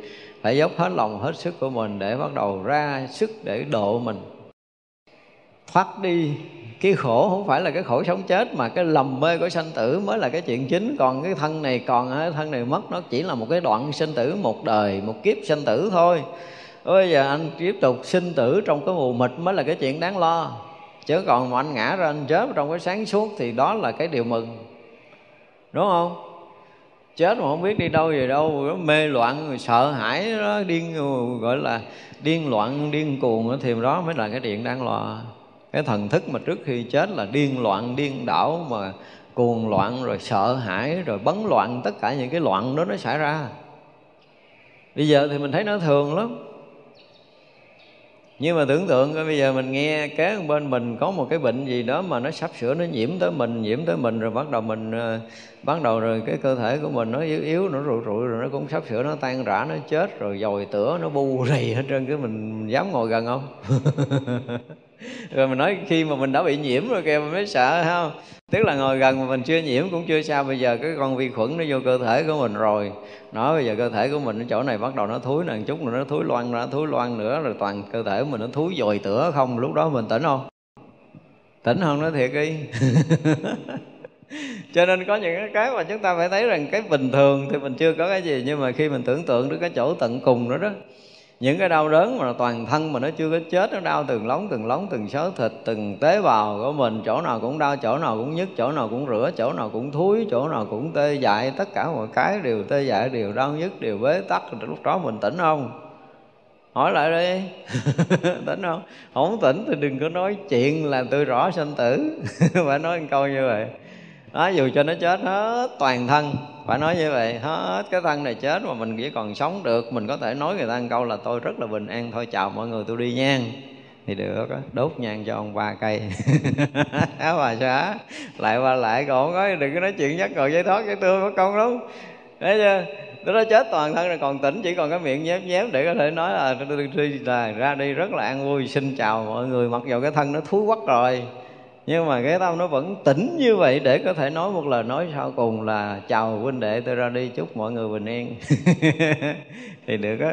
phải dốc hết lòng, hết sức của mình để bắt đầu ra sức để độ mình, thoát đi cái khổ, không phải là cái khổ sống chết mà cái lầm mê của sanh tử mới là cái chuyện chính. Còn cái thân này còn, cái thân này mất, nó chỉ là một cái đoạn sanh tử, một đời, một kiếp sanh tử thôi. Bây giờ anh tiếp tục sinh tử trong cái mù mịt mới là cái chuyện đáng lo. Chứ còn mà anh ngã ra anh chết trong cái sáng suốt thì đó là cái điều mừng, đúng không? Chết mà không biết đi đâu về đâu, nó mê loạn, rồi sợ hãi, nó điên, gọi là điên loạn, điên cuồng, thì đó mới là cái chuyện đáng lo. Cái thần thức mà trước khi chết là điên loạn, điên đảo, mà cuồng loạn, rồi sợ hãi, rồi bấn loạn, tất cả những cái loạn đó nó xảy ra. Bây giờ thì mình thấy nó thường lắm, nhưng mà tưởng tượng coi bây giờ mình nghe kế bên mình có một cái bệnh gì đó mà nó sắp sửa nó nhiễm tới mình, nhiễm tới mình rồi bắt đầu mình bắt đầu rồi cái cơ thể của mình nó yếu yếu, nó rụi rụi rồi nó cũng sắp sửa nó tan rã, nó chết rồi, dồi tửa nó bu rì hết trơn, cái mình dám ngồi gần không? Rồi mình nói khi mà mình đã bị nhiễm rồi kìa mình mới sợ, không? Tức là ngồi gần mà mình chưa nhiễm cũng chưa sao, bây giờ cái con vi khuẩn nó vô cơ thể của mình rồi, nó bây giờ cơ thể của mình ở chỗ này bắt đầu nó thúi nè, chút nữa nó thúi loang ra, thúi loang nữa rồi toàn cơ thể của mình nó thúi dồi tửa không, lúc đó mình tỉnh không? Tỉnh không nói thiệt đi. Cho nên có những cái mà chúng ta phải thấy rằng cái bình thường thì mình chưa có cái gì, nhưng mà khi mình tưởng tượng đến cái chỗ tận cùng đó đó, những cái đau đớn mà toàn thân mà nó chưa có chết, nó đau từng lóng, từng lóng, từng xớ thịt, từng tế bào của mình, chỗ nào cũng đau, chỗ nào cũng nhức, chỗ nào cũng rửa, chỗ nào cũng thúi, chỗ nào cũng tê dại, tất cả mọi cái đều tê dại, đều đau nhức, đều bế tắc. Lúc đó mình tỉnh không? Hỏi lại đi. Tỉnh không? Không tỉnh thì đừng có nói chuyện là tôi rõ sanh tử. Phải nói một câu như vậy. Đó, dù cho nó chết hết toàn thân, phải nói như vậy, hết cái thân này chết mà mình chỉ còn sống được, mình có thể nói người ta một câu là tôi rất là bình an, thôi chào mọi người tôi đi nhang, thì được đó. Đốt nhang cho ông ba cây. Áo bà xá lại qua lại còn nói đừng có nói chuyện giác ngộ giải thoát với tôi mất công lắm. Đấy chưa, tôi đã chết toàn thân rồi còn tỉnh chỉ còn cái miệng nhép nhép để có thể nói là tôi ra đi rất là an vui, xin chào mọi người, mặc dù cái thân nó thúi quắc rồi nhưng mà cái tâm nó vẫn tỉnh như vậy để có thể nói một lời nói sau cùng là chào huynh đệ tôi ra đi, chúc mọi người bình yên. Thì được á,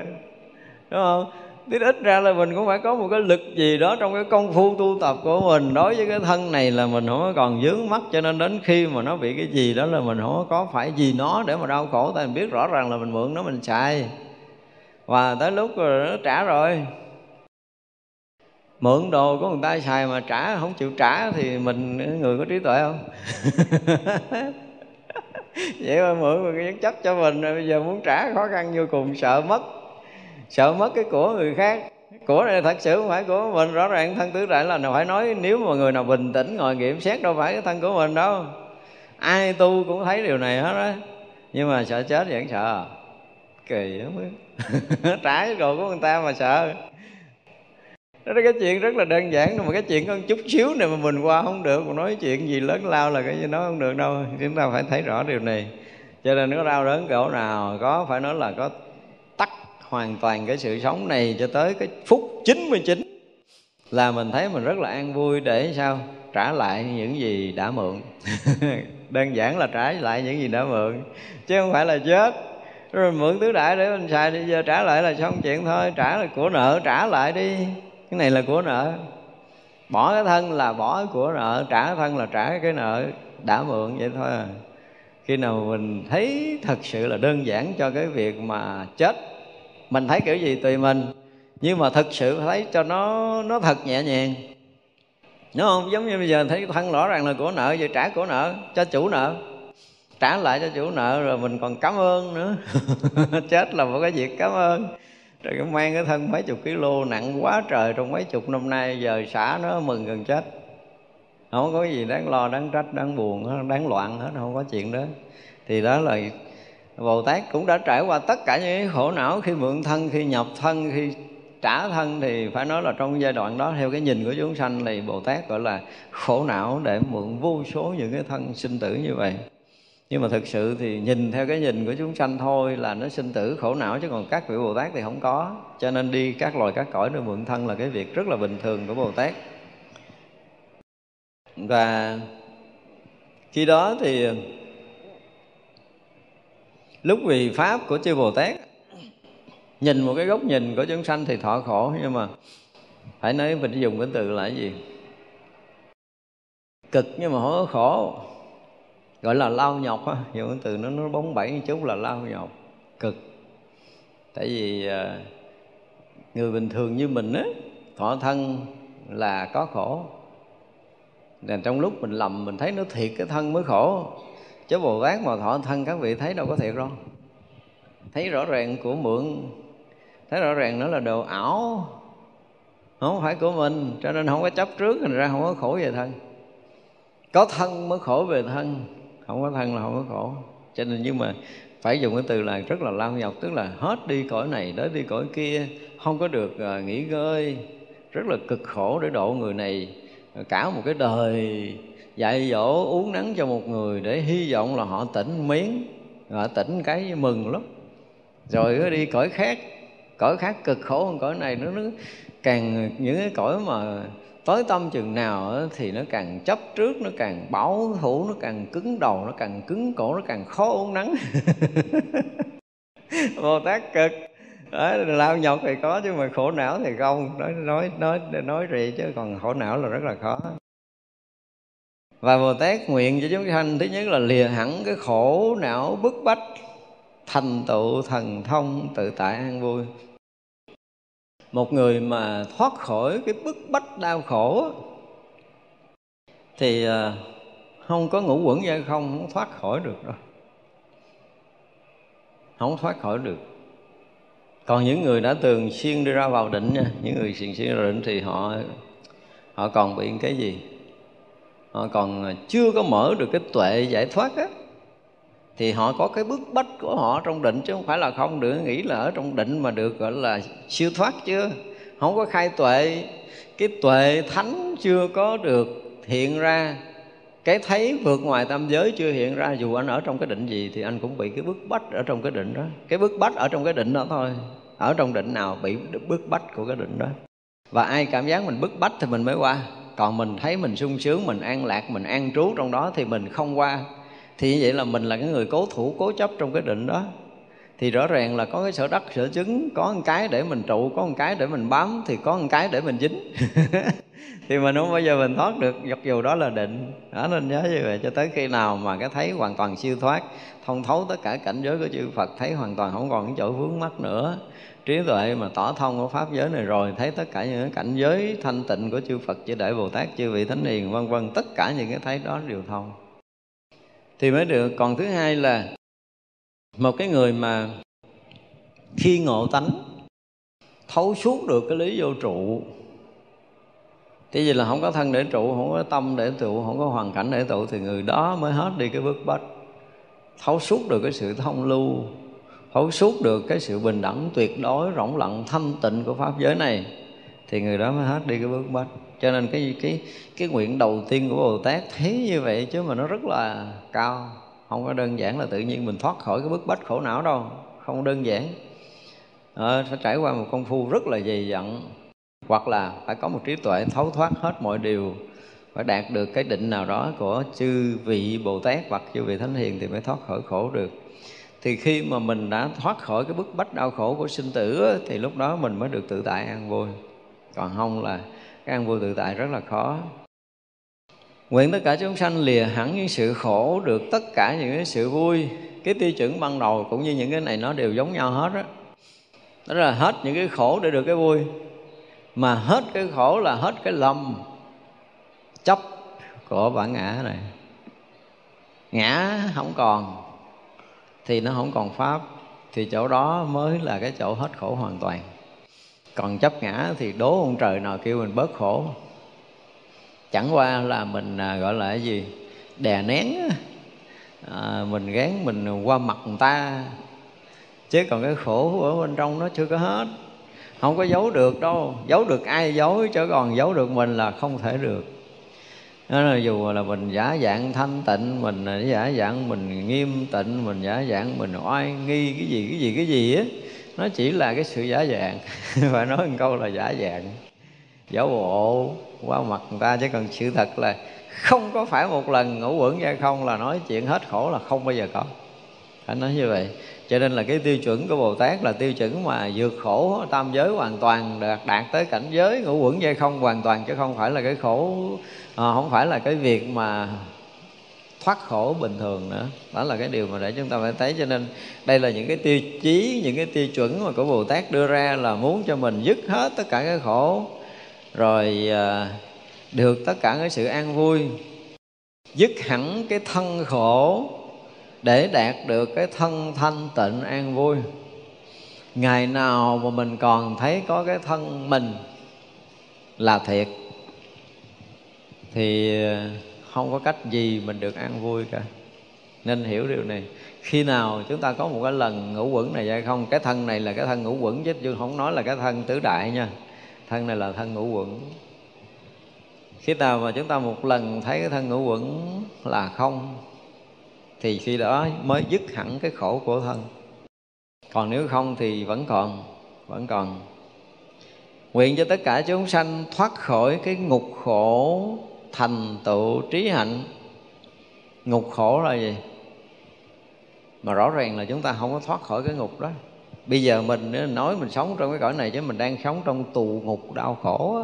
đúng không? Thế ít ra là mình cũng phải có một cái lực gì đó trong cái công phu tu tập của mình. Đối với cái thân này là mình không còn vướng mắc, cho nên đến khi mà nó bị cái gì đó là mình không có phải vì nó để mà đau khổ. Tại mình biết rõ ràng là mình mượn nó mình xài, và tới lúc rồi nó trả rồi. Mượn đồ của người ta xài mà trả không chịu trả thì mình người có trí tuệ không? Vậy mà mượn một cái chấp cho mình rồi bây giờ muốn trả khó khăn vô cùng, sợ mất. Sợ mất cái của người khác. Của này thật sự không phải của mình. Rõ ràng thân tứ đại là phải nói. Nếu mà người nào bình tĩnh ngồi nghiệm xét đâu phải cái thân của mình đâu. Ai tu cũng thấy điều này hết á. Nhưng mà sợ chết vẫn sợ. Kỳ lắm. Trái đồ của người ta mà sợ. Đó là cái chuyện rất là đơn giản. Mà cái chuyện con chút xíu này mà mình qua không được, còn nói chuyện gì lớn lao là cái gì nói không được đâu. Chúng ta phải thấy rõ điều này. Cho nên nó đau đớn cỡ nào, có phải nói là có tắc hoàn toàn cái sự sống này cho tới cái phút chín mươi chín là mình thấy mình rất là an vui. Để sao? Trả lại những gì đã mượn. Đơn giản là trả lại những gì đã mượn, chứ không phải là chết. Rồi mượn tứ đại để mình xài, bây giờ trả lại là xong chuyện thôi. Trả là của nợ, trả lại đi. Cái này là của nợ. Bỏ cái thân là bỏ của nợ, trả cái thân là trả cái nợ đã mượn, vậy thôi à. Khi nào mình thấy thật sự là đơn giản cho cái việc mà chết, mình thấy kiểu gì tùy mình, nhưng mà thật sự thấy cho nó nó thật nhẹ nhàng, đúng không? Giống như bây giờ thấy thân rõ ràng là của nợ, vậy trả của nợ cho chủ nợ, trả lại cho chủ nợ, rồi mình còn cảm ơn nữa. Chết là một cái việc cảm ơn. Rồi cái mang cái thân mấy chục kilo nặng quá trời trong mấy chục năm nay, giờ xả nó mừng gần chết. Không có gì đáng lo, đáng trách, đáng buồn, đáng loạn hết, không có chuyện đó. Thì đó là Bồ Tát cũng đã trải qua tất cả những cái khổ não khi mượn thân, khi nhập thân, khi trả thân. Thì phải nói là trong giai đoạn đó, theo cái nhìn của chúng sanh thì Bồ Tát gọi là khổ não để mượn vô số những cái thân sinh tử như vậy. Nhưng mà thực sự thì nhìn theo cái nhìn của chúng sanh thôi là nó sinh tử khổ não, chứ còn các vị Bồ Tát thì không có. Cho nên đi các loài các cõi để mượn thân là cái việc rất là bình thường của Bồ Tát. Và khi đó thì lúc vì Pháp của chư Bồ Tát, nhìn một cái góc nhìn của chúng sanh thì thọ khổ. Nhưng mà phải nói mình dùng cái từ là cái gì? Cực nhưng mà không có khổ, gọi là lao nhọc á. Dùng cái từ nó, nó bóng bẩy một chút là lao nhọc, cực. Tại vì người bình thường như mình á, thọ thân là có khổ. Nên trong lúc mình lầm mình thấy nó thiệt cái thân mới khổ. Chứ Bồ Tát mà thọ thân các vị thấy đâu có thiệt đâu. Thấy rõ ràng của mượn, thấy rõ ràng nó là đồ ảo, không phải của mình. Cho nên không có chấp trước, thành ra không có khổ về thân. Có thân mới khổ về thân, không có thân là không có khổ. Cho nên nhưng mà phải dùng cái từ là rất là lao nhọc. Tức là hết đi cõi này đến đi cõi kia, không có được nghỉ ngơi, rất là cực khổ để độ người này. Cả một cái đời dạy dỗ uốn nắn cho một người để hy vọng là họ tỉnh miếng, họ tỉnh cái mừng lắm. Rồi cứ đi cõi khác, cõi khác cực khổ hơn cõi này. Nó, nó càng những cái cõi mà tối tâm chừng nào thì nó càng chấp trước, nó càng bảo thủ, nó càng cứng đầu, nó càng cứng cổ, nó càng khó uốn nắn. Bồ Tát cực. Đó, lao nhọc thì có chứ mà khổ não thì không. Nói nói nói nói rì chứ còn khổ não là rất là khó. Và Bồ Tát nguyện cho chúng sanh thứ nhất là lìa hẳn cái khổ não bức bách, thành tựu thần thông tự tại an vui. Một người mà thoát khỏi cái bức bách đau khổ thì không có ngũ uẩn hay không, không thoát khỏi được đâu, không thoát khỏi được. Còn những người đã thường xuyên đi ra vào định nha, những người thường xuyên ra định thì họ họ còn bị cái gì? Họ còn chưa có mở được cái tuệ giải thoát á, thì họ có cái bức bách của họ trong định, chứ không phải là không được. Nghĩ là ở trong định mà được gọi là siêu thoát chưa? Không có khai tuệ, cái tuệ thánh chưa có được hiện ra, cái thấy vượt ngoài tam giới chưa hiện ra. Dù anh ở trong cái định gì thì anh cũng bị cái bức bách ở trong cái định đó. Cái bức bách ở trong cái định đó thôi. Ở trong định nào bị bức bách của cái định đó. Và ai cảm giác mình bức bách thì mình mới qua. Còn mình thấy mình sung sướng, mình an lạc, mình an trú trong đó thì mình không qua. Thì như vậy là mình là cái người cố thủ, cố chấp trong cái định đó. thì rõ ràng là có cái sở đắc, sở chứng, có một cái để mình trụ, có một cái để mình bám, thì có một cái để mình dính. Thì mình không bao giờ mình thoát được, mặc dù đó là định. Đó, nên nhớ như vậy cho tới khi nào mà cái thấy hoàn toàn siêu thoát, thông thấu tất cả cảnh giới của chư Phật, thấy hoàn toàn không còn cái chỗ vướng mắc nữa. Trí tuệ mà tỏ thông của Pháp giới này rồi, thấy tất cả những cảnh giới thanh tịnh của chư Phật, chư Đại Bồ Tát, chư vị Thánh Hiền, vân vân, tất cả những cái thấy đó đều thông thì mới được. Còn thứ hai là một cái người mà khi ngộ tánh, thấu suốt được cái lý vô trụ, thì vì là không có thân để trụ, không có tâm để trụ, không có hoàn cảnh để trụ, thì người đó mới hết đi cái bức bách, thấu suốt được cái sự thông lưu, thấu suốt được cái sự bình đẳng tuyệt đối, rỗng lặng, thanh tịnh của Pháp giới này, thì người đó mới hết đi cái bức bách. Cho nên cái, cái, cái nguyện đầu tiên của Bồ Tát thấy như vậy chứ mà nó rất là cao. Không có đơn giản là tự nhiên mình thoát khỏi cái bức bách khổ não đâu, không đơn giản. Ờ, phải trải qua một công phu rất là dày dặn, hoặc là phải có một trí tuệ thấu thoát hết mọi điều, phải đạt được cái định nào đó của chư vị Bồ Tát hoặc chư vị Thánh Hiền thì mới thoát khỏi khổ được. Thì khi mà mình đã thoát khỏi cái bức bách đau khổ của sinh tử thì lúc đó mình mới được tự tại an vui. Còn không là cái an vui tự tại rất là khó. Nguyện tất cả chúng sanh lìa hẳn những sự khổ, được tất cả những cái sự vui. Cái tiêu chuẩn ban đầu cũng như những cái này nó đều giống nhau hết á. Đó. Đó là hết những cái khổ để được cái vui. Mà hết cái khổ là hết cái lầm chấp của bản ngã này. Ngã không còn thì nó không còn pháp, thì chỗ đó mới là cái chỗ hết khổ hoàn toàn. Còn chấp ngã thì đố ông trời nào kêu mình bớt khổ. Chẳng qua là mình gọi là cái gì, đè nén, à, mình gán mình qua mặt người ta. Chứ còn cái khổ ở bên trong nó chưa có hết, không có giấu được đâu. Giấu được ai giấu, chứ còn giấu được mình là không thể được. Nên là dù là mình giả dạng thanh tịnh, mình giả dạng mình nghiêm tịnh, mình giả dạng mình oai nghi cái gì cái gì cái gì á, nó chỉ là cái sự giả dạng. Phải nói một câu là giả dạng, giả bộ qua mặt người ta. Chứ còn sự thật là không có phải một lần ngũ uẩn ra không là nói chuyện hết khổ là không bao giờ có. Phải nói như vậy. Cho nên là cái tiêu chuẩn của Bồ Tát là tiêu chuẩn mà vượt khổ tam giới hoàn toàn, đạt, đạt tới cảnh giới ngũ uẩn ra không hoàn toàn, chứ không phải là cái khổ, à, không phải là cái việc mà thoát khổ bình thường nữa. Đó là cái điều mà để chúng ta phải thấy. Cho nên đây là những cái tiêu chí, những cái tiêu chuẩn mà của Bồ Tát đưa ra là muốn cho mình dứt hết tất cả cái khổ, rồi được tất cả cái sự an vui, dứt hẳn cái thân khổ để đạt được cái thân thanh tịnh an vui. Ngày nào mà mình còn thấy có cái thân mình là thiệt thì không có cách gì mình được an vui cả. Nên hiểu điều này. Khi nào chúng ta có một cái lần ngũ uẩn này hay không? Cái thân này là cái thân ngũ uẩn chứ tôi không nói là cái thân tứ đại nha. Thân này là thân ngũ uẩn. Khi nào mà chúng ta một lần thấy cái thân ngũ uẩn là không thì khi đó mới dứt hẳn cái khổ của thân. Còn nếu không thì vẫn còn, vẫn còn. Nguyện cho tất cả chúng sanh thoát khỏi cái ngục khổ, thành tựu trí hạnh. Ngục khổ là gì? Mà rõ ràng là chúng ta không có thoát khỏi cái ngục đó. Bây giờ mình nói mình sống trong cái cõi này chứ mình đang sống trong tù ngục đau khổ á.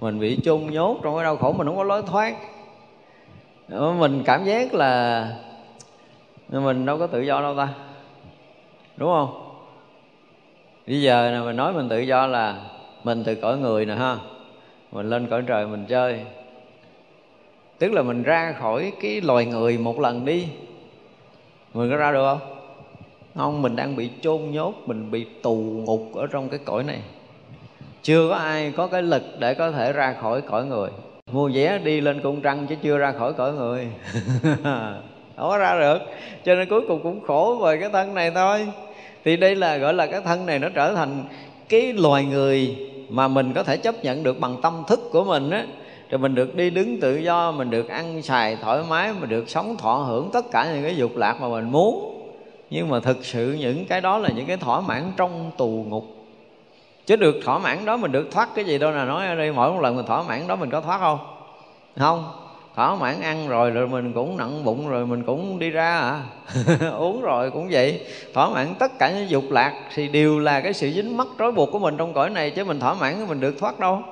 Mình bị chôn nhốt trong cái đau khổ, mình không có lối thoát. Mình cảm giác là mình đâu có tự do đâu ta, đúng không? Bây giờ là mình nói mình tự do là mình từ cõi người nè ha, mình lên cõi trời mình chơi. Tức là mình ra khỏi cái loài người một lần đi, mình có ra được không? Không, mình đang bị chôn nhốt, mình bị tù ngục ở trong cái cõi này. Chưa có ai có cái lực để có thể ra khỏi cõi người. Mua vé đi lên cung trăng chứ chưa ra khỏi cõi người. Không có ra được. Cho nên cuối cùng cũng khổ về cái thân này thôi. Thì đây là gọi là cái thân này nó trở thành cái loài người mà mình có thể chấp nhận được bằng tâm thức của mình á. Rồi mình được đi đứng tự do, mình được ăn xài thoải mái, mình được sống thọ hưởng tất cả những cái dục lạc mà mình muốn. Nhưng mà thực sự những cái đó là những cái thỏa mãn trong tù ngục. Chứ được thỏa mãn đó mình được thoát cái gì đâu nè. Nói ở đây mỗi một lần mình thỏa mãn đó mình có thoát không? Không. thỏa mãn ăn rồi rồi mình cũng nặng bụng rồi mình cũng đi ra à. Uống rồi cũng vậy, thỏa mãn tất cả những dục lạc thì đều là cái sự dính mắc trói buộc của mình trong cõi này, chứ mình thỏa mãn mình được thoát đâu.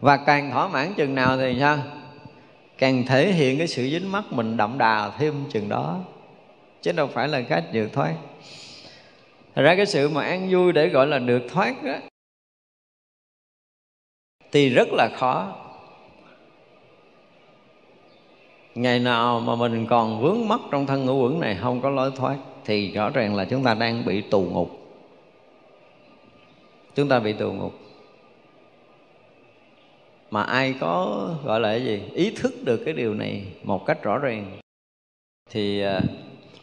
Và càng thỏa mãn chừng nào thì sao? Càng thể hiện cái sự dính mắc mình đậm đà thêm chừng đó, chứ đâu phải là cách vượt thoát. Thật ra cái sự mà ăn vui để gọi là được thoát đó, thì rất là khó. Ngày nào mà mình còn vướng mắc trong thân ngũ uẩn này không có lối thoát thì rõ ràng là chúng ta đang bị tù ngục. Chúng ta bị tù ngục. Mà ai có gọi là cái gì? Ý thức được cái điều này một cách rõ ràng thì uh,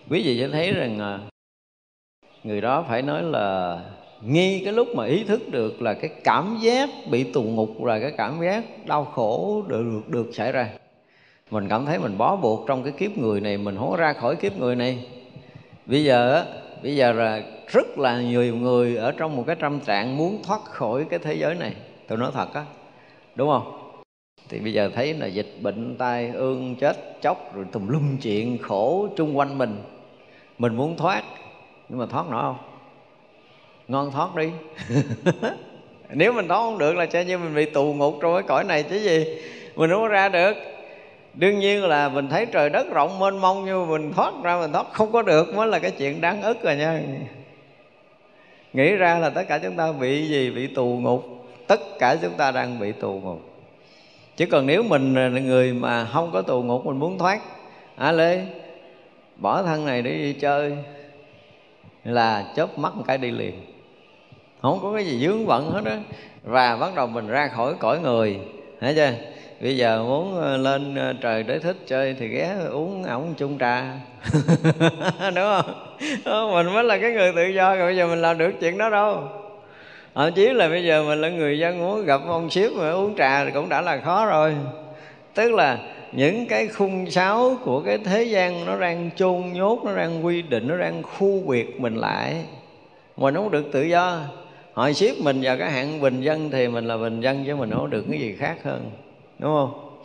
quý vị sẽ thấy rằng uh, người đó phải nói là ngay cái lúc mà ý thức được là cái cảm giác bị tù ngục là cái cảm giác đau khổ được, được, được xảy ra. Mình cảm thấy mình bó buộc trong cái kiếp người này, mình không ra khỏi kiếp người này. Bây giờ bây giờ là rất là nhiều người ở trong một cái tâm trạng muốn thoát khỏi cái thế giới này. Tôi nói thật á, đúng không? Thì bây giờ thấy là dịch bệnh tai ương chết chóc rồi tùm lum chuyện khổ chung quanh mình. Mình muốn thoát nhưng mà thoát nổi không? Ngon thoát đi. Nếu mình thoát không được là cho như mình bị tù ngục trong cái cõi này chứ gì. Mình không ra được. Đương nhiên là mình thấy trời đất rộng mênh mông nhưng mà mình thoát ra mình thoát không có được mới là cái chuyện đáng ức rồi nha. Nghĩ ra là tất cả chúng ta bị gì? Bị tù ngục. Tất cả chúng ta đang bị tù ngục. Chứ còn nếu mình là người mà không có tù ngục, mình muốn thoát, à Lê, bỏ thân này để đi chơi, là chớp mắt một cái đi liền, không có cái gì vướng bận hết á. Và bắt đầu mình ra khỏi cõi người, thấy chưa? Bây giờ muốn lên trời để thích chơi thì ghé uống ổng chung trà. Đúng không? Mình mới là cái người tự do rồi, bây giờ mình làm được chuyện đó đâu. Thậm chí là bây giờ mình là người dân muốn gặp ông ship mà uống trà thì cũng đã là khó rồi. Tức là những cái khung sáo của cái thế gian nó đang chôn nhốt, nó đang quy định, nó đang khu biệt mình lại. Mình không được tự do. Hồi ship mình vào cái hạng bình dân thì mình là bình dân chứ mình không được cái gì khác hơn. Đúng không?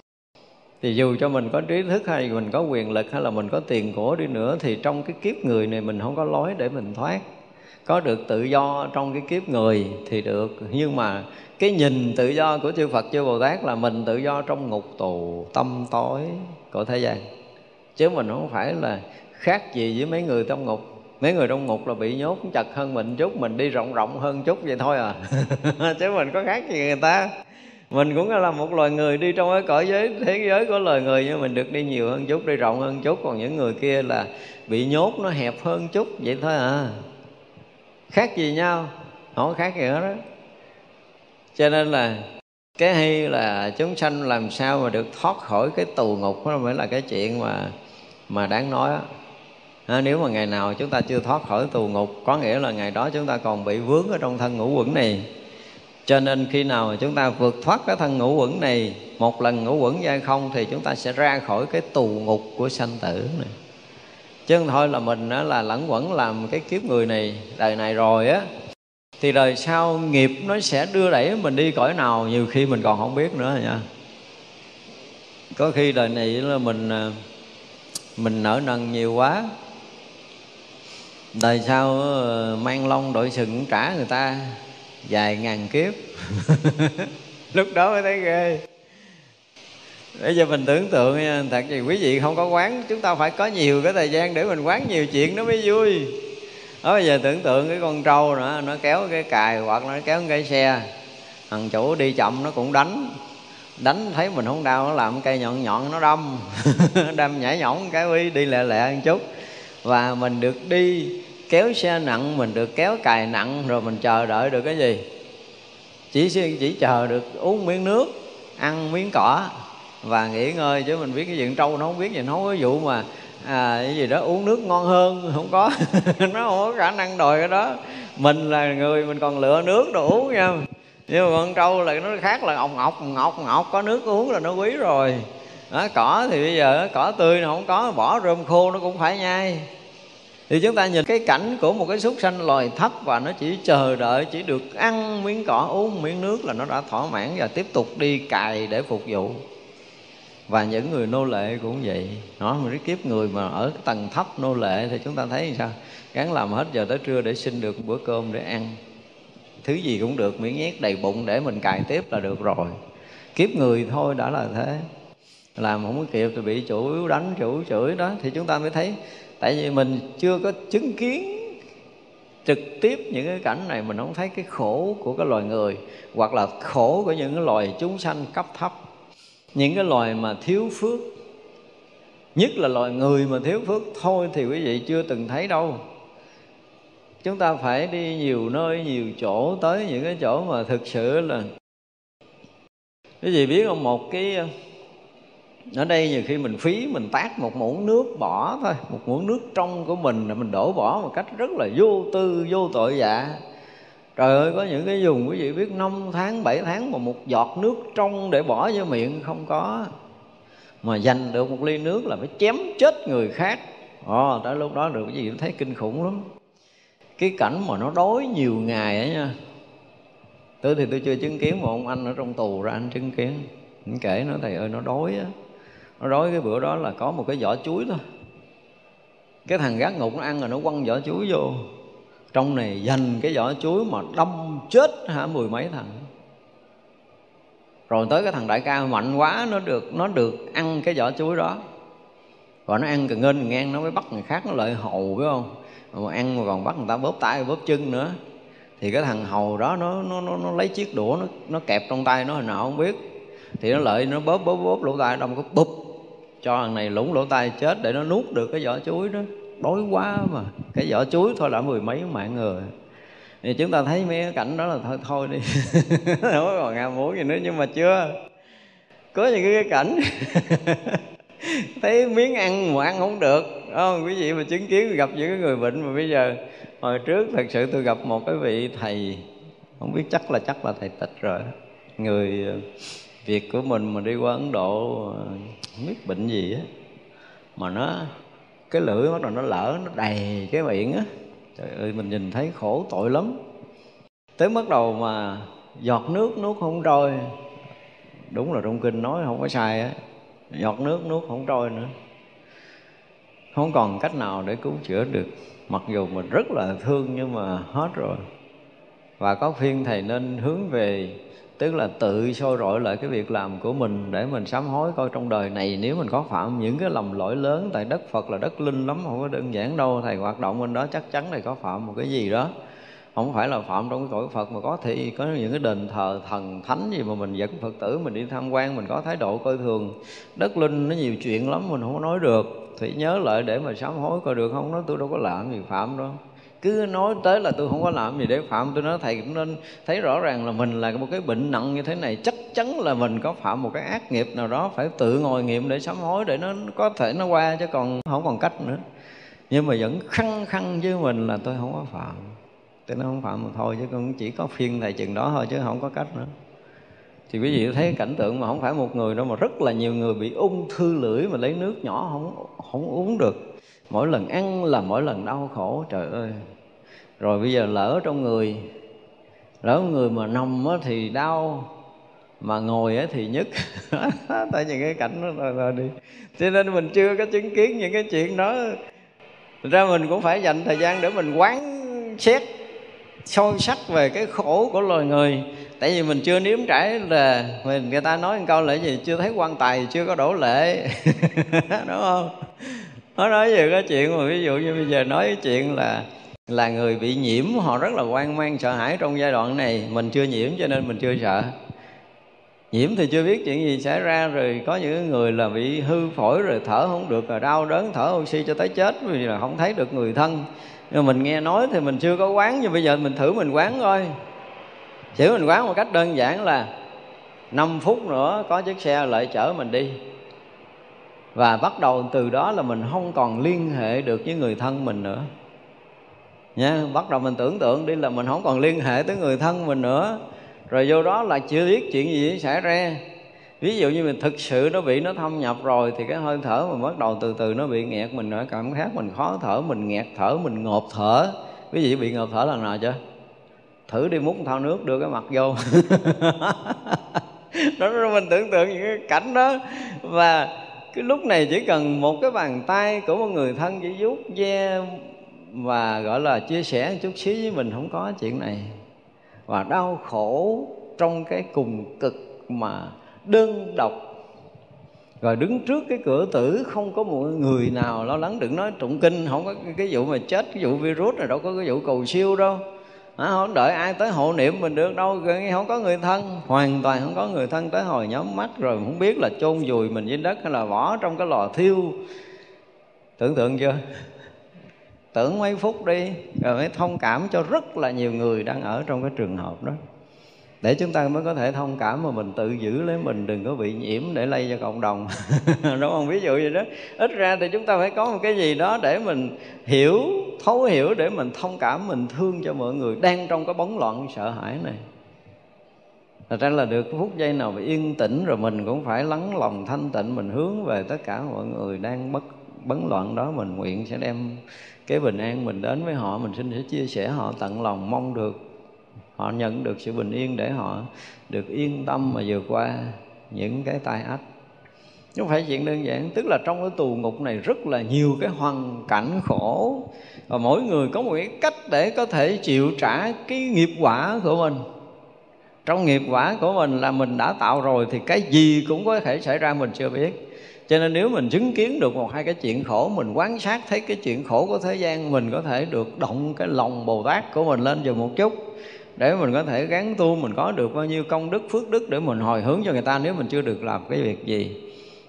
Thì dù cho mình có trí thức hay mình có quyền lực hay là mình có tiền của đi nữa thì trong cái kiếp người này mình không có lối để mình thoát. Có được tự do trong cái kiếp người thì được, nhưng mà cái nhìn tự do của chư Phật chư Bồ Tát là mình tự do trong ngục tù tâm tối của thế gian, chứ mình không phải là khác gì với mấy người trong ngục. Mấy người trong ngục là bị nhốt chặt hơn mình chút, mình đi rộng rộng hơn chút vậy thôi à. Chứ mình có khác gì người ta. Mình cũng là một loài người đi trong cái cõi giới thế giới của loài người, nhưng mình được đi nhiều hơn chút, đi rộng hơn chút. Còn những người kia là bị nhốt nó hẹp hơn chút vậy thôi à. Khác gì nhau? Không khác gì hết đó. Cho nên là cái hay là chúng sanh làm sao mà được thoát khỏi cái tù ngục đó mới là cái chuyện mà mà đáng nói đó. À, nếu mà ngày nào chúng ta chưa thoát khỏi tù ngục có nghĩa là ngày đó chúng ta còn bị vướng ở trong thân ngũ uẩn này. Cho nên khi nào mà chúng ta vượt thoát cái thân ngũ uẩn này, một lần ngũ uẩn giai không thì chúng ta sẽ ra khỏi cái tù ngục của sanh tử này. Chứ không thôi là mình là lẫn quẩn làm cái kiếp người này, đời này rồi á, thì đời sau nghiệp nó sẽ đưa đẩy mình đi cõi nào nhiều khi mình còn không biết nữa nha. Có khi đời này là mình mình nợ nần nhiều quá, đời sau mang lông đội sừng cũng trả người ta vài ngàn kiếp. Lúc đó mới thấy ghê. Bây giờ mình tưởng tượng nha, thật thì quý vị không có quán, chúng ta phải có nhiều cái thời gian để mình quán nhiều chuyện nó mới vui. Đó, bây giờ tưởng tượng cái con trâu nữa, nó kéo cái cài hoặc nó kéo cái xe, thằng chủ đi chậm nó cũng đánh, đánh thấy mình không đau nó làm cây nhọn nhọn nó đâm, đâm nhảy nhõng cái uy đi lẹ lẹ một chút. Và mình được đi kéo xe nặng, mình được kéo cài nặng rồi mình chờ đợi được cái gì? Chỉ chỉ chờ được uống miếng nước, ăn miếng cỏ và nghỉ ngơi, chứ mình biết cái chuyện trâu nó không biết gì, nó không có vụ mà à, cái gì đó uống nước ngon hơn, không có. Nó không có khả năng đòi cái đó. Mình là người mình còn lựa nước đồ uống nha, nhưng mà con trâu là nó khác, là ọc ọc ngọc ngọc có nước uống là nó quý rồi đó. Cỏ thì bây giờ cỏ tươi nó không có, bỏ rơm khô nó cũng phải nhai. Thì chúng ta nhìn cái cảnh của một cái súc sanh loài thấp và nó chỉ chờ đợi, chỉ được ăn miếng cỏ uống miếng nước là nó đã thỏa mãn và tiếp tục đi cày để phục vụ. Và những người nô lệ cũng vậy. Nói mà cái kiếp người mà ở cái tầng thấp nô lệ thì chúng ta thấy sao? Gắng làm hết giờ tới trưa để xin được bữa cơm để ăn. Thứ gì cũng được, miếng nhét đầy bụng để mình cài tiếp là được rồi. Kiếp người thôi đã là thế. Làm không có kịp thì bị chủ đánh, chủ chửi đó. Thì chúng ta mới thấy, tại vì mình chưa có chứng kiến trực tiếp những cái cảnh này, mình không thấy cái khổ của cái loài người, hoặc là khổ của những cái loài chúng sanh cấp thấp, những cái loài mà thiếu phước, nhất là loài người mà thiếu phước thôi thì quý vị chưa từng thấy đâu. Chúng ta phải đi nhiều nơi, nhiều chỗ, tới những cái chỗ mà thực sự là quý vị biết không, một cái ở đây nhiều khi mình phí, mình tát một muỗng nước bỏ thôi, một muỗng nước trong của mình là mình đổ bỏ một cách rất là vô tư, vô tội vạ. Trời ơi, có những cái vùng quý vị biết năm tháng, bảy tháng mà một giọt nước trong để bỏ vô miệng không có. Mà giành được một ly nước là phải chém chết người khác. Ồ, tới lúc đó được cái gì cũng thấy kinh khủng lắm. Cái cảnh mà nó đói nhiều ngày ấy nha. Tôi thì tôi chưa chứng kiến, một ông anh ở trong tù ra anh chứng kiến. Anh kể nó thầy ơi, nó đói á. Nó đói cái bữa đó là có một cái vỏ chuối thôi. Cái thằng gác ngục nó ăn rồi nó quăng vỏ chuối vô. Trong này dành cái vỏ chuối mà đâm chết hả mười mấy thằng. Rồi tới cái thằng đại ca mạnh quá, nó được nó được ăn cái vỏ chuối đó. Rồi nó ăn cần ngên ngang nó mới bắt người khác, nó lợi hầu phải không? Mà ăn mà còn bắt người ta bóp tay bóp chân nữa. Thì cái thằng hầu đó nó nó nó, nó lấy chiếc đũa nó nó kẹp trong tay nó hồi nào không biết. Thì nó lợi nó bóp bóp bóp lỗ tai đâm cái bụp cho thằng này lủng lỗ tai chết để nó nuốt được cái vỏ chuối đó. Đói quá mà cái vỏ chuối thôi đã mười mấy mạng người. Thì chúng ta thấy mấy cái cảnh đó là thôi thôi đi không còn ham muốn gì nữa. Nhưng mà chưa có những cái cảnh thấy miếng ăn mà ăn không được không? Quý vị mà chứng kiến gặp những cái người bệnh mà bây giờ. Hồi trước thật sự tôi gặp một cái vị thầy, không biết chắc là chắc là thầy tịch rồi, người Việt của mình mà đi qua Ấn Độ, không biết bệnh gì á, mà nó cái lưỡi bắt đầu nó lỡ, nó đầy cái miệng á. Trời ơi, mình nhìn thấy khổ tội lắm. Tới bắt đầu mà giọt nước nuốt không trôi. Đúng là trong kinh nói không có sai á. Giọt nước nuốt không trôi nữa. Không còn cách nào để cứu chữa được. Mặc dù mình rất là thương nhưng mà hết rồi. Và có khuyên thầy nên hướng về, tức là tự soi rọi lại cái việc làm của mình để mình sám hối coi trong đời này nếu mình có phạm những cái lầm lỗi lớn. Tại đất Phật là đất linh lắm, không có đơn giản đâu. Thầy hoạt động bên đó chắc chắn thầy có phạm một cái gì đó. Không phải là phạm trong cái cõi Phật mà có thì có những cái đền thờ thần thánh gì mà mình dẫn Phật tử mình đi tham quan, mình có thái độ coi thường. Đất linh nó nhiều chuyện lắm mình không có nói được. Thì nhớ lại để mà sám hối coi được không, nói tôi đâu có làm gì phạm đâu. Cứ nói tới là tôi không có làm gì để phạm. Tôi nói thầy cũng nên thấy rõ ràng là mình là một cái bệnh nặng như thế này. Chắc chắn là mình có phạm một cái ác nghiệp nào đó, phải tự ngồi nghiệm để sám hối, để nó có thể nó qua, chứ còn không còn cách nữa. Nhưng mà vẫn khăng khăng với mình là tôi không có phạm. Tôi nói không phạm mà thôi, chứ cũng chỉ có phiên thầy chừng đó thôi, chứ không có cách nữa. Thì quý vị thấy cảnh tượng mà không phải một người đâu, mà rất là nhiều người bị ung thư lưỡi mà lấy nước nhỏ không, không uống được. Mỗi lần ăn là mỗi lần đau khổ, trời ơi. Rồi bây giờ lỡ trong người, lỡ người mà nằm thì đau, mà ngồi thì nhức. Tại những cái cảnh đó rồi, rồi đi. Cho nên mình chưa có chứng kiến những cái chuyện đó. Thật ra mình cũng phải dành thời gian để mình quán xét sâu sắc về cái khổ của loài người. Tại vì mình chưa nếm trải là mình, người ta nói một câu là gì, chưa thấy quan tài chưa có đổ lệ. Đúng không? Nó nói về cái chuyện mà ví dụ như bây giờ nói cái chuyện là là người bị nhiễm, họ rất là hoang mang sợ hãi trong giai đoạn này. Mình chưa nhiễm cho nên mình chưa sợ. Nhiễm thì chưa biết chuyện gì xảy ra. Rồi có những người là bị hư phổi rồi thở không được, rồi đau đớn thở oxy cho tới chết, vì là không thấy được người thân. Nhưng mình nghe nói thì mình chưa có quán. Nhưng bây giờ mình thử mình quán thôi. Chỉ mình quán một cách đơn giản là năm phút nữa có chiếc xe lại chở mình đi. Và bắt đầu từ đó là mình không còn liên hệ được với người thân mình nữa. Nha, bắt đầu mình tưởng tượng đi là mình không còn liên hệ tới người thân mình nữa. Rồi vô đó là chưa biết chuyện gì xảy ra. Ví dụ như mình thực sự nó bị nó thâm nhập rồi thì cái hơi thở mình bắt đầu từ từ nó bị nghẹt mình nữa. Cảm giác mình khó thở, mình nghẹt thở, mình ngộp thở. Quý vị bị ngộp thở lần nào chưa? Thử đi múc một thau nước đưa cái mặt vô. Đó là mình tưởng tượng những cái cảnh đó. Và cái lúc này chỉ cần một cái bàn tay của một người thân chỉ vuốt ve và gọi là chia sẻ chút xíu với mình, không có chuyện này. Và đau khổ trong cái cùng cực mà đơn độc, rồi đứng trước cái cửa tử không có một người nào lo lắng, đừng nói tụng kinh, không có cái vụ mà chết, cái vụ virus này, đâu có cái vụ cầu siêu đâu. À, không đợi ai tới hộ niệm mình được đâu, không có người thân, hoàn toàn không có người thân tới hồi nhắm mắt rồi không biết là chôn vùi mình dưới đất hay là bỏ trong cái lò thiêu. Tưởng tượng chưa? Tưởng mấy phút đi rồi mới thông cảm cho rất là nhiều người đang ở trong cái trường hợp đó, để chúng ta mới có thể thông cảm mà mình tự giữ lấy mình, đừng có bị nhiễm để lây cho cộng đồng. Đúng không? Ví dụ vậy đó. Ít ra thì chúng ta phải có một cái gì đó để mình hiểu, thấu hiểu, để mình thông cảm, mình thương cho mọi người đang trong cái bấn loạn sợ hãi này. Thật ra là được phút giây nào mà yên tĩnh rồi mình cũng phải lắng lòng thanh tịnh, mình hướng về tất cả mọi người đang bất bấn loạn đó. Mình nguyện sẽ đem cái bình an mình đến với họ, mình xin sẽ chia sẻ họ tận lòng, mong được họ nhận được sự bình yên để họ được yên tâm mà vượt qua những cái tai ách. Chứ không phải chuyện đơn giản. Tức là trong cái tù ngục này rất là nhiều cái hoàn cảnh khổ, và mỗi người có một cái cách để có thể chịu trả cái nghiệp quả của mình. Trong nghiệp quả của mình là mình đã tạo rồi thì cái gì cũng có thể xảy ra mình chưa biết. Cho nên nếu mình chứng kiến được một hai cái chuyện khổ, mình quan sát thấy cái chuyện khổ của thế gian, mình có thể được động cái lòng Bồ Tát của mình lên dùm một chút, để mình có thể gắng tu, mình có được bao nhiêu công đức, phước đức để mình hồi hướng cho người ta. Nếu mình chưa được làm cái việc gì,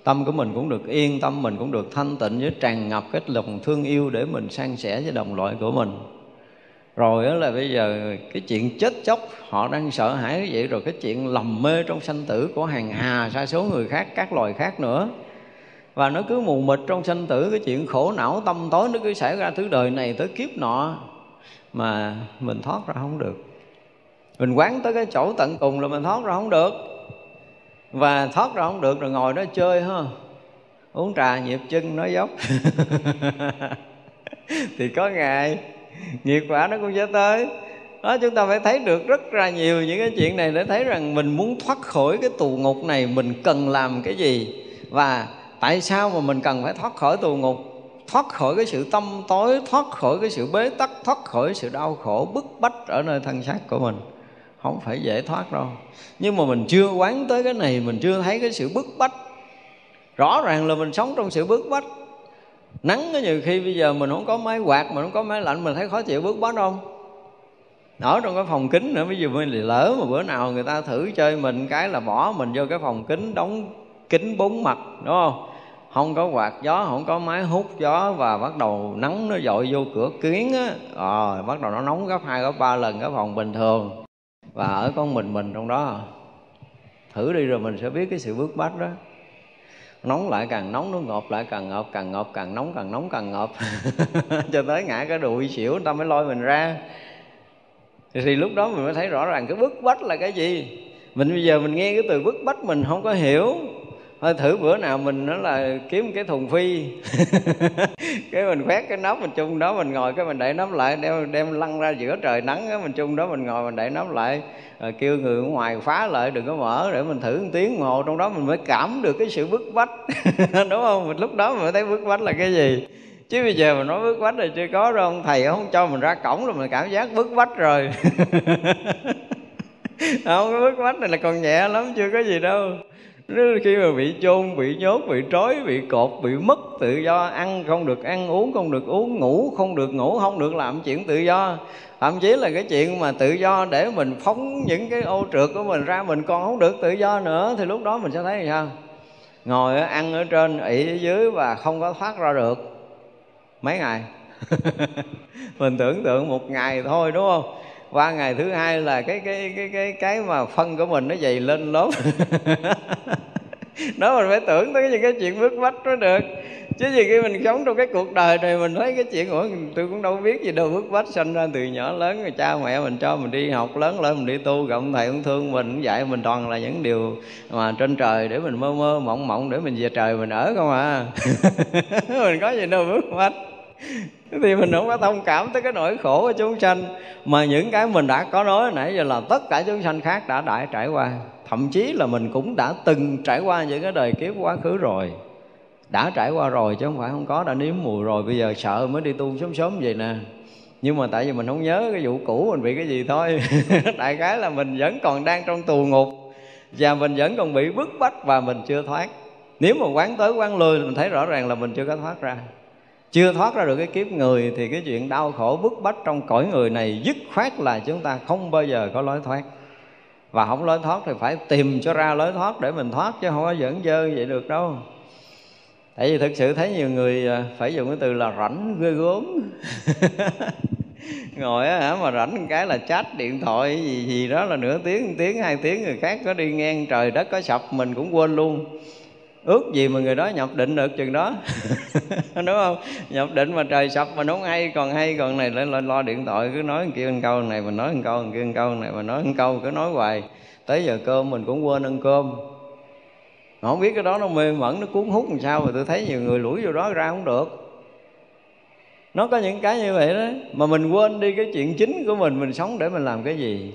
tâm của mình cũng được yên, tâm mình cũng được thanh tịnh, với tràn ngập cái lòng thương yêu để mình san sẻ với đồng loại của mình. Rồi đó là bây giờ cái chuyện chết chóc họ đang sợ hãi như vậy, rồi cái chuyện lầm mê trong sanh tử của hàng hà sa số người khác, các loài khác nữa. Và nó cứ mù mịt trong sanh tử, cái chuyện khổ não tâm tối nó cứ xảy ra thứ đời này tới kiếp nọ mà mình thoát ra không được. Mình quán tới cái chỗ tận cùng là mình thoát ra không được. Và thoát ra không được rồi ngồi đó chơi ha, uống trà nhịp chân nói dốc. Thì có ngày nghiệp quả nó cũng sẽ tới đó. Chúng ta phải thấy được rất là nhiều những cái chuyện này để thấy rằng mình muốn thoát khỏi cái tù ngục này mình cần làm cái gì, và tại sao mà mình cần phải thoát khỏi tù ngục, thoát khỏi cái sự tâm tối, thoát khỏi cái sự bế tắc, thoát khỏi sự đau khổ bức bách ở nơi thân xác của mình. Không phải dễ thoát đâu. Nhưng mà mình chưa quán tới cái này, mình chưa thấy cái sự bức bách. Rõ ràng là mình sống trong sự bức bách. Nắng có nhiều khi bây giờ mình không có máy quạt, mình không có máy lạnh, mình thấy khó chịu bức bách không? Ở trong cái phòng kính nữa, ví dụ mình lỡ mà bữa nào người ta thử chơi mình cái là bỏ mình vô cái phòng kính, đóng kính bốn mặt, đúng không? Không có quạt gió, không có máy hút gió, và bắt đầu nắng nó dội vô cửa kiến á, à, bắt đầu nó nóng gấp hai, gấp ba lần cái phòng bình thường. Và ở con mình mình trong đó, thử đi rồi mình sẽ biết cái sự bức bách đó. Nóng lại càng nóng, nó ngộp lại càng ngộp, càng ngộp, càng nóng, càng nóng, càng ngộp. Cho tới ngã cái đùi xỉu, người ta mới lôi mình ra. Thì, thì lúc đó mình mới thấy rõ ràng cái bức bách là cái gì. Mình bây giờ mình nghe cái từ bức bách mình không có hiểu. Thôi thử bữa nào mình nó là kiếm cái thùng phi, cái mình khoét cái nắp, mình chung đó mình ngồi, cái mình đậy nắp lại, đem đem lăn ra giữa trời nắng á, mình chung đó mình ngồi mình đậy nắp lại, rồi kêu người ở ngoài phá lại đừng có mở, để mình thử một tiếng đồng hồ, trong đó mình mới cảm được cái sự bức bách. Đúng không? Mình lúc đó mình mới thấy bức bách là cái gì. Chứ bây giờ mình nói bức bách là chưa có đâu, ông thầy không cho mình ra cổng rồi mình cảm giác bức bách rồi. Không, cái bức bách này là còn nhẹ lắm, chưa có gì đâu. Khi mà bị chôn, bị nhốt, bị trói, bị cột, bị mất tự do, ăn không được ăn, uống không được uống, ngủ không được ngủ, không được làm chuyện tự do. Thậm chí là cái chuyện mà tự do để mình phóng những cái ô trượt của mình ra, mình còn không được tự do nữa. Thì lúc đó mình sẽ thấy là sao? Ngồi ăn ở trên, ị ở dưới và không có thoát ra được. Mấy ngày? Mình tưởng tượng một ngày thôi, đúng không? Qua ngày thứ hai là cái cái cái cái cái mà phân của mình nó dày lên lốp. Đó, mình phải tưởng tới những cái chuyện bức bách mới được. Chứ vì khi mình sống trong cái cuộc đời này mình thấy cái chuyện của tôi cũng đâu biết gì đâu, bức bách sinh ra từ nhỏ lớn, rồi cha mẹ mình cho mình đi học, lớn lên mình đi tu, gặp thầy cũng thương mình, cũng dạy mình toàn là những điều mà trên trời để mình mơ mơ mộng mộng để mình về trời mình ở không à. Mình có gì đâu bức bách. Thì mình không có thông cảm tới cái nỗi khổ của chúng sanh, mà những cái mình đã có nói nãy giờ là tất cả chúng sanh khác đã đã trải qua. Thậm chí là mình cũng đã từng trải qua những cái đời kiếp quá khứ rồi, đã trải qua rồi chứ không phải không có, đã nếm mùi rồi. Bây giờ sợ mới đi tu sớm sớm vậy nè, nhưng mà tại vì mình không nhớ cái vụ cũ mình bị cái gì thôi. Đại khái là mình vẫn còn đang trong tù ngục và mình vẫn còn bị bức bách và mình chưa thoát. Nếu mà quán tới quán lui mình thấy rõ ràng là mình chưa có thoát ra, chưa thoát ra được cái kiếp người, thì cái chuyện đau khổ bức bách trong cõi người này dứt khoát là chúng ta không bao giờ có lối thoát. Và không lối thoát thì phải tìm cho ra lối thoát để mình thoát, chứ không có giỡn dơ vậy được đâu. Tại vì thực sự thấy nhiều người phải dùng cái từ là rảnh ghê gớm. Ngồi á mà rảnh cái là chat điện thoại gì gì đó là nửa tiếng, một tiếng, hai tiếng, người khác có đi ngang trời đất có sập mình cũng quên luôn. Ước gì mà người đó nhập định được chừng đó. Đúng không? Nhập định mà trời sập mà nó không hay, còn hay còn này lại lo điện thoại, cứ nói kia ăn câu này, mình nói ăn câu, kia ăn câu này, mà nói ăn câu cứ nói hoài. Tới giờ cơm mình cũng quên ăn cơm. Mà không biết cái đó nó mê mẩn, nó cuốn hút làm sao mà tôi thấy nhiều người lủi vô đó ra không được. Nó có những cái như vậy đó, mà mình quên đi cái chuyện chính của mình, mình sống để mình làm cái gì.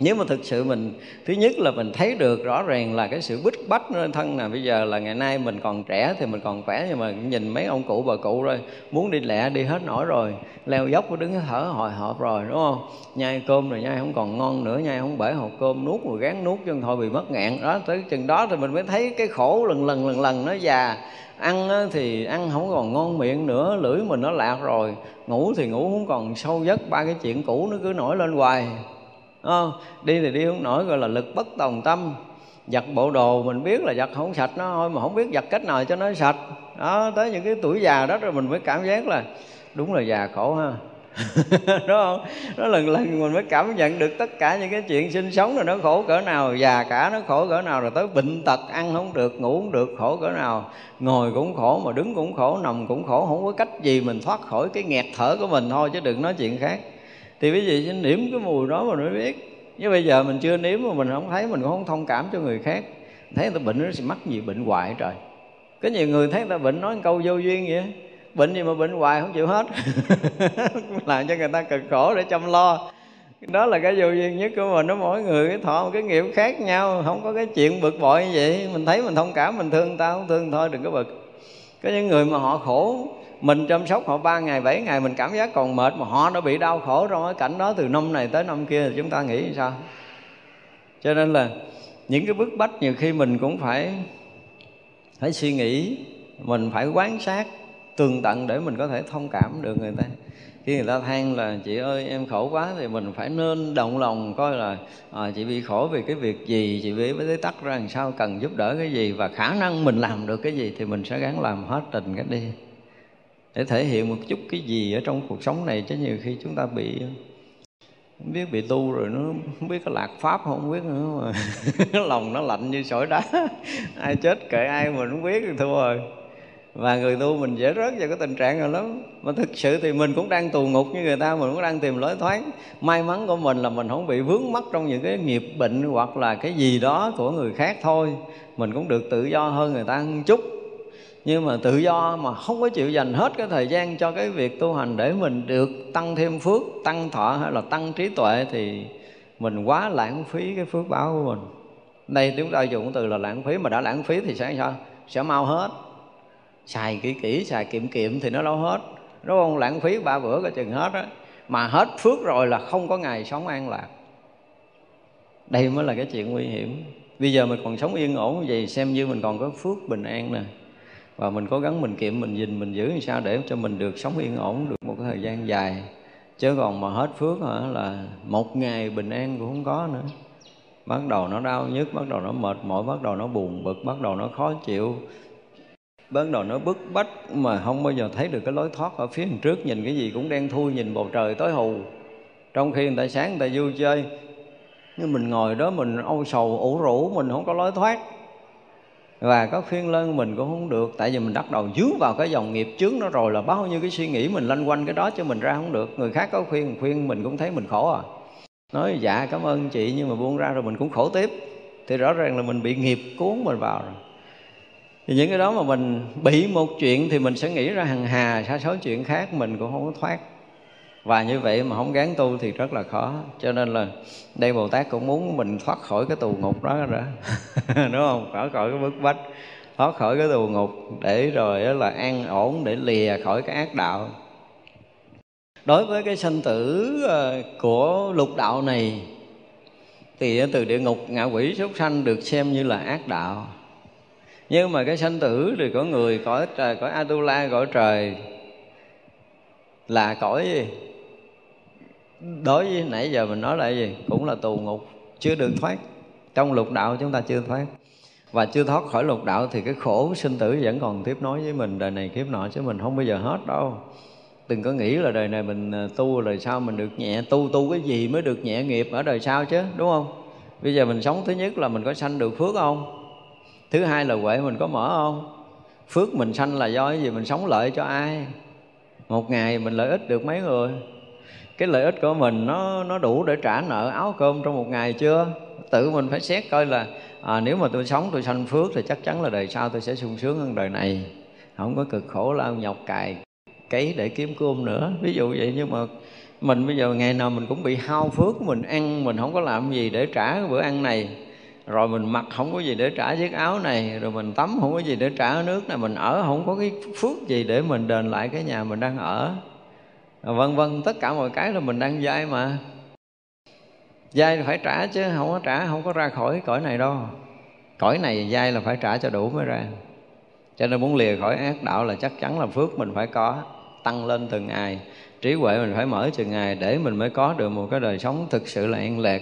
Nếu mà thực sự mình, thứ nhất là mình thấy được rõ ràng là cái sự bích bách nơi thân là bây giờ là ngày nay mình còn trẻ thì mình còn khỏe, nhưng mà nhìn mấy ông cụ bà cụ rồi, muốn đi lẹ đi hết nổi rồi, leo dốc có đứng thở hồi hộp rồi, đúng không? Nhai cơm rồi nhai không còn ngon nữa, nhai không bể hộp cơm, nuốt rồi gán nuốt chứ thôi bị mất ngạn. Đó, tới chừng đó thì mình mới thấy cái khổ lần lần lần lần nó già. Ăn thì ăn không còn ngon miệng nữa, lưỡi mình nó lạc rồi, ngủ thì ngủ không còn sâu giấc, ba cái chuyện cũ nó cứ nổi lên hoài. Ờ, đi thì đi không nổi, gọi là lực bất tòng tâm. Giặt bộ đồ mình biết là giặt không sạch nó thôi, mà không biết giặt cách nào cho nó sạch. Đó, tới những cái tuổi già đó rồi mình mới cảm giác là đúng là già khổ ha. Đúng không? Đó lần lần mình mới cảm nhận được tất cả những cái chuyện sinh sống rồi nó khổ cỡ nào, già cả nó khổ cỡ nào, rồi tới bệnh tật ăn không được, ngủ không được khổ cỡ nào, ngồi cũng khổ mà đứng cũng khổ, nằm cũng khổ, không có cách gì mình thoát khỏi cái nghẹt thở của mình thôi, chứ đừng nói chuyện khác. Thì quý vị sẽ nếm cái mùi đó mà mới biết. Nhưng bây giờ mình chưa nếm mà mình không thấy, mình cũng không thông cảm cho người khác. Thấy người ta bệnh nó sẽ mắc gì bệnh hoài trời. Có nhiều người thấy người ta bệnh nói câu vô duyên vậy. Bệnh gì mà bệnh hoài không chịu hết. Làm cho người ta cực khổ để chăm lo. Đó là cái vô duyên nhất của mình. Nó mỗi người cái thọ, cái nghiệp khác nhau. Không có cái chuyện bực bội như vậy. Mình thấy mình thông cảm, mình thương tao, không thương thôi đừng có bực. Có những người mà họ khổ, mình chăm sóc họ ba ngày, bảy ngày mình cảm giác còn mệt, mà họ đã bị đau khổ trong cái cảnh đó từ năm này tới năm kia thì chúng ta nghĩ sao? Cho nên là những cái bức bách nhiều khi mình cũng phải phải suy nghĩ, mình phải quan sát tường tận để mình có thể thông cảm được người ta. Khi người ta than là chị ơi em khổ quá thì mình phải nên động lòng coi là à, chị bị khổ vì cái việc gì, chị bị mới tắt ra làm sao, cần giúp đỡ cái gì và khả năng mình làm được cái gì thì mình sẽ gắng làm hết tình cái đi. Để thể hiện một chút cái gì ở trong cuộc sống này, chứ nhiều khi chúng ta bị không biết bị tu rồi nó không biết có lạc pháp không, không biết nữa mà lòng nó lạnh như sỏi đá, ai chết kệ ai mình không biết thì thua rồi. Và người tu mình dễ rớt vào cái tình trạng rồi lắm. Mà thực sự thì mình cũng đang tù ngục như người ta, mình cũng đang tìm lối thoát. May mắn của mình là mình không bị vướng mắc trong những cái nghiệp bệnh hoặc là cái gì đó của người khác thôi. Mình cũng được tự do hơn người ta một chút. Nhưng mà tự do mà không có chịu dành hết cái thời gian cho cái việc tu hành để mình được tăng thêm phước, tăng thọ hay là tăng trí tuệ thì mình quá lãng phí cái phước báo của mình. Đây chúng ta dùng từ là lãng phí, mà đã lãng phí thì sẽ sao? Sẽ mau hết. Xài kỹ kỹ, xài kiệm kiệm thì nó lâu hết. Đúng không? Lãng phí ba bữa coi chừng hết á. Mà hết phước rồi là không có ngày sống an lạc. Đây mới là cái chuyện nguy hiểm. Bây giờ mình còn sống yên ổn vậy xem như mình còn có phước bình an nè. Và mình cố gắng mình kiệm, mình gìn, mình giữ làm sao để cho mình được sống yên ổn được một cái thời gian dài. Chứ còn mà hết phước hả, là một ngày bình an cũng không có nữa. Bắt đầu nó đau nhức, bắt đầu nó mệt mỏi, bắt đầu nó buồn bực, bắt đầu nó khó chịu, bắt đầu nó bức bách mà không bao giờ thấy được cái lối thoát ở phía trước. Nhìn cái gì cũng đen thui, nhìn bầu trời tối hù. Trong khi người ta sáng người ta vui chơi, nhưng mình ngồi đó mình âu sầu ủ rũ, mình không có lối thoát. Và có khuyên lơn mình cũng không được. Tại vì mình bắt đầu dướng vào cái dòng nghiệp chướng nó rồi, là bao nhiêu cái suy nghĩ mình lanh quanh cái đó chứ mình ra không được. Người khác có khuyên khuyên mình cũng thấy mình khổ à. Nói dạ cảm ơn chị nhưng mà buông ra rồi mình cũng khổ tiếp. Thì rõ ràng là mình bị nghiệp cuốn mình vào rồi. Thì những cái đó mà mình bị một chuyện thì mình sẽ nghĩ ra hằng hà sa số chuyện khác, mình cũng không có thoát. Và như vậy mà không gán tu thì rất là khó. Cho nên là đây Bồ Tát cũng muốn mình thoát khỏi cái tù ngục đó rồi đúng không? Thoát khỏi cái bức bách, thoát khỏi cái tù ngục, để rồi là an ổn, để lìa khỏi cái ác đạo. Đối với cái sanh tử của lục đạo này thì từ địa ngục, ngạ quỷ, súc sanh được xem như là ác đạo. Nhưng mà cái sanh tử thì có người, cõi trời, cõi Atula, cõi trời là cõi gì? Đối với nãy giờ mình nói là gì? Cũng là tù ngục, chưa được thoát. Trong lục đạo chúng ta chưa thoát, và chưa thoát khỏi lục đạo thì cái khổ sinh tử vẫn còn tiếp nối với mình đời này kiếp nọ, chứ mình không bao giờ hết đâu. Đừng có nghĩ là đời này mình tu rồi sau mình được nhẹ. Tu tu cái gì mới được nhẹ nghiệp ở đời sau chứ, đúng không? Bây giờ mình sống, thứ nhất là mình có sanh được phước không? Thứ hai là huệ mình có mở không? Phước mình sanh là do cái gì? Mình sống lợi cho ai? Một ngày mình lợi ích được mấy người? Cái lợi ích của mình nó nó đủ để trả nợ áo cơm trong một ngày chưa? Tự mình phải xét coi là à, nếu mà tôi sống tôi sanh phước thì chắc chắn là đời sau tôi sẽ sung sướng hơn đời này, không có cực khổ lao nhọc cày cấy để kiếm cơm nữa, ví dụ vậy. Nhưng mà mình bây giờ ngày nào mình cũng bị hao phước, mình ăn mình không có làm gì để trả bữa ăn này, rồi mình mặc không có gì để trả chiếc áo này, rồi mình tắm không có gì để trả nước này, mình ở không có cái phước gì để mình đền lại cái nhà mình đang ở, vân vân. Tất cả mọi cái là mình đang vay, mà vay phải trả chứ, không có trả không có ra khỏi cõi này đâu. Cõi này vay là phải trả cho đủ mới ra. Cho nên muốn lìa khỏi ác đạo là chắc chắn là phước mình phải có, tăng lên từng ngày, trí huệ mình phải mở từng ngày, để mình mới có được một cái đời sống thực sự là an lạc.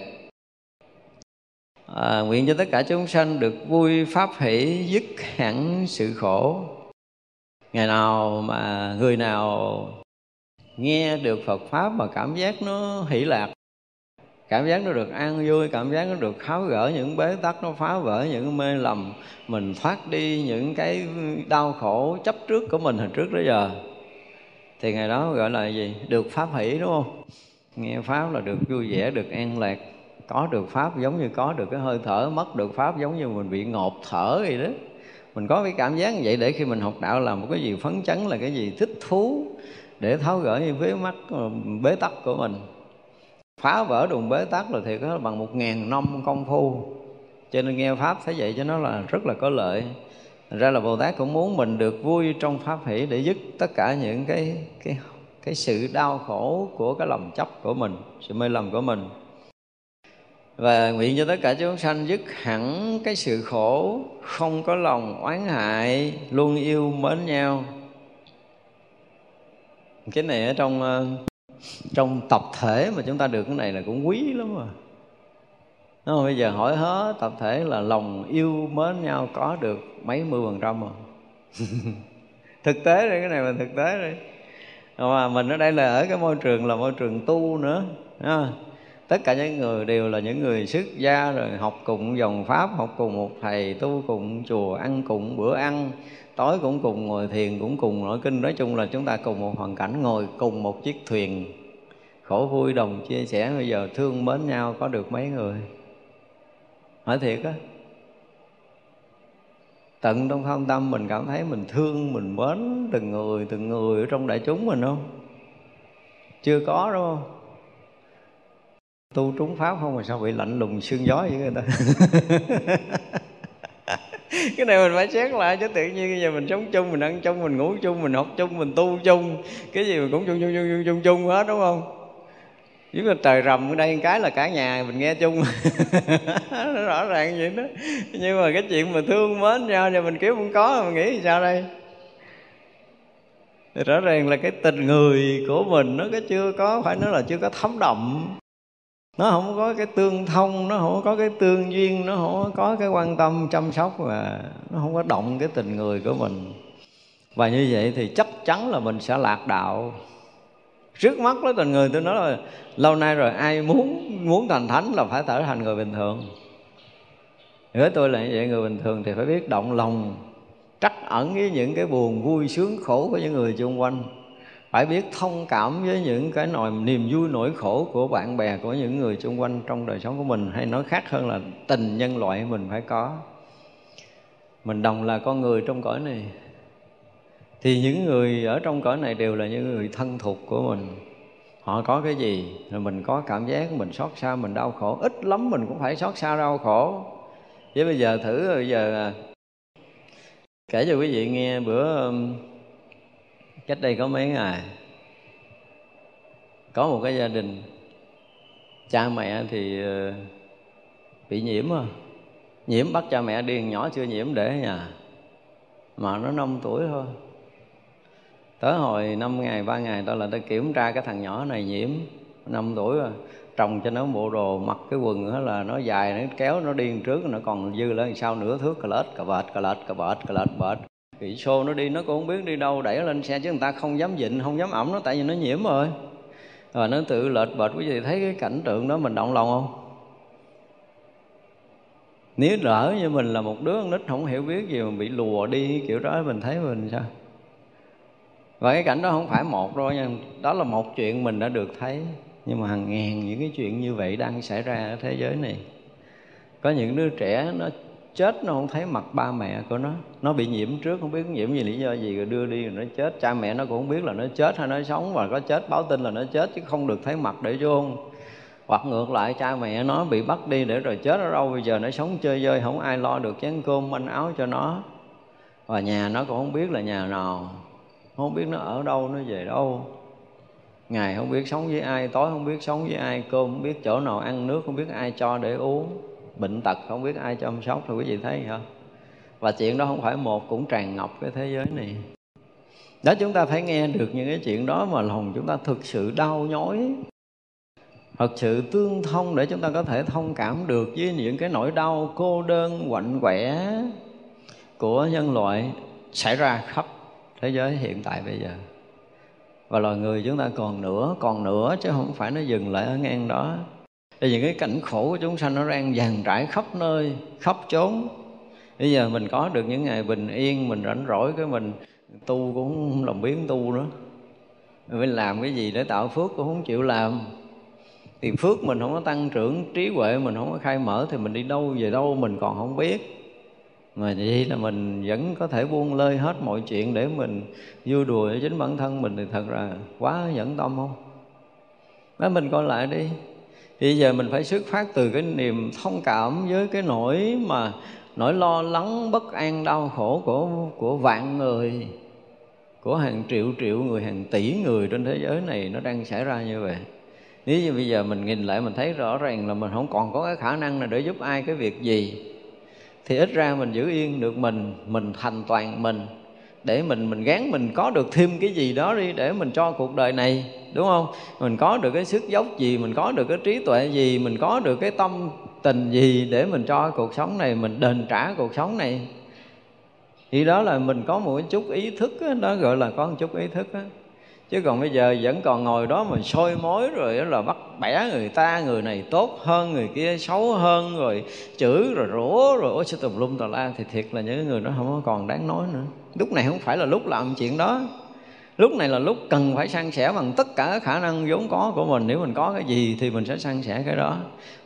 À, nguyện cho tất cả chúng sanh được vui pháp hỷ, dứt hẳn sự khổ. Ngày nào mà người nào nghe được Phật Pháp mà cảm giác nó hỷ lạc, cảm giác nó được an vui, cảm giác nó được tháo gỡ những bế tắc, nó phá vỡ những mê lầm, mình thoát đi những cái đau khổ chấp trước của mình hồi trước tới giờ, thì ngày đó gọi là gì? Được pháp hỷ, đúng không? Nghe Pháp là được vui vẻ, được an lạc. Có được Pháp giống như có được cái hơi thở, mất được Pháp giống như mình bị ngộp thở vậy đó. Mình có cái cảm giác như vậy để khi mình học đạo làm một cái gì phấn chấn, là cái gì thích thú, để tháo gỡ những vế mắc bế tắc của mình. Phá vỡ đùng bế tắc là thiệt đó, bằng một ngàn năm công phu. Cho nên nghe Pháp thấy vậy cho nó là rất là có lợi. Thành ra là Bồ Tát cũng muốn mình được vui trong pháp hỷ, để dứt tất cả những cái, cái, cái sự đau khổ của cái lòng chấp của mình, sự mê lầm của mình. Và nguyện cho tất cả chúng sanh dứt hẳn cái sự khổ, không có lòng oán hại, luôn yêu mến nhau. Cái này ở trong trong tập thể mà chúng ta được cái này là cũng quý lắm rồi. Đúng không? Bây giờ hỏi hết tập thể là lòng yêu mến nhau có được mấy mươi phần trăm rồi. Thực tế rồi, cái này là thực tế rồi. Mà mình ở đây là ở cái môi trường là môi trường tu nữa. Đúng không? Tất cả những người đều là những người xuất gia rồi, học cùng dòng Pháp, học cùng một thầy, tu cùng chùa, ăn cùng bữa ăn, tối cũng cùng ngồi thiền, cũng cùng nói kinh. Nói chung là chúng ta cùng một hoàn cảnh, ngồi cùng một chiếc thuyền, khổ vui đồng chia sẻ. Bây giờ thương mến nhau có được mấy người? Hỏi thiệt á, tận trong không tâm mình cảm thấy mình thương, mình mến từng người, từng người ở trong đại chúng mình không? Chưa có đúng không? Tu trúng Pháp không mà sao bị lạnh lùng sương gió vậy người ta? Cái này mình phải xét lại chứ, tự nhiên bây giờ mình sống chung, mình ăn chung, mình ngủ chung, mình học chung, mình tu chung, cái gì mình cũng chung chung chung chung chung, chung hết, đúng không? Nếu mà trời rầm ở đây cái là cả nhà mình nghe chung. Nó rõ ràng vậy đó. Nhưng mà cái chuyện mà thương mến nhau thì mình kiểu không có, mình nghĩ sao đây? Thì rõ ràng là cái tình người của mình nó cái chưa có, phải nói là chưa có thấm đậm. Nó không có cái tương thông, nó không có cái tương duyên, nó không có cái quan tâm chăm sóc, và nó không có động cái tình người của mình. Và như vậy thì chắc chắn là mình sẽ lạc đạo. Trước mắt đó tình người, tôi nói là lâu nay rồi, ai muốn muốn thành thánh là phải trở thành người bình thường. Với tôi là như vậy, người bình thường thì phải biết động lòng, trắc ẩn với những cái buồn vui sướng khổ của những người xung quanh, phải biết thông cảm với những cái nỗi niềm vui nỗi khổ của bạn bè, của những người xung quanh trong đời sống của mình, hay nói khác hơn là tình nhân loại mình phải có. mình đồng là con người trong cõi này, thì những người ở trong cõi này đều là những người thân thuộc của mình. Họ có cái gì là mình có cảm giác, mình xót xa, mình đau khổ. Ít lắm mình cũng phải xót xa đau khổ. Chứ bây giờ thử, bây giờ kể cho quý vị nghe, bữa cách đây có mấy ngày, có một cái gia đình cha mẹ thì bị nhiễm, nhiễm bắt cha mẹ đi, nhỏ chưa nhiễm để ở nhà, mà nó năm tuổi thôi. Tới hồi năm ngày, ba ngày tao là tao kiểm tra cái thằng nhỏ này nhiễm, năm tuổi rồi, trồng cho nó bộ đồ, mặc cái quần đó là nó dài, nó kéo nó đi trước, nó còn dư lên sau nửa thước, cà lết, cà vệt, cà lết, cà vệt, cà lết, bệt. Bị xô nó đi, nó cũng không biết đi đâu, đẩy lên xe chứ người ta không dám dịnh, không dám ẩm nó, tại vì nó nhiễm rồi. Rồi nó tự lệch bệt, quý vị thấy cái cảnh tượng đó mình động lòng không? Nếu lỡ như mình là một đứa con nít không hiểu biết gì mà bị lùa đi kiểu đó, mình thấy mình sao? Và cái cảnh đó không phải một đâu nha, đó là một chuyện mình đã được thấy. Nhưng mà hàng ngàn những cái chuyện như vậy đang xảy ra ở thế giới này. Có những đứa trẻ nó chết, nó không thấy mặt ba mẹ của nó. Nó bị nhiễm trước, không biết nhiễm gì, lý do gì, rồi đưa đi rồi nó chết. Cha mẹ nó cũng không biết là nó chết hay nó sống, và có chết báo tin là nó chết chứ không được thấy mặt để vô không. Hoặc ngược lại, cha mẹ nó bị bắt đi để rồi chết ở đâu, bây giờ nó sống chơi vơi, không ai lo được chén cơm, ăn áo cho nó. Và nhà nó cũng không biết là nhà nào, không biết nó ở đâu, nó về đâu. Ngày không biết sống với ai, tối không biết sống với ai, cơm không biết chỗ nào ăn, nước không biết ai cho để uống, bệnh tật không biết ai chăm sóc, thì quý vị thấy hả? Và chuyện đó không phải một, cũng tràn ngập cái thế giới này. Đó, chúng ta phải nghe được những cái chuyện đó mà lòng chúng ta thực sự đau nhói, thật sự tương thông để chúng ta có thể thông cảm được với những cái nỗi đau cô đơn, quạnh quẻ của nhân loại xảy ra khắp thế giới hiện tại bây giờ. Và loài người chúng ta còn nữa, còn nữa chứ không phải nó dừng lại ở ngang đó. Thì những cái cảnh khổ của chúng sanh nó đang dàn trải khắp nơi, khắp chốn. Bây giờ mình có được những ngày bình yên, mình rảnh rỗi cái mình tu cũng không làm biến tu nữa. Mình làm cái gì để tạo phước cũng không chịu làm. Thì phước mình không có tăng trưởng, trí huệ mình không có khai mở thì mình đi đâu về đâu mình còn không biết. Mà vậy là mình vẫn có thể buông lơi hết mọi chuyện để mình vui đùa với chính bản thân mình thì thật là quá nhẫn tâm không? Đó, mình coi lại đi. Thì giờ mình phải xuất phát từ cái niềm thông cảm với cái nỗi mà nỗi lo lắng, bất an, đau khổ của, của vạn người, của hàng triệu triệu người, hàng tỷ người trên thế giới này nó đang xảy ra như vậy. Nếu như bây giờ mình nhìn lại mình thấy rõ ràng là mình không còn có cái khả năng nào để giúp ai cái việc gì, thì ít ra mình giữ yên được mình, mình thành toàn mình, để mình mình gán mình có được thêm cái gì đó đi để mình cho cuộc đời này, đúng không? Mình có được cái sức dốc gì, mình có được cái trí tuệ gì, mình có được cái tâm tình gì để mình cho cuộc sống này, mình đền trả cuộc sống này. Thì đó là mình có một chút ý thức đó, đó gọi là có một chút ý thức đó. Chứ còn bây giờ vẫn còn ngồi đó mà soi mối rồi là bắt bẻ người ta, người này tốt hơn, người kia xấu hơn, rồi chửi, rồi rủa, rồi ôi sẽ tùm lum tà la, thì thiệt là những người đó không còn đáng nói nữa. Lúc này không phải là lúc làm chuyện đó. Lúc này là lúc cần phải san sẻ bằng tất cả khả năng vốn có của mình. Nếu mình có cái gì thì mình sẽ san sẻ cái đó.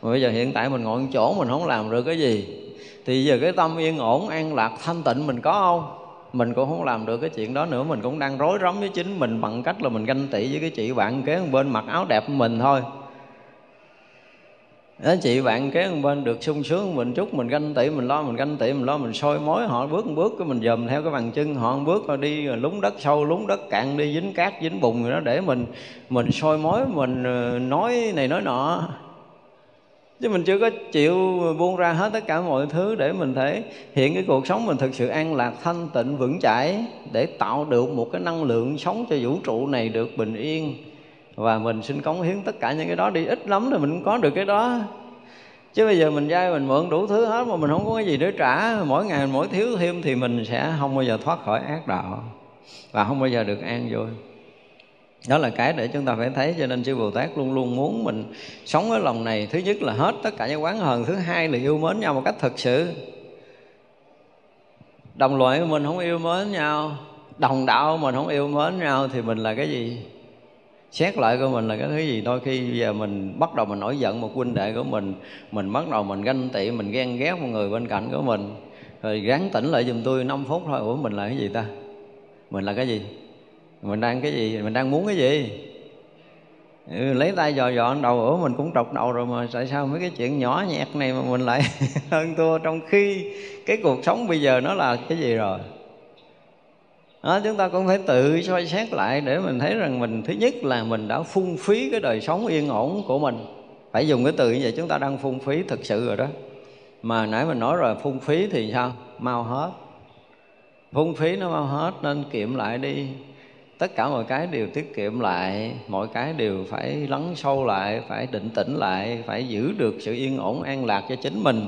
Mà bây giờ hiện tại mình ngồi chỗ mình không làm được cái gì, thì giờ cái tâm yên ổn, an lạc, thanh tịnh mình có không? Mình cũng không làm được cái chuyện đó nữa. Mình cũng đang rối rắm với chính mình bằng cách là mình ganh tị với cái chị bạn kế bên mặc áo đẹp mình thôi. Đó, chị bạn kế bên được sung sướng mình chút, mình ganh tị, mình lo, mình ganh tị, mình lo, mình soi mối họ bước một bước cái mình dòm theo cái bàn chân họ một bước rồi đi lúng đất sâu, lúng đất cạn, đi dính cát, dính bùn rồi đó để mình mình soi mối, mình nói này nói nọ. Chứ mình chưa có chịu buông ra hết tất cả mọi thứ để mình thể hiện cái cuộc sống mình thực sự an lạc, thanh tịnh, vững chãi, để tạo được một cái năng lượng sống cho vũ trụ này được bình yên. Và mình xin cống hiến tất cả những cái đó đi, ít lắm rồi mình cũng có được cái đó. Chứ bây giờ mình vay mình mượn đủ thứ hết mà mình không có cái gì để trả, mỗi ngày mỗi thiếu thêm thì mình sẽ không bao giờ thoát khỏi ác đạo và không bao giờ được an vui. Đó là cái để chúng ta phải thấy. Cho nên Sư Bồ Tát luôn luôn muốn mình sống ở lòng này. Thứ nhất là hết tất cả những oán hờn. Thứ hai là yêu mến nhau một cách thực sự. Đồng loại mình không yêu mến nhau, đồng đạo mình không yêu mến nhau, thì mình là cái gì? Xét lại của mình là cái thứ gì? Đôi khi bây giờ mình bắt đầu mình nổi giận một huynh đệ của mình, mình bắt đầu mình ganh tị, mình ghen ghét một người bên cạnh của mình, Rồi gắng tỉnh lại giùm tôi năm phút thôi. Ủa mình là cái gì ta? Mình là cái gì? Mình đang cái gì? Mình đang muốn cái gì? Ừ, lấy tay dò dọn đầu. Ủa mình cũng trọc đầu rồi mà tại sao mấy cái chuyện nhỏ nhặt này mà mình lại hơn thua, trong khi cái cuộc sống bây giờ nó là cái gì rồi? Đó, chúng ta cũng phải tự soi xét lại để mình thấy rằng mình, thứ nhất là mình đã phung phí cái đời sống yên ổn của mình. Phải dùng cái từ như vậy, chúng ta đang phung phí thực sự rồi đó. Mà nãy mình nói rồi, phung phí thì sao? Mau hết. Phung phí nó mau hết nên kiệm lại đi. Tất cả mọi cái đều tiết kiệm lại, mọi cái đều phải lắng sâu lại, phải định tĩnh lại, phải giữ được sự yên ổn an lạc cho chính mình.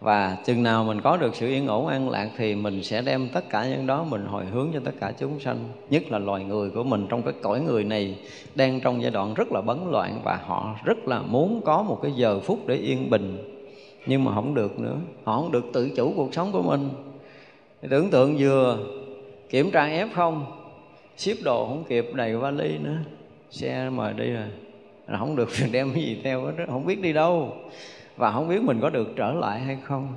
Và chừng nào mình có được sự yên ổn an lạc thì mình sẽ đem tất cả những đó mình hồi hướng cho tất cả chúng sanh, nhất là loài người của mình trong cái cõi người này đang trong giai đoạn rất là bấn loạn, và họ rất là muốn có một cái giờ phút để yên bình. Nhưng mà không được nữa, họ không được tự chủ cuộc sống của mình. Tưởng tượng vừa kiểm tra ép không, ship đồ không kịp, đầy vali nữa, xe mời đi rồi, là không được đem cái gì theo hết, không biết đi đâu và không biết mình có được trở lại hay không.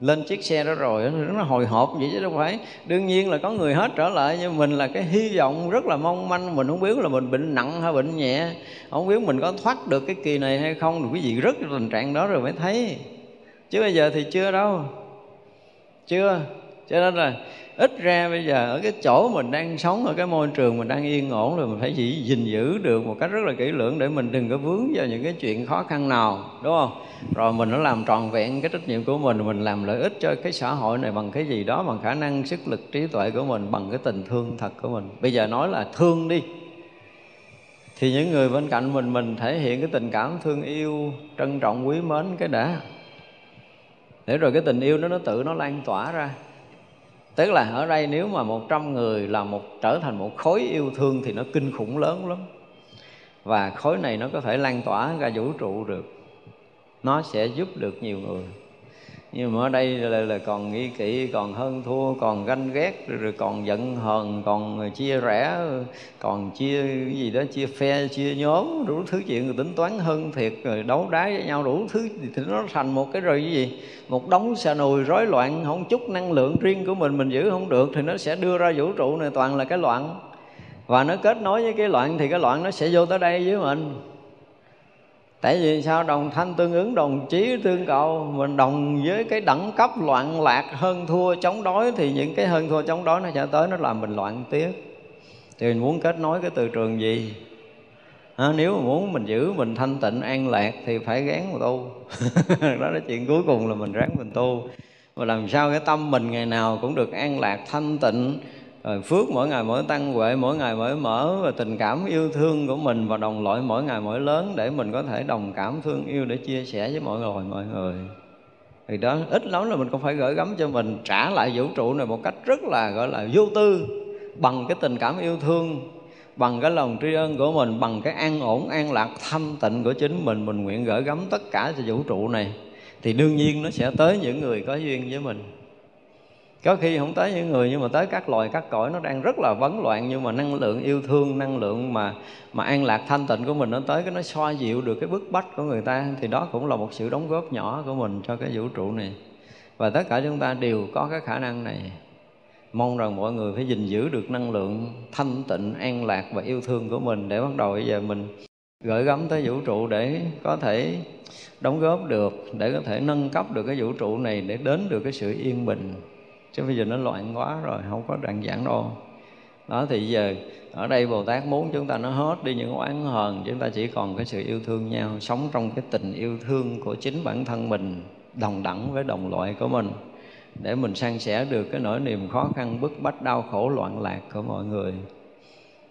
Lên chiếc xe đó rồi nó hồi hộp vậy chứ đâu phải. Đương nhiên là có người hết trở lại, nhưng mình là cái hy vọng rất là mong manh. Mình không biết là mình bệnh nặng hay bệnh nhẹ, không biết mình có thoát được cái kỳ này hay không. Rồi quý vị rất tình trạng đó rồi mới thấy, chứ bây giờ thì chưa đâu. Chưa. Cho nên là ít ra bây giờ ở cái chỗ mình đang sống, ở cái môi trường mình đang yên ổn rồi, mình phải chỉ gìn giữ được một cách rất là kỹ lưỡng để mình đừng có vướng vào những cái chuyện khó khăn nào, đúng không? Rồi mình nó làm tròn vẹn cái trách nhiệm của mình, mình làm lợi ích cho cái xã hội này bằng cái gì đó, bằng khả năng, sức lực, trí tuệ của mình, bằng cái tình thương thật của mình. Bây giờ nói là thương đi, thì những người bên cạnh mình, mình thể hiện cái tình cảm thương yêu, trân trọng, quý mến cái đã. Để rồi cái tình yêu đó nó tự nó lan tỏa ra. Tức là ở đây nếu mà một trăm người là một trở thành một khối yêu thương thì nó kinh khủng lớn lắm. Và khối này nó có thể lan tỏa ra vũ trụ được. Nó sẽ giúp được nhiều người. Nhưng mà ở đây là, là còn nghi kỵ, còn hơn thua, còn ganh ghét, rồi còn giận hờn, còn chia rẽ, còn chia cái gì đó, chia phe, chia nhóm, đủ thứ chuyện, rồi tính toán hơn thiệt, rồi đấu đá với nhau đủ thứ, thì nó thành một cái rồi cái gì, một đống xà nùi rối loạn, không chút năng lượng riêng của mình mình giữ không được thì nó sẽ đưa ra vũ trụ này toàn là cái loạn. Và nó kết nối với cái loạn thì cái loạn nó sẽ vô tới đây với mình. Tại vì sao? Đồng thanh tương ứng, đồng chí tương cầu. Mình đồng với cái đẳng cấp loạn lạc, hơn thua, chống đối, thì những cái hơn thua, chống đối nó sẽ tới, nó làm mình loạn tiếc. Thì mình muốn kết nối cái từ trường gì? À, nếu mà muốn mình giữ mình thanh tịnh, an lạc thì phải ráng mà tu. Đó là chuyện cuối cùng, là mình ráng mình tu. Và làm sao cái tâm mình ngày nào cũng được an lạc, thanh tịnh, rồi phước mỗi ngày mỗi tăng, huệ mỗi ngày mỗi mở, và tình cảm yêu thương của mình và đồng loại mỗi ngày mỗi lớn, để mình có thể đồng cảm thương yêu để chia sẻ với mọi người mọi người. Thì đó, ít lắm là mình cũng phải gửi gắm cho mình, trả lại vũ trụ này một cách rất là gọi là vô tư, bằng cái tình cảm yêu thương, bằng cái lòng tri ân của mình, bằng cái an ổn, an lạc, thanh tịnh của chính mình. Mình nguyện gửi gắm tất cả cho vũ trụ này thì đương nhiên nó sẽ tới những người có duyên với mình. Có khi không tới những người, nhưng mà tới các loài, các cõi nó đang rất là vấn loạn, nhưng mà năng lượng yêu thương, năng lượng mà mà an lạc thanh tịnh của mình nó tới, cái nó xoa dịu được cái bức bách của người ta, thì đó cũng là một sự đóng góp nhỏ của mình cho cái vũ trụ này. Và tất cả chúng ta đều có cái khả năng này. Mong rằng mọi người phải gìn giữ được năng lượng thanh tịnh, an lạc và yêu thương của mình, để bắt đầu bây giờ mình gửi gắm tới vũ trụ để có thể đóng góp được, để có thể nâng cấp được cái vũ trụ này, để đến được cái sự yên bình. Chứ bây giờ nó loạn quá rồi, không có đoạn giảng đâu. Đó, thì giờ ở đây Bồ Tát muốn chúng ta nó hết đi những oán hờn, chúng ta chỉ còn cái sự yêu thương nhau, sống trong cái tình yêu thương của chính bản thân mình, đồng đẳng với đồng loại của mình, để mình san sẻ được cái nỗi niềm khó khăn, bức bách, đau khổ, loạn lạc của mọi người.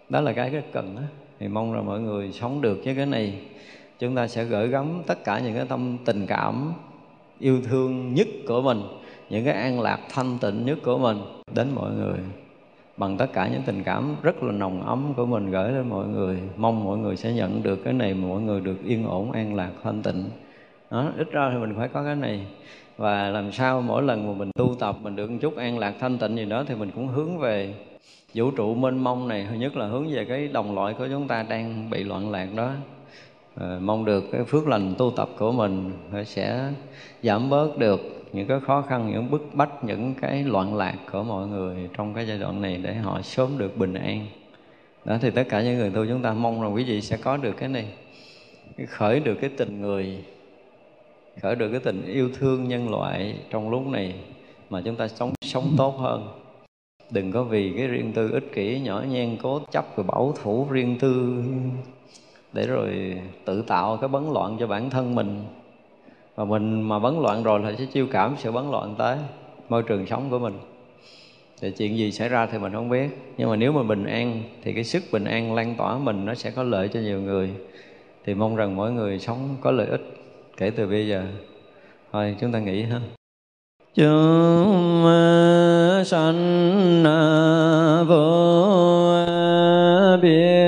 Đó là cái cái cần á. Thì mong rằng mọi người sống được với cái này. Chúng ta sẽ gửi gắm tất cả những cái tâm tình cảm yêu thương nhất của mình, những cái an lạc thanh tịnh nhất của mình đến mọi người, bằng tất cả những tình cảm rất là nồng ấm của mình gửi đến mọi người. Mong mọi người sẽ nhận được cái này, mọi người được yên ổn, an lạc, thanh tịnh. Đó, ít ra thì mình phải có cái này. Và làm sao mỗi lần mà mình tu tập, mình được một chút an lạc thanh tịnh gì đó, thì mình cũng hướng về vũ trụ mênh mông này, nhất là hướng về cái đồng loại của chúng ta đang bị loạn lạc đó. À, mong được cái phước lành tu tập của mình sẽ giảm bớt được những cái khó khăn, những bức bách, những cái loạn lạc của mọi người trong cái giai đoạn này để họ sớm được bình an. Đó, thì tất cả những người tu chúng ta mong rằng quý vị sẽ có được cái này, khởi được cái tình người, khởi được cái tình yêu thương nhân loại trong lúc này mà chúng ta sống sống tốt hơn. Đừng có vì cái riêng tư ích kỷ, nhỏ nhen, cố chấp, rồi bảo thủ riêng tư để rồi tự tạo cái bấn loạn cho bản thân mình. Và mình mà bấn loạn rồi là sẽ chiêu cảm sự bấn loạn tới môi trường sống của mình. Thì chuyện gì xảy ra thì mình không biết. Nhưng mà nếu mà bình an thì cái sức bình an lan tỏa mình nó sẽ có lợi cho nhiều người. Thì mong rằng mỗi người sống có lợi ích kể từ bây giờ. Thôi chúng ta nghỉ ha. Chúng sanh vô biên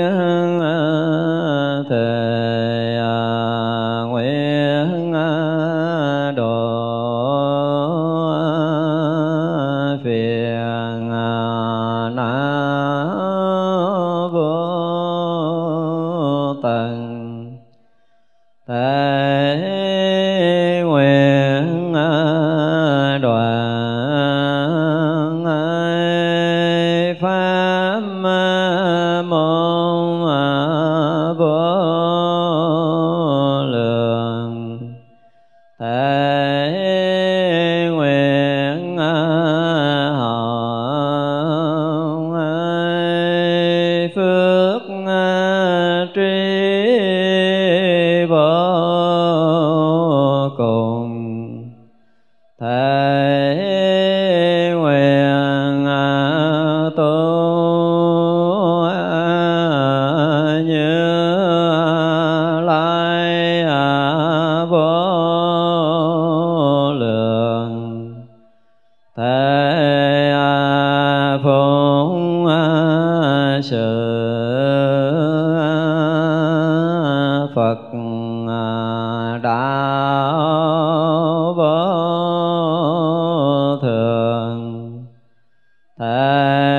Bồ Tát.